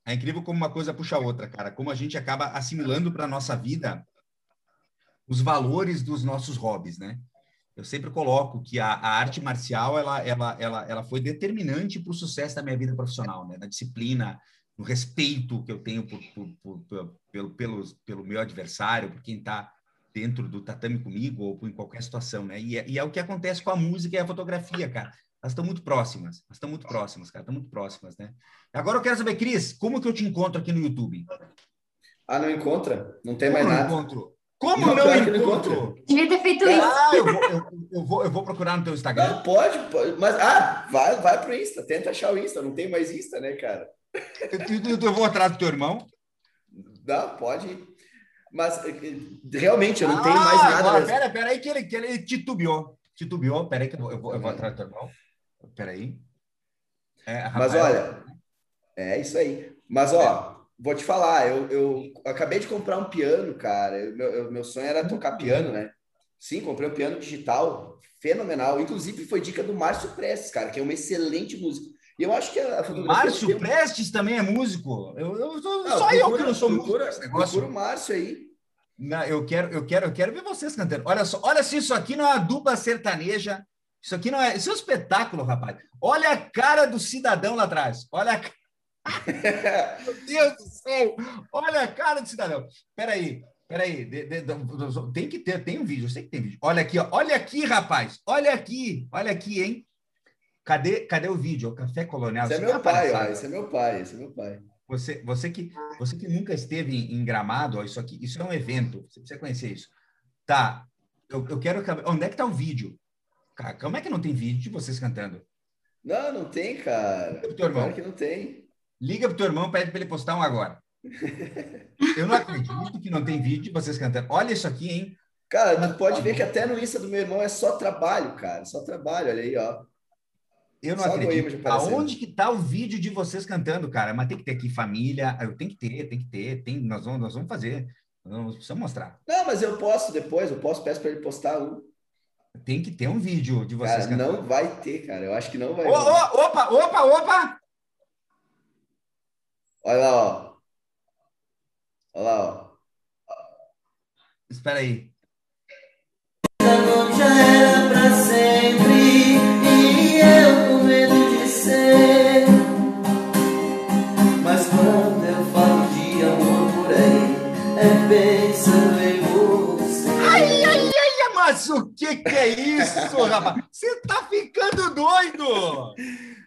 É incrível como uma coisa puxa a outra, cara. Como a gente acaba assimilando para nossa vida os valores dos nossos hobbies, né? Eu sempre coloco que a arte marcial ela foi determinante para o sucesso da minha vida profissional, né? Na disciplina, no respeito que eu tenho pelo meu adversário, por quem está dentro do tatame comigo ou em qualquer situação, né? E é o que acontece com a música e a fotografia, cara. Elas estão muito próximas, né? Agora eu quero saber, Cris, como que eu te encontro aqui no YouTube? Ah, não encontra? Não tem mais nada. Como não encontro? Devia ter feito isso. Ah, eu vou procurar no teu Instagram. Não, pode, mas vai pro Insta, tenta achar o Insta, não tem mais Insta, né, cara? Eu vou atrás do teu irmão? Não, pode ir. Mas realmente eu não tenho mais nada. Agora, pera aí que ele titubeou, pera aí que eu vou atrás do teu irmão. Pera aí. Mas olha, é isso aí. Mas ó, vou te falar, eu acabei de comprar um piano, cara. Meu sonho era tocar piano, né? Sim, comprei um piano digital, fenomenal. Inclusive, foi dica do Márcio Prestes, cara, que é um excelente músico. E eu acho que a fotografia... Márcio Prestes também é músico? Eu que não sou músico. Procura o Márcio aí. Não, eu quero ver vocês cantando. Olha se isso aqui não é uma dupla sertaneja. Isso aqui não é... Isso é um espetáculo, rapaz. Olha a cara do cidadão lá atrás. Meu Deus do céu! Olha a cara do cidadão. Peraí. Tem um vídeo, eu sei que tem vídeo. Olha aqui, ó. Olha aqui, rapaz, hein? Cadê o vídeo? O Café Colonial. Esse é meu pai, ó. Esse é meu pai. Você que nunca esteve em Gramado, ó, isso é um evento. Você precisa conhecer isso. Tá. Eu quero... Onde é que tá o vídeo? Cara, como é que não tem vídeo de vocês cantando? Não tem, cara. Claro que não tem. Liga pro teu irmão, pede para ele postar um agora. Eu não acredito que não tem vídeo de vocês cantando. Olha isso aqui, hein? Cara, tu pode ver que até no Insta do meu irmão é só trabalho, cara. Só trabalho, olha aí, ó. Eu não acredito. Aonde que tá o vídeo de vocês cantando, cara? Mas tem que ter aqui família. Tem que ter. Nós vamos fazer. Nós precisamos mostrar. Não, mas eu posso depois. Peço para ele postar um. Tem que ter um vídeo de vocês. Cara, não vai ter, cara. Eu acho que não vai. Opa! Olha lá, ó. Espera aí. Já era pra sempre e eu com medo de ser. Mas quando eu falo de amor por aí, é pensando em você. Ai, mas o que é isso, rapaz? Você tá ficando doido!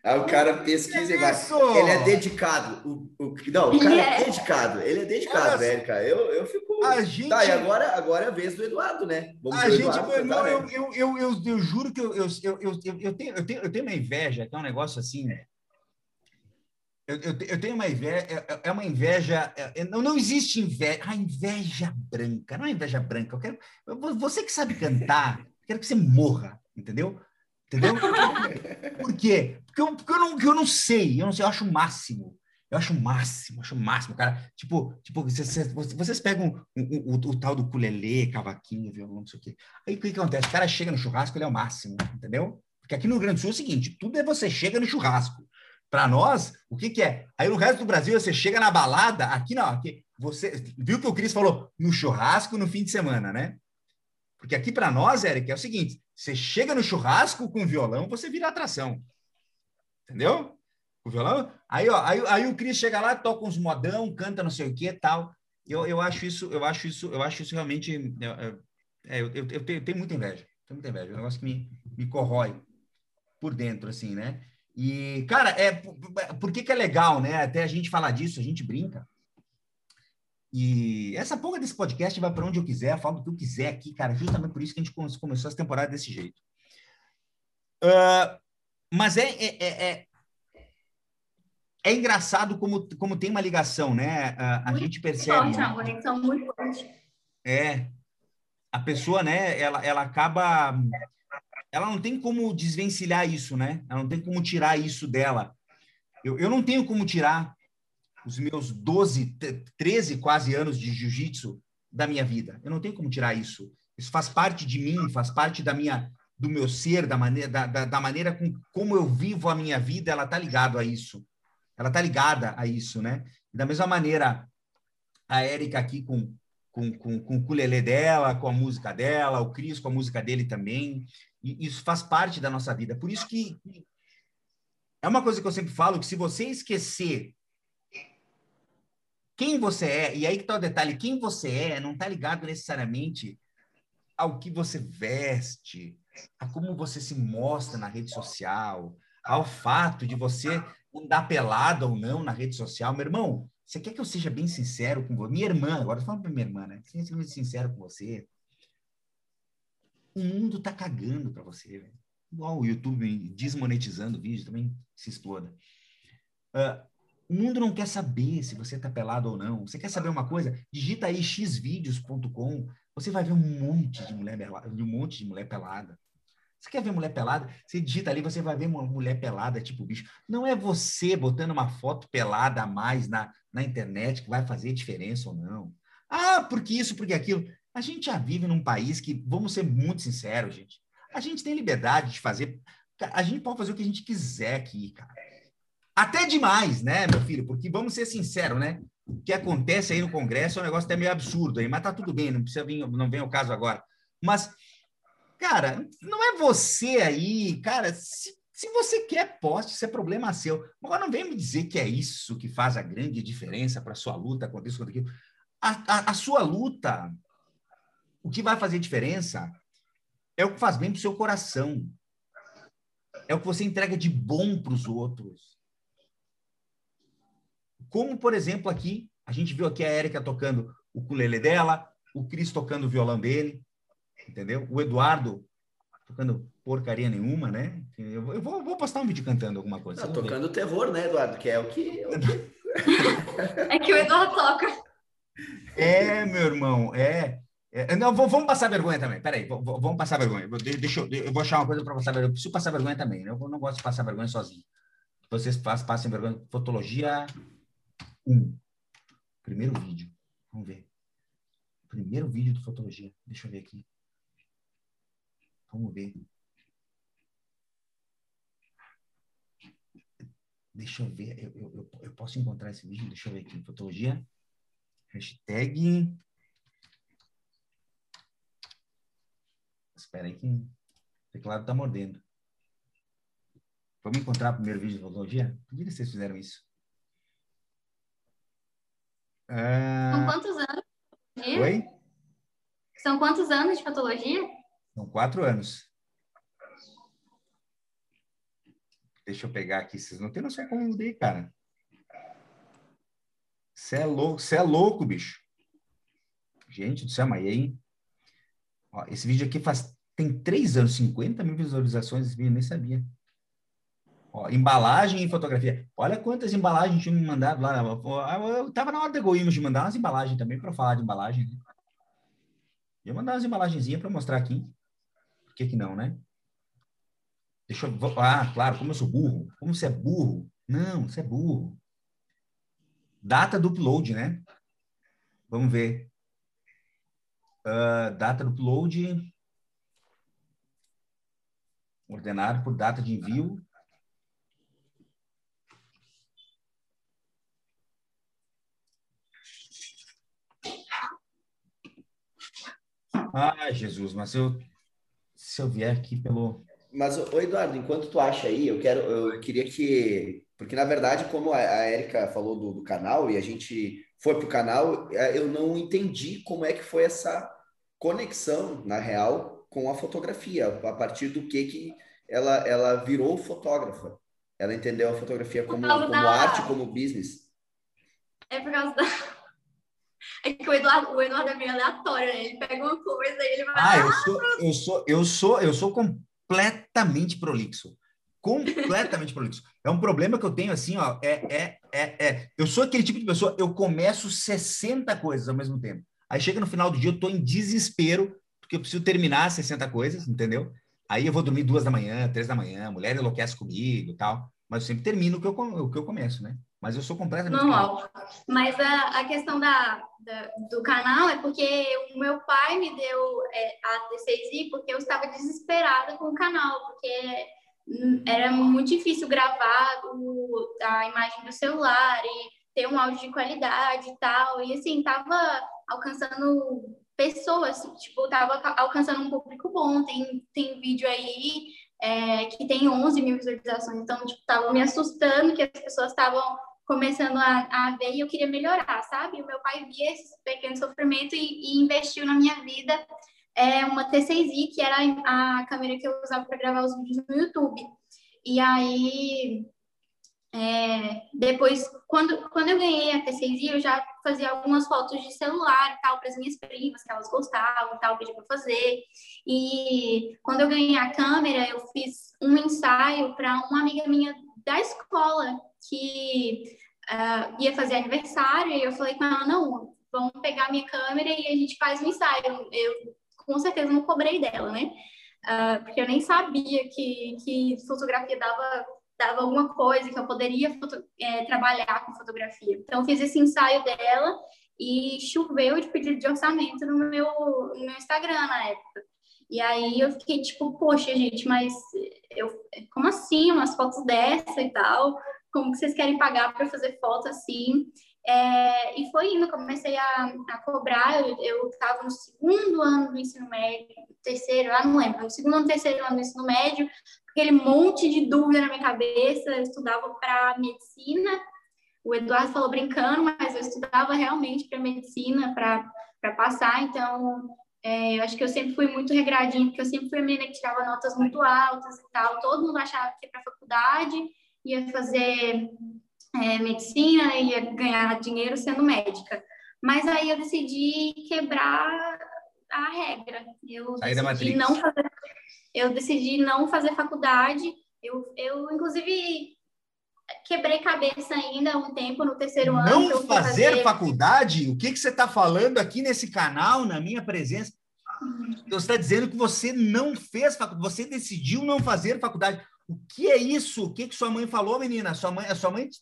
Aí o cara pesquisa e vai. Ele é dedicado. O cara é dedicado. Ele é dedicado, olha, velho, cara. Eu fico... A gente... Tá, e agora é a vez do Eduardo, né? Vamos a gente... Eduardo, meu irmão, eu juro que eu tenho uma inveja, que é um negócio assim, né? Eu tenho uma inveja... É uma inveja... Não existe inveja... Ah, inveja branca. Não é inveja branca. Eu quero... Você que sabe cantar, quero que você morra, entendeu? Entendeu? Por quê? Porque eu não sei, eu acho o máximo. Eu acho o máximo, cara. Tipo vocês pegam o tal do ukulele, cavaquinho, violão, não sei o quê. Aí o que acontece? O cara chega no churrasco, ele é o máximo, entendeu? Porque aqui no Rio Grande do Sul é o seguinte, tudo é você chega no churrasco. Para nós, o que é? Aí no resto do Brasil, você chega na balada, aqui não, aqui, você viu que o Cris falou? No churrasco, no fim de semana, né? Porque aqui para nós, Érica, é o seguinte, você chega no churrasco com violão, você vira atração. Entendeu? O violão. Aí o Cris chega lá, toca uns modão, canta não sei o que e tal. Eu acho isso realmente. Eu tenho muita inveja. É um negócio que me corrói por dentro, assim, né? E, cara, por que é legal, né? Até a gente falar disso, a gente brinca. E essa porra desse podcast vai para onde eu quiser, falo o que eu quiser aqui, cara. Justamente por isso que a gente começou essa temporada desse jeito. Mas é engraçado como tem uma ligação, né? A gente percebe... Forte, né? Uma conexão muito forte. É. A pessoa, né? Ela acaba... Ela não tem como desvencilhar isso, né? Ela não tem como tirar isso dela. Eu não tenho como tirar os meus 12, 13 quase anos de jiu-jitsu da minha vida. Eu não tenho como tirar isso. Isso faz parte de mim, faz parte da minha... do meu ser, da maneira como eu vivo a minha vida, ela está ligada a isso. Ela está ligada a isso, né? Da mesma maneira, a Érica aqui com o ukulele dela, com a música dela, o Cris com a música dele também. E isso faz parte da nossa vida. Por isso que é uma coisa que eu sempre falo, que se você esquecer quem você é, e aí que está o detalhe, quem você é não está ligado necessariamente ao que você veste, a como você se mostra na rede social, ao fato de você andar pelada ou não na rede social. Meu irmão, você quer que eu seja bem sincero com você? Minha irmã, agora eu falo pra minha irmã, né? Você quer que eu seja sincero com você? O mundo tá cagando pra você, velho. Igual o YouTube desmonetizando o vídeo, também se exploda. O mundo não quer saber se você tá pelado ou não. Você quer saber uma coisa? Digita aí xvideos.com. Você vai ver um monte de mulher pelada. Você quer ver mulher pelada? Você digita ali, você vai ver uma mulher pelada, tipo bicho. Não é você botando uma foto pelada a mais na internet que vai fazer diferença ou não. Ah, porque isso, porque aquilo. A gente já vive num país que, vamos ser muito sinceros, gente, a gente tem liberdade de fazer... A gente pode fazer o que a gente quiser aqui, cara. Até demais, né, meu filho? Porque, vamos ser sinceros, né? O que acontece aí no Congresso é um negócio até meio absurdo aí, mas tá tudo bem, não precisa vir, não vem o caso agora. Mas, cara, não é você aí, cara, se você quer poste, isso é problema seu. Agora não vem me dizer que é isso que faz a grande diferença para a sua luta, aconteça contra aquilo. A sua luta, o que vai fazer diferença é o que faz bem pro seu coração. É o que você entrega de bom para os outros. Como, por exemplo, aqui, a gente viu aqui a Érica tocando o ukulele dela, o Cris tocando o violão dele, entendeu? O Eduardo tocando porcaria nenhuma, né? Eu vou postar um vídeo cantando alguma coisa. Não, tocando terror, né, Eduardo? Que é o que... É que o Eduardo toca. É, meu irmão, Não, vamos passar vergonha também, peraí, vamos passar vergonha. Eu vou achar uma coisa para passar vergonha. Eu preciso passar vergonha também, né? Eu não gosto de passar vergonha sozinho. Vocês passem vergonha. Fotologia... Primeiro vídeo. Vamos ver. Primeiro vídeo do Fotologia. Deixa eu ver aqui. Vamos ver. Deixa eu ver, eu posso encontrar esse vídeo? Deixa eu ver aqui, fotologia. Hashtag. Espera aí que o teclado tá mordendo. Vamos encontrar o primeiro vídeo de fotologia? Por que vocês fizeram isso? São quantos anos de fotologia? Oi? São quantos anos de fotologia? São 4 anos. Deixa eu pegar aqui. Vocês não têm noção como eu mudei, cara. Você é louco, bicho. Gente do céu, mas aí, hein? Ó, esse vídeo aqui tem 3 anos, 50 mil visualizações. Esse vídeo eu nem sabia. Ó, embalagem e fotografia. Olha quantas embalagens tinham me mandado lá. Eu tava na hora da Goimage de mandar umas embalagens também para falar de embalagem. Né? Eu mandar umas embalagenzinhas para mostrar aqui. Por que que não, né? Deixa eu... Ah, claro, como eu sou burro. Como você é burro? Não, você é burro. Data do upload, né? Vamos ver. Data do upload. Ordenado por data de envio. Ah, Jesus, mas se eu vier aqui pelo... Mas, ô Eduardo, enquanto tu acha aí, eu queria que... Porque, na verdade, como a Érica falou do canal e a gente foi pro canal, eu não entendi como é que foi essa conexão, na real, com a fotografia. A partir do que ela virou fotógrafa. Ela entendeu a fotografia como arte, como business. É por causa da... É que o Eduardo é meio aleatório, né? Ele pega uma coisa e ele vai... Ah, eu sou completamente prolixo. Completamente prolixo. É um problema que eu tenho, assim, ó. Eu sou aquele tipo de pessoa, eu começo 60 coisas ao mesmo tempo. Aí chega no final do dia, eu tô em desespero, porque eu preciso terminar 60 coisas, entendeu? Aí eu vou dormir 2 da manhã, 3 da manhã, a mulher enlouquece comigo e tal. Mas eu sempre termino o que eu começo, né? Mas eu sou completamente... Normal. Mas a questão do canal é porque o meu pai me deu a T6i porque eu estava desesperada com o canal, porque era muito difícil gravar a imagem do celular e ter um áudio de qualidade e tal. E assim, estava alcançando pessoas, tipo, estava alcançando um público bom. Tem vídeo aí... que tem 11 mil visualizações, então, tipo, tava me assustando que as pessoas estavam começando a ver e eu queria melhorar, sabe? O meu pai via esse pequeno sofrimento e investiu na minha vida uma T6i, que era a câmera que eu usava para gravar os vídeos no YouTube. E aí, depois, quando eu ganhei a T6i, eu já fazia algumas fotos de celular e tal, para as minhas primas, que elas gostavam e tal, pedia para fazer. E quando eu ganhei a câmera, eu fiz um ensaio para uma amiga minha da escola, que ia fazer aniversário, e eu falei com ela, não, vamos pegar a minha câmera e a gente faz um ensaio. Eu com certeza não cobrei dela, né? Porque eu nem sabia que fotografia dava alguma coisa que eu poderia trabalhar com fotografia. Então, eu fiz esse ensaio dela e choveu de pedido de orçamento no meu Instagram na época. E aí eu fiquei tipo, poxa, gente, mas como assim? Umas fotos dessa e tal? Como que vocês querem pagar para fazer foto assim? E foi indo, comecei a cobrar. Eu estava no segundo ano do ensino médio, terceiro, ah, não lembro, no segundo ano, terceiro ano do ensino médio, aquele monte de dúvida na minha cabeça. Eu estudava para medicina, o Eduardo falou brincando, mas eu estudava realmente para medicina, para passar. Então, eu acho que eu sempre fui muito regradinha, porque eu sempre fui a menina que tirava notas muito altas e tal. Todo mundo achava que ia para faculdade, ia fazer medicina, ia ganhar dinheiro sendo médica. Mas aí eu decidi quebrar a regra. Eu decidi não fazer faculdade. Eu inclusive, quebrei cabeça ainda há um tempo, no terceiro ano. Não fazer faculdade? O que você está falando aqui nesse canal, na minha presença? Você está dizendo que você não fez faculdade, você decidiu não fazer faculdade. O que é isso? O que sua mãe falou, menina? A sua mãe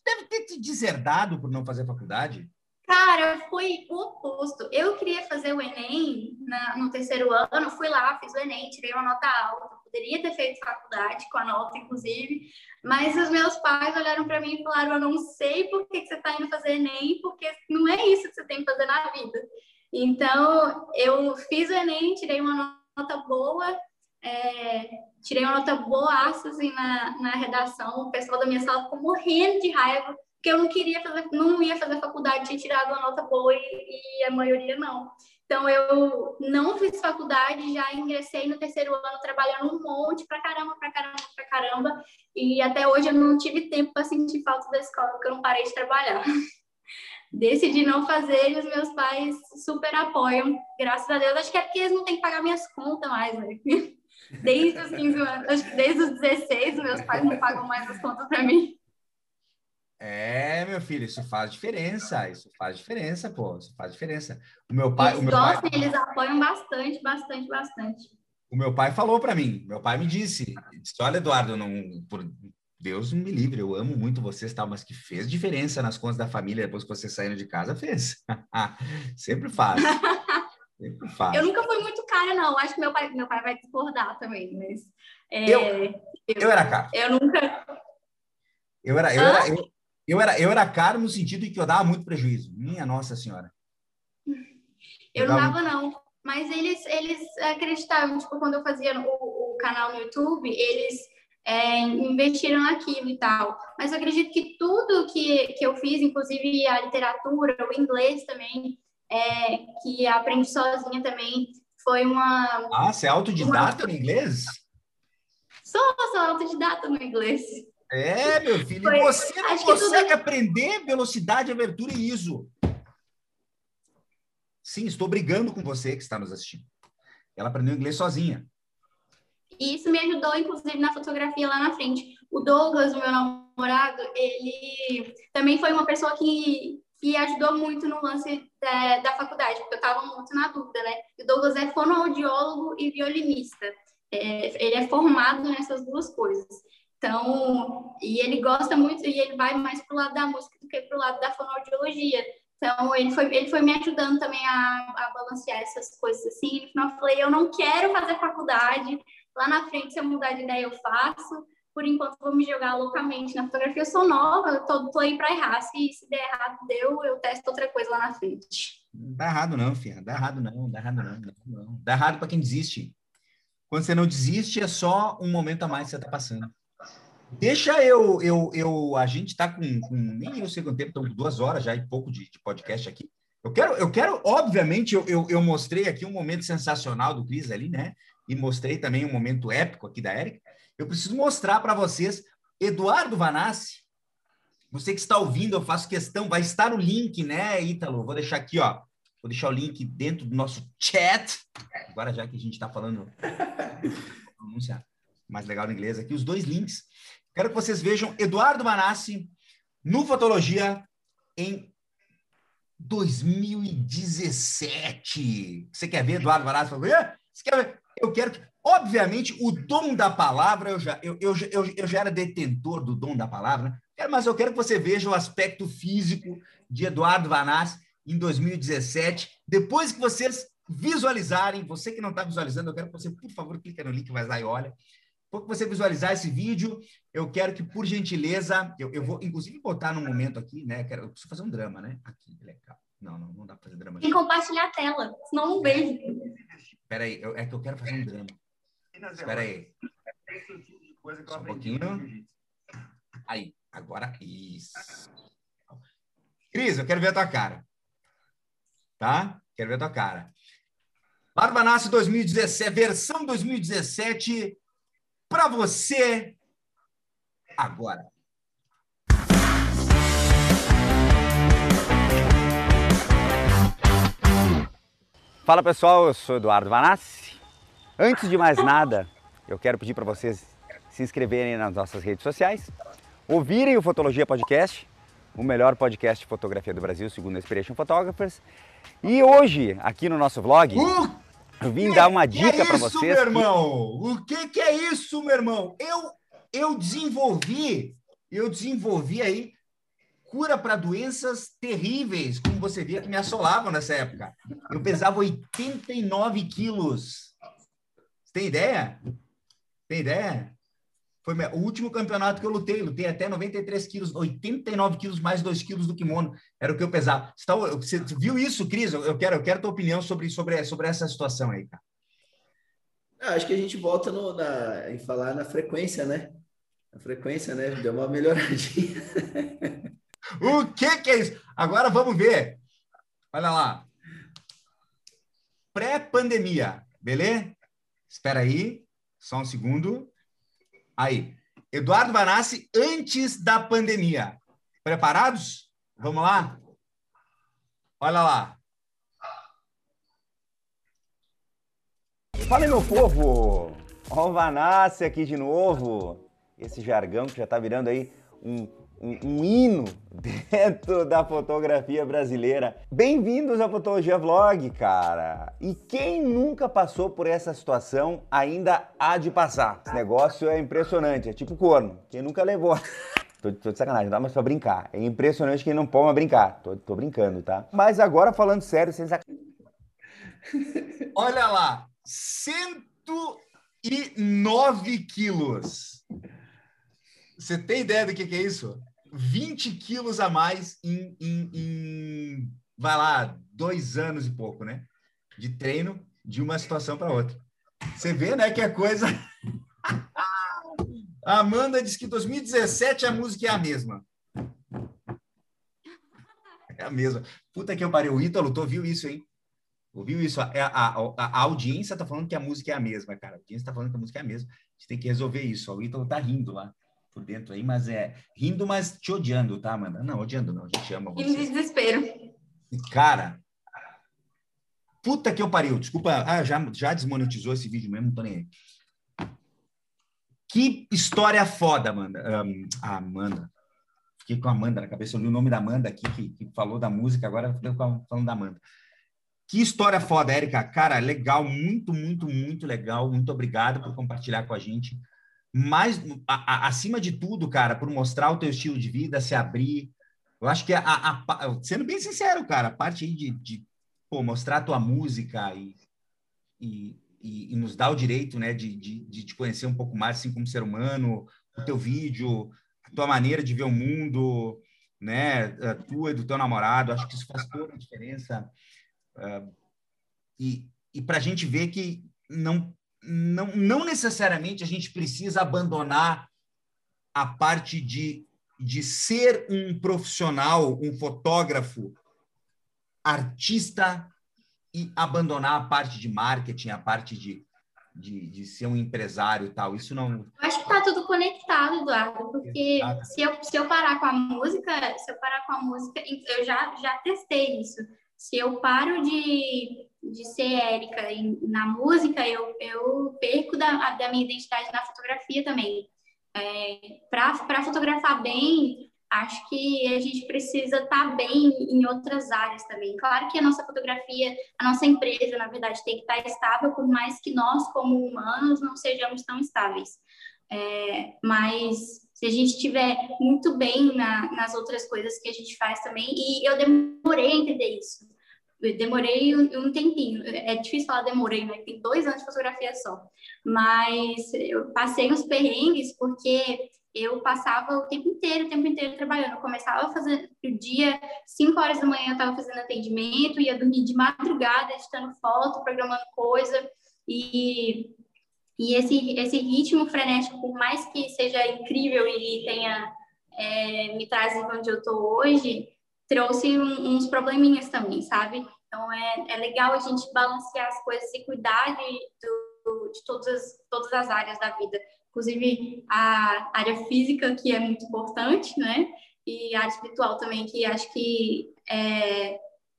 deve ter te deserdado por não fazer faculdade? Cara, foi o oposto. Eu queria fazer o Enem no terceiro ano, fui lá, fiz o Enem, tirei uma nota alta. Poderia ter feito faculdade com a nota, inclusive. Mas os meus pais olharam para mim e falaram, eu não sei por que você está indo fazer Enem, porque não é isso que você tem que fazer na vida. Então, eu fiz o Enem, tirei uma nota boa, tirei uma nota boa assim, na redação. O pessoal da minha sala ficou morrendo de raiva, porque eu não queria fazer, não ia fazer faculdade, tinha tirado uma nota boa e a maioria não. Então, eu não fiz faculdade, já ingressei no terceiro ano trabalhando um monte, pra caramba. E até hoje eu não tive tempo para sentir falta da escola, porque eu não parei de trabalhar. Decidi não fazer e os meus pais super apoiam, graças a Deus. Acho que é porque eles não têm que pagar minhas contas mais, né? Desde os 15 anos, acho que desde os 16, meus pais não pagam mais as contas para mim. É, meu filho, isso faz diferença, pô. O meu pai, eles apoiam bastante. O meu pai falou para mim, meu pai me disse, olha, Eduardo, não, por Deus me livre, eu amo muito vocês, tal, mas que fez diferença nas contas da família depois que vocês saíram de casa, fez. Sempre faz. Eu nunca fui muito cara, não, acho que meu pai vai discordar também, mas... Eu era cara. Eu era caro no sentido de que eu dava muito prejuízo. Minha Nossa Senhora. Eu não dava, não. Mas eles acreditavam. Tipo, quando eu fazia o canal no YouTube, eles investiram naquilo e tal. Mas eu acredito que tudo que eu fiz, inclusive a literatura, o inglês também, que aprendi sozinha também, foi uma... Ah, você é autodidata no inglês? Sou autodidata no inglês. É, meu filho, você não consegue aprender velocidade, abertura e ISO. Sim, estou brigando com você que está nos assistindo. Ela aprendeu inglês sozinha. E isso me ajudou, inclusive, na fotografia lá na frente. O Douglas, o meu namorado, ele também foi uma pessoa que ajudou muito no lance da faculdade, porque eu estava muito na dúvida, né? O Douglas é fonoaudiólogo e violinista. Ele é formado nessas duas coisas. Então, e ele gosta muito, e ele vai mais pro lado da música do que pro lado da fonoaudiologia. Então, ele foi me ajudando também a balancear essas coisas assim. No final, eu falei, eu não quero fazer faculdade. Lá na frente, se eu mudar de ideia, eu faço. Por enquanto, vou me jogar loucamente na fotografia. Eu sou nova, eu tô aí pra errar. Se der errado, eu testo outra coisa lá na frente. Não dá errado, filha. Dá errado pra quem desiste. Quando você não desiste, é só um momento a mais que você tá passando. Deixa a gente tá com nem eu sei quanto tempo, estamos 2 horas já e pouco de podcast aqui. Eu quero obviamente, eu mostrei aqui um momento sensacional do Cris ali, né? E mostrei também um momento épico aqui da Érica. Eu preciso mostrar para vocês, Eduardo Vanassi, você que está ouvindo, eu faço questão, vai estar o link, né, Ítalo? Vou deixar aqui, ó. Vou deixar o link dentro do nosso chat. Agora já que a gente está falando, vou anunciar mais legal no inglês aqui, os 2 links. Quero que vocês vejam Eduardo Vanassi no Fotologia em 2017. Você quer ver Eduardo Vanassi? Você quer ver? Eu quero que... Obviamente, o dom da palavra, eu já era detentor do dom da palavra, mas eu quero que você veja o aspecto físico de Eduardo Vanassi em 2017. Depois que vocês visualizarem, você que não está visualizando, eu quero que você, por favor, clica no link, vai lá e olha. Quando você visualizar esse vídeo, eu quero que, por gentileza, eu vou, inclusive, botar num momento aqui, né? Eu preciso fazer um drama, né? Aqui, legal. Não dá para fazer drama. Tem que compartilhar a tela, senão não vejo. Espera aí, que eu quero fazer um drama. Espera aí. Só um pouquinho. Aí, agora, isso. Cris, eu quero ver a tua cara. Tá? Quero ver a tua cara. Barba Nasce 2017, versão 2017... Para você, agora. Fala pessoal, eu sou Eduardo Vanassi. Antes de mais nada, eu quero pedir para vocês se inscreverem nas nossas redes sociais, ouvirem o Fotologia Podcast, o melhor podcast de fotografia do Brasil, segundo a Inspiration Photographers. E hoje, aqui no nosso vlog... Eu vim dar uma dica para vocês. Meu irmão? O que é isso, meu irmão? Eu desenvolvi aí cura para doenças terríveis, como você via que me assolavam nessa época. Eu pesava 89 quilos. Você tem ideia? Tem ideia? Foi o último campeonato que eu lutei até 93 quilos, 89 quilos mais 2 quilos do kimono, era o que eu pesava. Você viu isso, Cris? Eu quero a tua opinião sobre essa situação aí, cara. Ah, acho que a gente volta em falar na frequência, né? A frequência, né? Deu uma melhoradinha. O que é isso? Agora vamos ver. Olha lá. Pré-pandemia, beleza? Espera aí, só um segundo. Aí, Eduardo Vanassi antes da pandemia. Preparados? Vamos lá? Olha lá. Fala aí, meu povo! Ó o Vanassi aqui de novo. Esse jargão que já tá virando aí um hino dentro da fotografia brasileira. Bem-vindos à Fotologia Vlog, cara! E quem nunca passou por essa situação ainda há de passar. Esse negócio é impressionante, é tipo corno, quem nunca levou. Tô de sacanagem, não dá mais pra brincar. É impressionante quem não pode brincar. Tô brincando, tá? Mas agora falando sério, sem sacanagem. Olha lá, 109 quilos. Você tem ideia do que é isso? 20 quilos a mais vai lá, 2 anos e pouco, né? De treino, de uma situação para outra. Você vê, né, que a coisa... A Amanda diz que em 2017 a música é a mesma. É a mesma. Puta que eu parei. O Ítalo, tu ouviu isso, hein? Ouviu isso? A audiência tá falando que a música é a mesma, cara. A audiência tá falando que a música é a mesma. A gente tem que resolver isso. O Ítalo tá rindo lá por dentro aí, mas é rindo, mas te odiando, tá, Amanda? Não, odiando não, a gente ama você. E desespero. Cara, puta que eu pariu, desculpa, já desmonetizou esse vídeo mesmo, não tô nem aí. Que história foda, Amanda. Amanda. Fiquei com a Amanda na cabeça, eu li o nome da Amanda aqui, que falou da música, agora fiquei falando da Amanda. Que história foda, Érica. Cara, legal, muito, muito, muito legal. Muito obrigado por compartilhar com a gente. Mas, acima de tudo, cara, por mostrar o teu estilo de vida, se abrir. Eu acho que, sendo bem sincero, cara, a parte aí de mostrar a tua música e nos dar o direito, né, de te conhecer um pouco mais, assim, como ser humano, o teu vídeo, a tua maneira de ver o mundo, né, a tua e do teu namorado. Acho que isso faz toda a diferença. E para a gente ver que não necessariamente a gente precisa abandonar a parte de ser um profissional, um fotógrafo, artista, e abandonar a parte de marketing, a parte de ser um empresário e tal. Isso não... Eu acho que está tudo conectado, Eduardo, porque se eu parar com a música, eu já testei isso. Se eu paro de ser Érica na música, eu perco da minha identidade na fotografia também. Para fotografar bem, acho que a gente precisa estar bem em outras áreas também. Claro que a nossa fotografia, a nossa empresa, na verdade, tem que estar estável, por mais que nós, como humanos, não sejamos tão estáveis. Mas... se a gente estiver muito bem nas outras coisas que a gente faz também. E eu demorei a entender isso. Eu demorei um tempinho. É difícil falar demorei, né? Tem 2 anos de fotografia só. Mas eu passei uns perrengues porque eu passava o tempo inteiro trabalhando. Eu começava a fazer o dia, 5 horas da manhã eu estava fazendo atendimento, ia dormir de madrugada, editando foto, programando coisa. E esse ritmo frenético, por mais que seja incrível e tenha me trazido onde eu estou hoje, trouxe uns probleminhas também, sabe? Então, é legal a gente balancear as coisas e cuidar de todas as áreas da vida. Inclusive, a área física, que é muito importante, né? E a área espiritual também, que acho que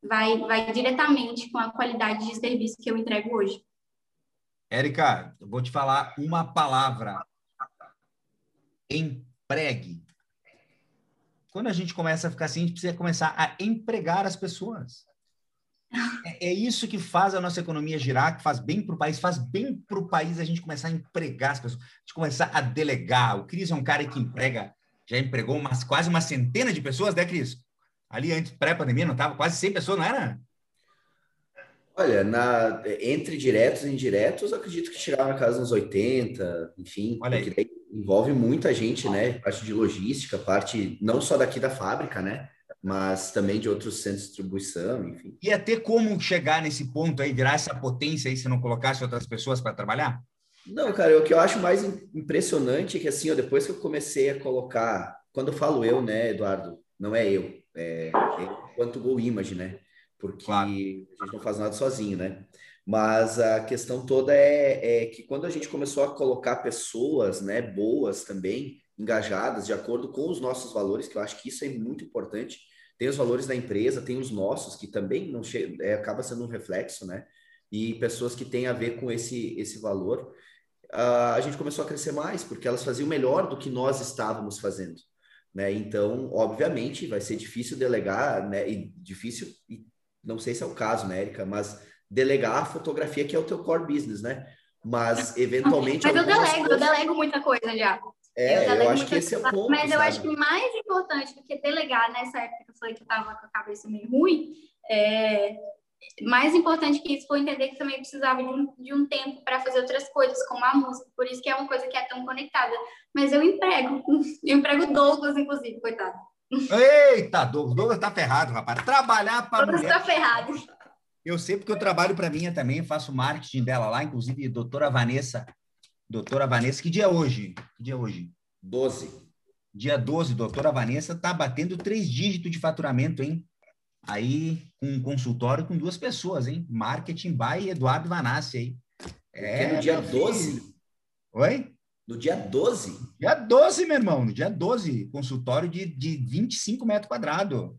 vai diretamente com a qualidade de serviço que eu entrego hoje. Érica, eu vou te falar uma palavra. Empregue. Quando a gente começa a ficar assim, a gente precisa começar a empregar as pessoas. É isso que faz a nossa economia girar, que faz bem para o país. Faz bem para o país a gente começar a empregar as pessoas, a gente começar a delegar. O Cris é um cara que emprega já empregou quase uma centena de pessoas, né, Cris? Ali antes, pré-pandemia, não estava? Quase 100 pessoas, não era? Olha, entre diretos e indiretos, eu acredito que tirava na casa uns 80, enfim. Olha aí. Porque daí envolve muita gente, né? Parte de logística, parte não só daqui da fábrica, né? Mas também de outros centros de distribuição, enfim. E até como chegar nesse ponto aí, virar essa potência aí, se não colocasse outras pessoas para trabalhar? Não, cara, o que eu acho mais impressionante é que, assim, depois que eu comecei a colocar... Quando eu falo eu, né, Eduardo? Não é eu. É quanto goimage, né? Porque claro, a gente não faz nada sozinho, né? Mas a questão toda é que quando a gente começou a colocar pessoas, né, boas também, engajadas, de acordo com os nossos valores, que eu acho que isso é muito importante. Tem os valores da empresa, tem os nossos, que também não acaba sendo um reflexo, né? E pessoas que têm a ver com esse valor. A gente começou a crescer mais, porque elas faziam melhor do que nós estávamos fazendo, né? Então, obviamente, vai ser difícil delegar, né? E difícil... Não sei se é o caso, né, Érica? Mas delegar a fotografia, que é o teu core business, né? Mas, eventualmente... Mas eu delego muita coisa já. Eu acho que esse é o ponto. Mas eu acho que mais importante do que delegar, nessa época que eu falei que estava com a cabeça meio ruim, mais importante que isso foi entender que também precisava de um tempo para fazer outras coisas, como a música. Por isso que é uma coisa que é tão conectada. Mas eu emprego Douglas, inclusive, coitado. Eita, Douglas tá ferrado, rapaz. Trabalhar para Douglas mulher... tá ferrado. Eu sei porque eu trabalho para minha também, faço marketing dela lá, inclusive doutora Vanessa. Doutora Vanessa, que dia é hoje? Que dia é hoje? 12. Dia 12, doutora Vanessa tá batendo 3 dígitos de faturamento, hein? Aí, um consultório com 2 pessoas, hein? Marketing by Eduardo Vanassi, hein? É, no dia 12? Oi? No dia 12? Dia 12, meu irmão. No dia 12. Consultório de 25 metros quadrados.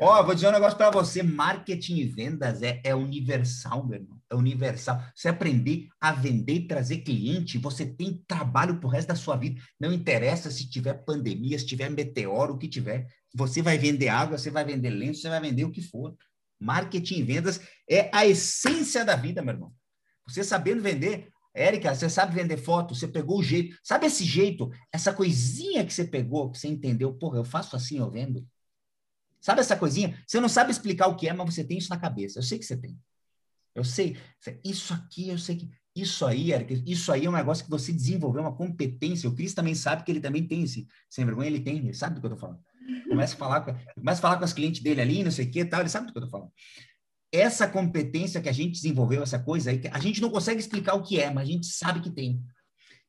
Ó, vou dizer um negócio para você. Marketing e vendas é universal, meu irmão. É universal. Você aprender a vender e trazer cliente, você tem trabalho pro resto da sua vida. Não interessa se tiver pandemia, se tiver meteoro, o que tiver. Você vai vender água, você vai vender lenço, você vai vender o que for. Marketing e vendas é a essência da vida, meu irmão. Você sabendo vender... Érica, você sabe vender foto, você pegou o jeito. Sabe esse jeito? Essa coisinha que você pegou, que você entendeu. Porra, eu faço assim, eu vendo. Sabe essa coisinha? Você não sabe explicar o que é, mas você tem isso na cabeça. Eu sei que você tem. Eu sei. Isso aqui, eu sei que... Isso aí, Érica, isso aí é um negócio que você desenvolveu, uma competência. O Cris também sabe que ele também tem esse... Sem vergonha, ele tem. Ele sabe do que eu tô falando. Começa a falar com as clientes dele ali, não sei o que e tal. Ele sabe do que eu tô falando. Essa competência que a gente desenvolveu, essa coisa aí, que a gente não consegue explicar o que é, mas a gente sabe que tem.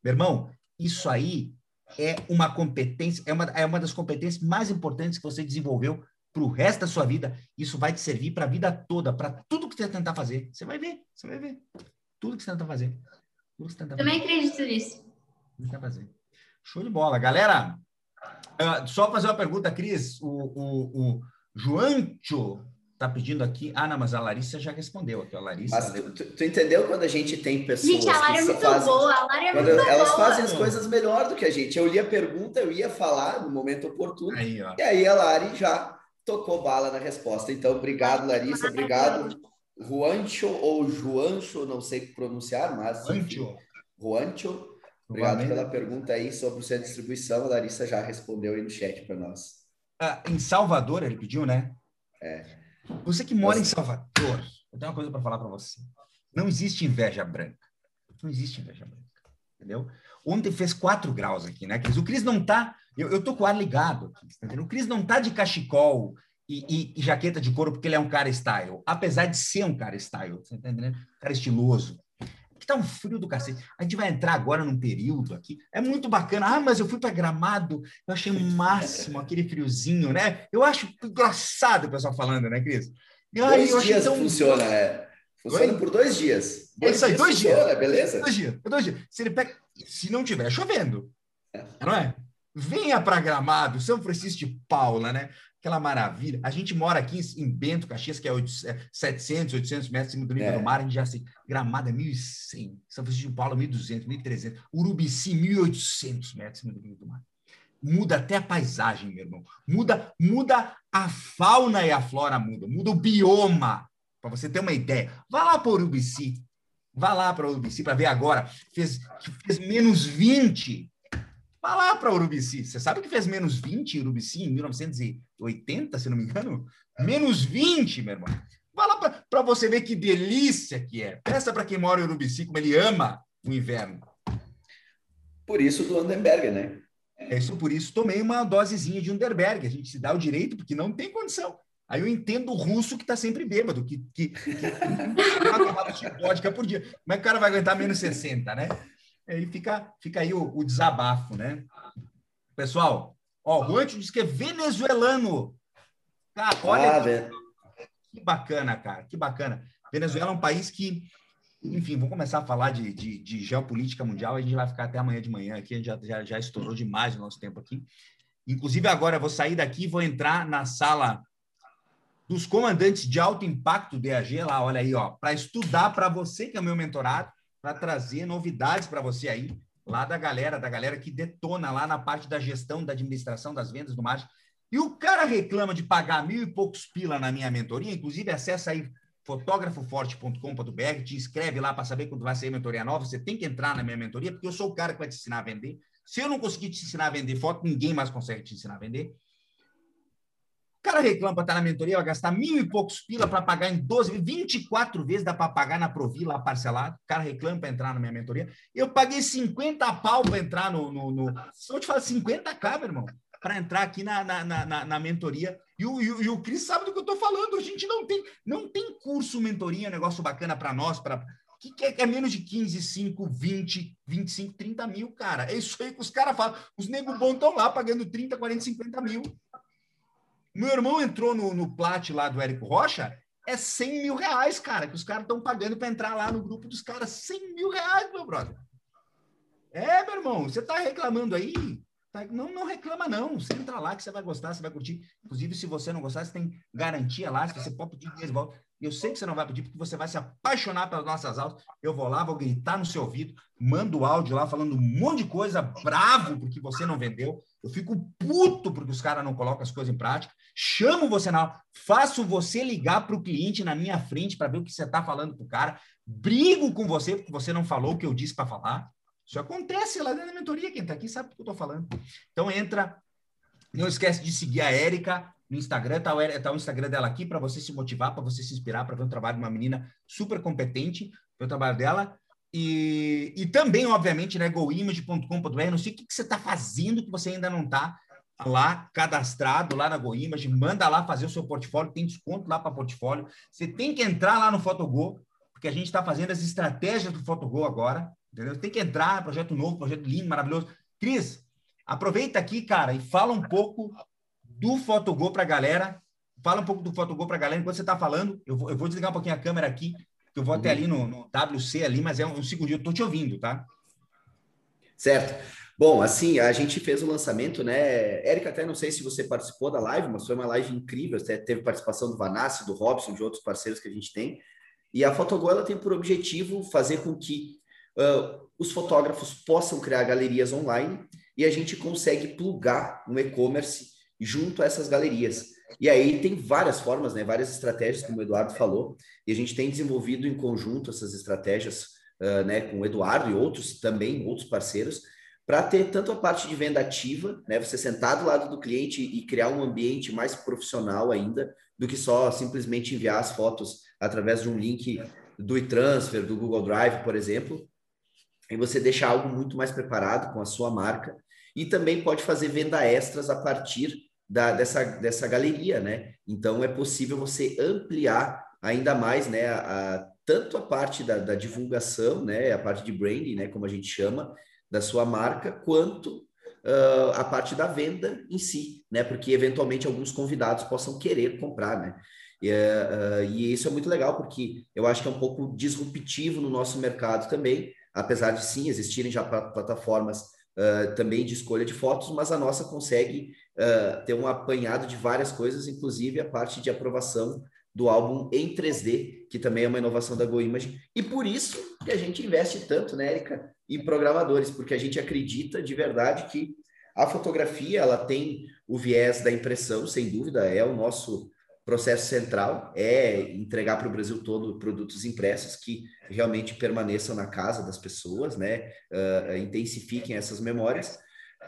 Meu irmão, isso aí é uma competência, é uma das competências mais importantes que você desenvolveu para o resto da sua vida. Isso vai te servir para a vida toda, para tudo que você tentar fazer. Você vai ver. Tudo que você tentar fazer. Também acredito nisso. Show de bola. Galera, só fazer uma pergunta, Cris. O Joancho... Tá pedindo aqui... Ah, não, mas a Larissa já respondeu aqui. A Larissa... Mas tu entendeu quando a gente tem pessoas... Gente, a Lari é muito boa. A Lari é muito boa. Elas fazem as coisas melhor do que a gente. Eu li a pergunta, eu ia falar no momento oportuno. Aí, ó. E aí a Lari já tocou bala na resposta. Então, obrigado, Larissa. Obrigado. Juancho ou Joancho, não sei pronunciar, mas... Juancho. Obrigado pela pergunta aí sobre o centro de distribuição. A Larissa já respondeu aí no chat para nós. Ah, em Salvador, ele pediu, né? É... Você que mora em Salvador, eu tenho uma coisa para falar para você. Não existe inveja branca. Não existe inveja branca. Entendeu? Ontem fez 4 graus aqui, né, Cris? O Cris não tá... Eu tô com o ar ligado aqui, tá entendendo? O Cris não tá de cachecol e jaqueta de couro porque ele é um cara style. Apesar de ser um cara style, tá entendendo? Um cara estiloso. Aqui tá um frio do cacete. A gente vai entrar agora num período aqui. É muito bacana. Ah, mas eu fui para Gramado, eu achei o máximo aquele friozinho, né? Eu acho engraçado o pessoal falando, né, Cris? Dois dias tão... funciona, é. Funciona por 2 dias. Dois dias. Beleza? 2 dias. Se não tiver chovendo, não é? Venha para Gramado, São Francisco de Paula, né? Aquela maravilha. A gente mora aqui em Bento, Caxias, que é 700, 800 metros acima do nível do mar. A gente já assim, Gramado é 1.100. São Francisco de Paula, 1.200, 1.300. Urubici, 1.800 metros acima do nível do mar. Muda até a paisagem, meu irmão. Muda a fauna e a flora, muda o bioma. Para você ter uma ideia. Vá lá para Urubici. Vá lá para Urubici para ver agora. Fez menos 20. Vá lá para Urubici. Você sabe que fez menos 20 em Urubici em 1980, se não me engano? Menos 20, meu irmão. Vá lá para você ver que delícia que é. Peça para quem mora em Urubici como ele ama o inverno. Por isso do Underberg, né? É isso, por isso tomei uma dosezinha de Underberg. A gente se dá o direito porque não tem condição. Aí eu entendo o russo que está sempre bêbado, que vodka por dia. Como é que o cara vai aguentar menos 60, né? Aí fica aí o desabafo, né? Pessoal, ó, o Ancho diz que é venezuelano. Cara, olha que bacana, cara, que bacana. Venezuela é um país que, enfim, vou começar a falar de geopolítica mundial, a gente vai ficar até amanhã de manhã aqui, a gente já estourou demais o nosso tempo aqui. Inclusive agora eu vou sair daqui e vou entrar na sala dos comandantes de alto impacto DAG, lá, olha aí, ó, para estudar para você, que é o meu mentorado, para trazer novidades para você aí, lá da galera que detona lá na parte da gestão, da administração, das vendas, do marketing. E o cara reclama de pagar 1.000 e poucos pila na minha mentoria, inclusive acessa aí fotografoforte.com.br, te inscreve lá para saber quando vai sair mentoria nova, você tem que entrar na minha mentoria, porque eu sou o cara que vai te ensinar a vender. Se eu não conseguir te ensinar a vender foto, ninguém mais consegue te ensinar a vender. O cara reclama para estar na mentoria, vai gastar 1.000 e poucos pila para pagar em 12, 24 vezes dá para pagar na Provi lá parcelado. O cara reclama para entrar na minha mentoria. Eu paguei 50 pau para entrar Se eu te falar 50k, meu irmão, para entrar aqui na mentoria. E o Cris sabe do que eu estou falando. A gente não tem curso mentoria, negócio bacana para nós, que é menos de 15, 5, 20, 25, 30 mil, cara. É isso aí que os caras falam. Os nego bons estão lá pagando 30, 40, 50 mil. Meu irmão entrou no Plat lá do Érico Rocha, é 100 mil reais, cara, que os caras estão pagando para entrar lá no grupo dos caras. 100 mil reais, meu brother. É, meu irmão, você está reclamando aí? Não reclama, não. Você entra lá que você vai gostar, você vai curtir. Inclusive, se você não gostar, você tem garantia lá, se você pode pedir de volta. Eu sei que você não vai pedir, porque você vai se apaixonar pelas nossas aulas. Eu vou lá, vou gritar no seu ouvido, mando o áudio lá falando um monte de coisa, bravo porque você não vendeu. Eu fico puto porque os caras não colocam as coisas em prática. Chamo você na aula, faço você ligar para o cliente na minha frente para ver o que você está falando para o cara. Brigo com você porque você não falou o que eu disse para falar. Isso acontece lá dentro da mentoria. Quem está aqui sabe do que eu estou falando. Então entra, não esquece de seguir a Érica no Instagram, tá o Instagram dela aqui para você se motivar, para você se inspirar, para ver o trabalho de uma menina super competente, ver o trabalho dela. E também, obviamente, né, goimage.com.br, não sei o que você está fazendo que você ainda não está lá cadastrado, lá na GoImage, manda lá fazer o seu portfólio, tem desconto lá para portfólio. Você tem que entrar lá no Fotogol, porque a gente está fazendo as estratégias do Fotogol agora, entendeu? Tem que entrar, projeto novo, projeto lindo, maravilhoso. Cris, aproveita aqui, cara, e fala um pouco do Fotogol para a galera. Fala um pouco do Fotogol para a galera. Enquanto você está falando, eu vou desligar um pouquinho a câmera aqui, que eu vou até ali no WC ali, mas é um segundinho, eu estou te ouvindo, tá? Certo. Bom, assim, a gente fez o lançamento, né? Érica, até não sei se você participou da live, mas foi uma live incrível, até teve participação do Vanessa, do Robson, de outros parceiros que a gente tem. E a Fotogol, ela tem por objetivo fazer com que os fotógrafos possam criar galerias online e a gente consegue plugar um e-commerce junto a essas galerias. E aí tem várias formas, né? Várias estratégias, como o Eduardo falou, e a gente tem desenvolvido em conjunto essas estratégias né, com o Eduardo e outros também, outros parceiros, para ter tanto a parte de venda ativa, né? Você sentar do lado do cliente e criar um ambiente mais profissional ainda do que só simplesmente enviar as fotos através de um link do e-transfer, do Google Drive, por exemplo, e você deixar algo muito mais preparado com a sua marca. E também pode fazer venda extras a partir dessa galeria, né? Então, é possível você ampliar ainda mais, né? Tanto a parte da divulgação, né? A parte de branding, né? Como a gente chama, da sua marca, quanto a parte da venda em si, né? Porque, eventualmente, alguns convidados possam querer comprar, né? E isso é muito legal, porque eu acho que é um pouco disruptivo no nosso mercado também, apesar de, sim, existirem já plataformas também de escolha de fotos, mas a nossa consegue ter um apanhado de várias coisas, inclusive a parte de aprovação do álbum em 3D, que também é uma inovação da GoImage. E por isso que a gente investe tanto, né, Érica, em programadores, porque a gente acredita de verdade que a fotografia ela tem o viés da impressão, sem dúvida, é o nosso processo central, é entregar para o Brasil todo produtos impressos que realmente permaneçam na casa das pessoas, né? Intensifiquem essas memórias.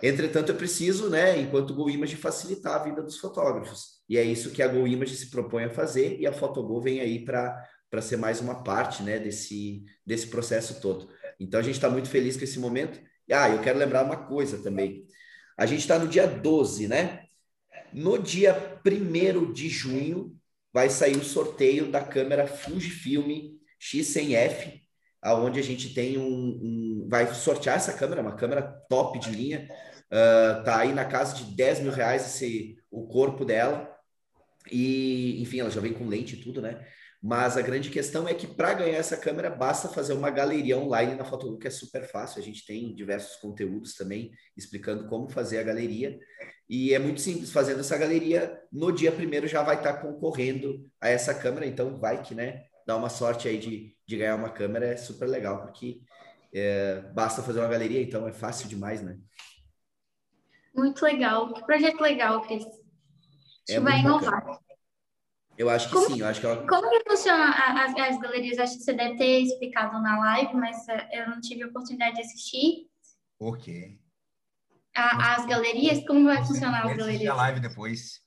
Entretanto, eu preciso, né, enquanto GoImage, facilitar a vida dos fotógrafos. E é isso que a GoImage se propõe a fazer, e a Fotogol vem aí para ser mais uma parte, né, desse processo todo. Então, a gente está muito feliz com esse momento. Ah, eu quero lembrar uma coisa também. A gente está no dia 12, né? No dia 1º de junho, vai sair o sorteio da câmera Fujifilm X100F, aonde a gente tem vai sortear essa câmera, uma câmera top de linha, tá aí na casa de 10 mil reais o corpo dela, e enfim, ela já vem com lente e tudo, né? Mas a grande questão é que para ganhar essa câmera basta fazer uma galeria online na Fotogol, que é super fácil, a gente tem diversos conteúdos também explicando como fazer a galeria, e é muito simples, fazendo essa galeria, no dia 1º já vai estar concorrendo a essa câmera, então vai que, né, dá uma sorte aí de ganhar uma câmera, é super legal, porque basta fazer uma galeria, então é fácil demais, né? Muito legal, que projeto legal, Cris. Isso vai inovar. Bacana. Eu acho que sim. Eu acho que como que funciona as galerias? Acho que você deve ter explicado na live, mas eu não tive a oportunidade de assistir. Ok. As galerias, como vai funcionar as galerias? Assistir a live depois.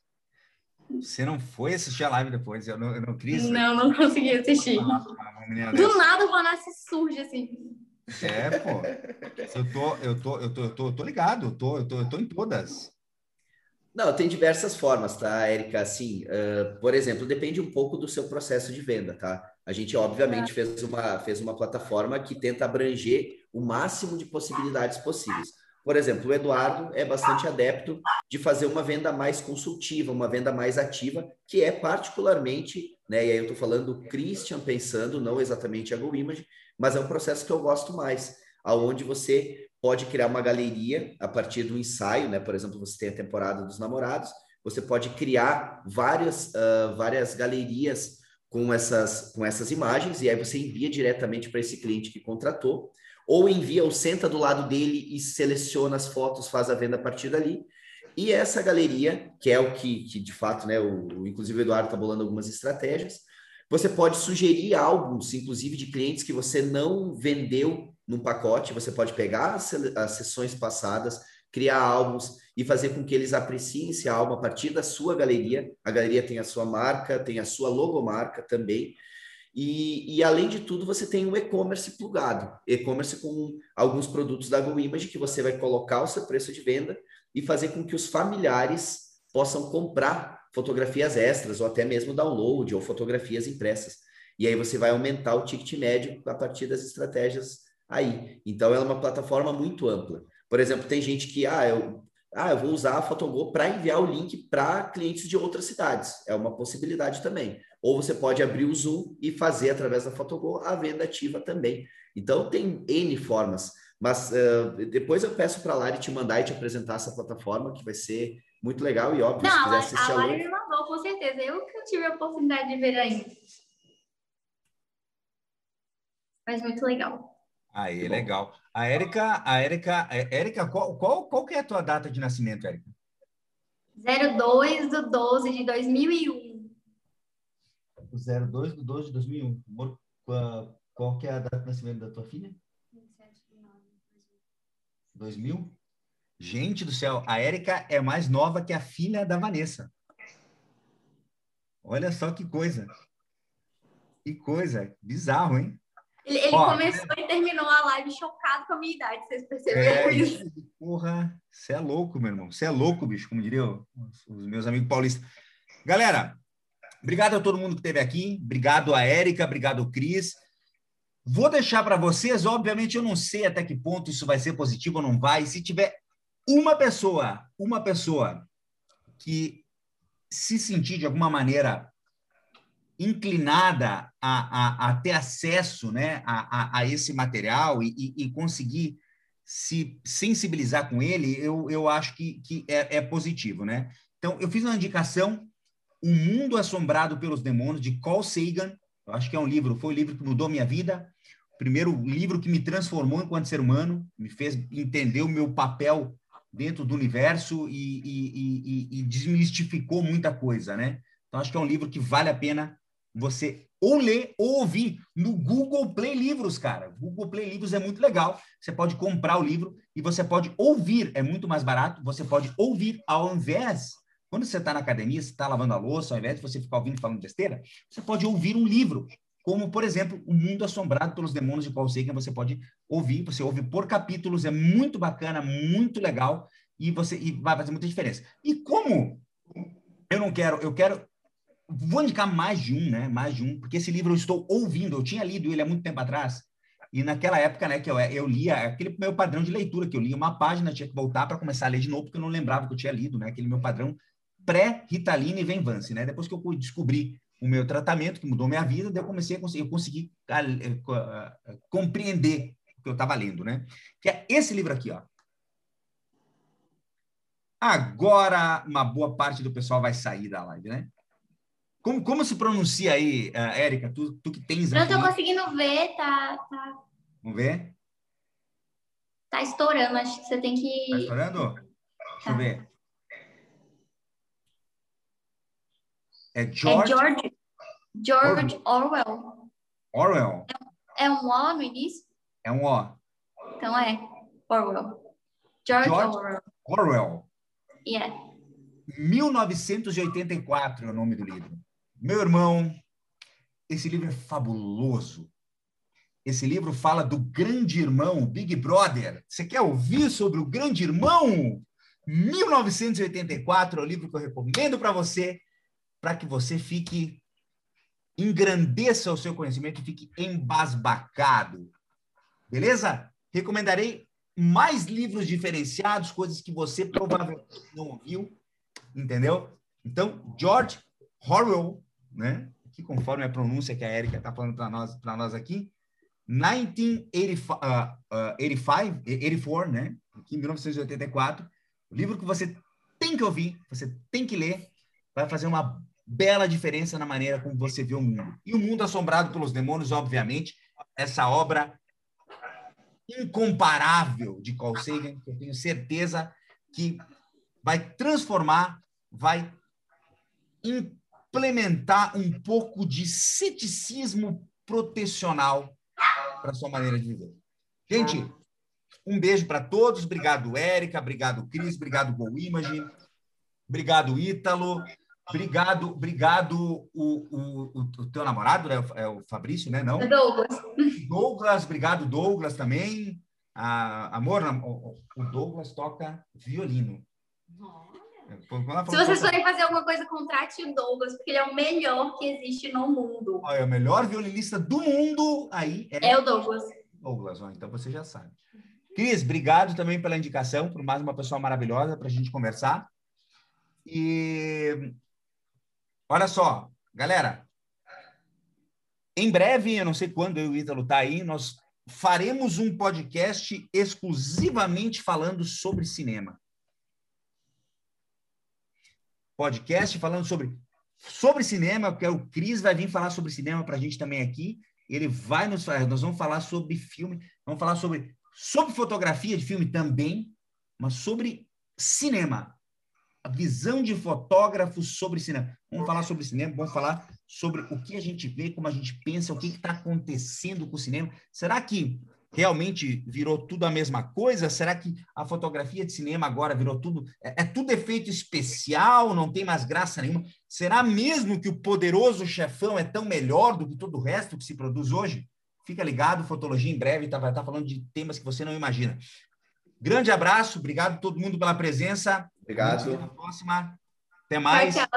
Você não foi assistir a live depois? Eu não quis. Não consegui assistir. Do nada o Vanessa surge assim. É, pô. Eu tô ligado. Eu tô em todas. Não, tem diversas formas, tá, Érica? Assim, por exemplo, depende um pouco do seu processo de venda, tá? A gente, obviamente, fez uma plataforma que tenta abranger o máximo de possibilidades possíveis. Por exemplo, o Eduardo é bastante adepto de fazer uma venda mais consultiva, uma venda mais ativa, que é particularmente, né, e aí eu estou falando do Christian pensando, não exatamente a GoImage, mas é um processo que eu gosto mais, aonde você pode criar uma galeria a partir do ensaio, né? Por exemplo, você tem a temporada dos namorados, você pode criar várias galerias com essas imagens, e aí você envia diretamente para esse cliente que contratou, ou envia ou senta do lado dele e seleciona as fotos, faz a venda a partir dali. E essa galeria, que é o que de fato, né? Inclusive o Eduardo está bolando algumas estratégias, você pode sugerir álbuns, inclusive de clientes que você não vendeu num pacote, você pode pegar as sessões passadas, criar álbuns e fazer com que eles apreciem esse álbum a partir da sua galeria. A galeria tem a sua marca, tem a sua logomarca também. E além de tudo, você tem um e-commerce plugado. E-commerce com alguns produtos da GoImage que você vai colocar o seu preço de venda e fazer com que os familiares possam comprar fotografias extras ou até mesmo download ou fotografias impressas. E aí você vai aumentar o ticket médio a partir das estratégias aí. Então, ela é uma plataforma muito ampla. Por exemplo, tem gente que, eu vou usar a Fotogol para enviar o link para clientes de outras cidades. É uma possibilidade também. Ou você pode abrir o Zoom e fazer, através da Fotogol, a venda ativa também. Então, tem N formas. Mas depois eu peço para a Lari te mandar e te apresentar essa plataforma, que vai ser muito legal e óbvio. Não, se a Lari me mandou, com certeza. Eu que tive a oportunidade de ver ainda. Mas muito legal. Aí, legal. A Érica, qual que é a tua data de nascimento, Érica? 02/12/2001. 02/12/2001. Qual que é a data de nascimento da tua filha? 27/9/2000. Gente do céu, a Érica é mais nova que a filha da Vanessa. Olha só que coisa. Que coisa. Bizarro, hein? Ele começou e terminou a live chocado com a minha idade, vocês perceberam isso? Porra, você é louco, meu irmão. Você é louco, bicho, como diriam os meus amigos paulistas. Galera, obrigado a todo mundo que esteve aqui. Obrigado a Érica, obrigado ao Cris. Vou deixar para vocês, obviamente, eu não sei até que ponto isso vai ser positivo ou não vai. Se tiver uma pessoa que se sentir de alguma maneira inclinada a ter acesso, né, a esse material e conseguir se sensibilizar com ele, eu acho que é positivo, né? Então, eu fiz uma indicação, O Mundo Assombrado Pelos Demônios, de Carl Sagan. Eu acho que foi o livro que mudou minha vida, o primeiro livro que me transformou enquanto ser humano, me fez entender o meu papel dentro do universo e desmistificou muita coisa, né? Então, acho que é um livro que vale a pena você ou ler ou ouvir no Google Play Livros, cara. Google Play Livros é muito legal. Você pode comprar o livro e você pode ouvir. É muito mais barato. Você pode ouvir ao invés... Quando você está na academia, você está lavando a louça, ao invés de você ficar ouvindo falando besteira, você pode ouvir um livro. Como, por exemplo, O Mundo Assombrado Pelos Demônios, de Carl Sagan, você pode ouvir. Você ouve por capítulos. É muito bacana, muito legal. E vai fazer muita diferença. E como eu não quero... Vou indicar mais de um, né? Mais de um, porque esse livro eu estou ouvindo. Eu tinha lido ele há muito tempo atrás. E naquela época, né, que eu lia, aquele meu padrão de leitura, que eu lia uma página, tinha que voltar para começar a ler de novo, porque eu não lembrava que eu tinha lido, né? Aquele meu padrão pré-Ritalina e Venvance, né? Depois que eu descobri o meu tratamento, que mudou minha vida, eu comecei eu consegui compreender o que eu estava lendo, né? Que é esse livro aqui, ó. Agora, uma boa parte do pessoal vai sair da live, né? Como se pronuncia aí, Érica? Tu que tens... Não estou conseguindo ver, tá. Vamos ver? Tá estourando, acho que você tem que... Tá estourando? Tá. Deixa eu ver. É George Orwell. Orwell? É um O no início? É um O. Então é Orwell. George Orwell. Orwell. Yeah. 1984 é o nome do livro. Meu irmão, esse livro é fabuloso. Esse livro fala do grande irmão, Big Brother. Você quer ouvir sobre o grande irmão? 1984 é o livro que eu recomendo para você, para que você fique, engrandeça o seu conhecimento e fique embasbacado. Beleza? Recomendarei mais livros diferenciados, coisas que você provavelmente não ouviu, entendeu? Então, George Orwell, né? Que conforme a pronúncia que a Érica está falando para nós aqui, 1984, né? Aqui em 1984, o livro que você tem que ouvir, você tem que ler, vai fazer uma bela diferença na maneira como você vê o mundo. E O Mundo Assombrado pelos Demônios, obviamente, essa obra incomparável de Carl Sagan, que eu tenho certeza que vai transformar, vai implementar um pouco de ceticismo protecional para sua maneira de viver. Gente, um beijo para todos. Obrigado, Érica. Obrigado, Cris. Obrigado, GoImage. Obrigado, Ítalo. Obrigado o teu namorado, né? É o Fabrício, né? Não? Douglas, obrigado, Douglas também. Amor, o Douglas toca violino. Se vocês forem fazer alguma coisa, contrate o Douglas, porque ele é o melhor que existe no mundo. É o melhor violinista do mundo, aí é o Douglas. Douglas, ó, então você já sabe. Cris, obrigado também pela indicação, por mais uma pessoa maravilhosa para a gente conversar. E olha só, galera, em breve, eu não sei quando eu e o Ítalo tá aí, nós faremos um podcast exclusivamente falando sobre cinema. Podcast falando sobre cinema, porque o Cris vai vir falar sobre cinema para a gente também aqui. Ele vai nos falar, nós vamos falar sobre filme, vamos falar sobre fotografia de filme também, mas sobre cinema. A visão de fotógrafos sobre cinema. Vamos falar sobre cinema, vamos falar sobre o que a gente vê, como a gente pensa, o que está acontecendo com o cinema. Será que realmente virou tudo a mesma coisa? Será que a fotografia de cinema agora virou tudo... É tudo efeito especial, não tem mais graça nenhuma? Será mesmo que o poderoso chefão é tão melhor do que todo o resto que se produz hoje? Fica ligado, Fotologia em breve vai estar falando de temas que você não imagina. Grande abraço, obrigado a todo mundo pela presença. Obrigado. Até a próxima. Até mais. Tchau.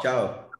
Tchau.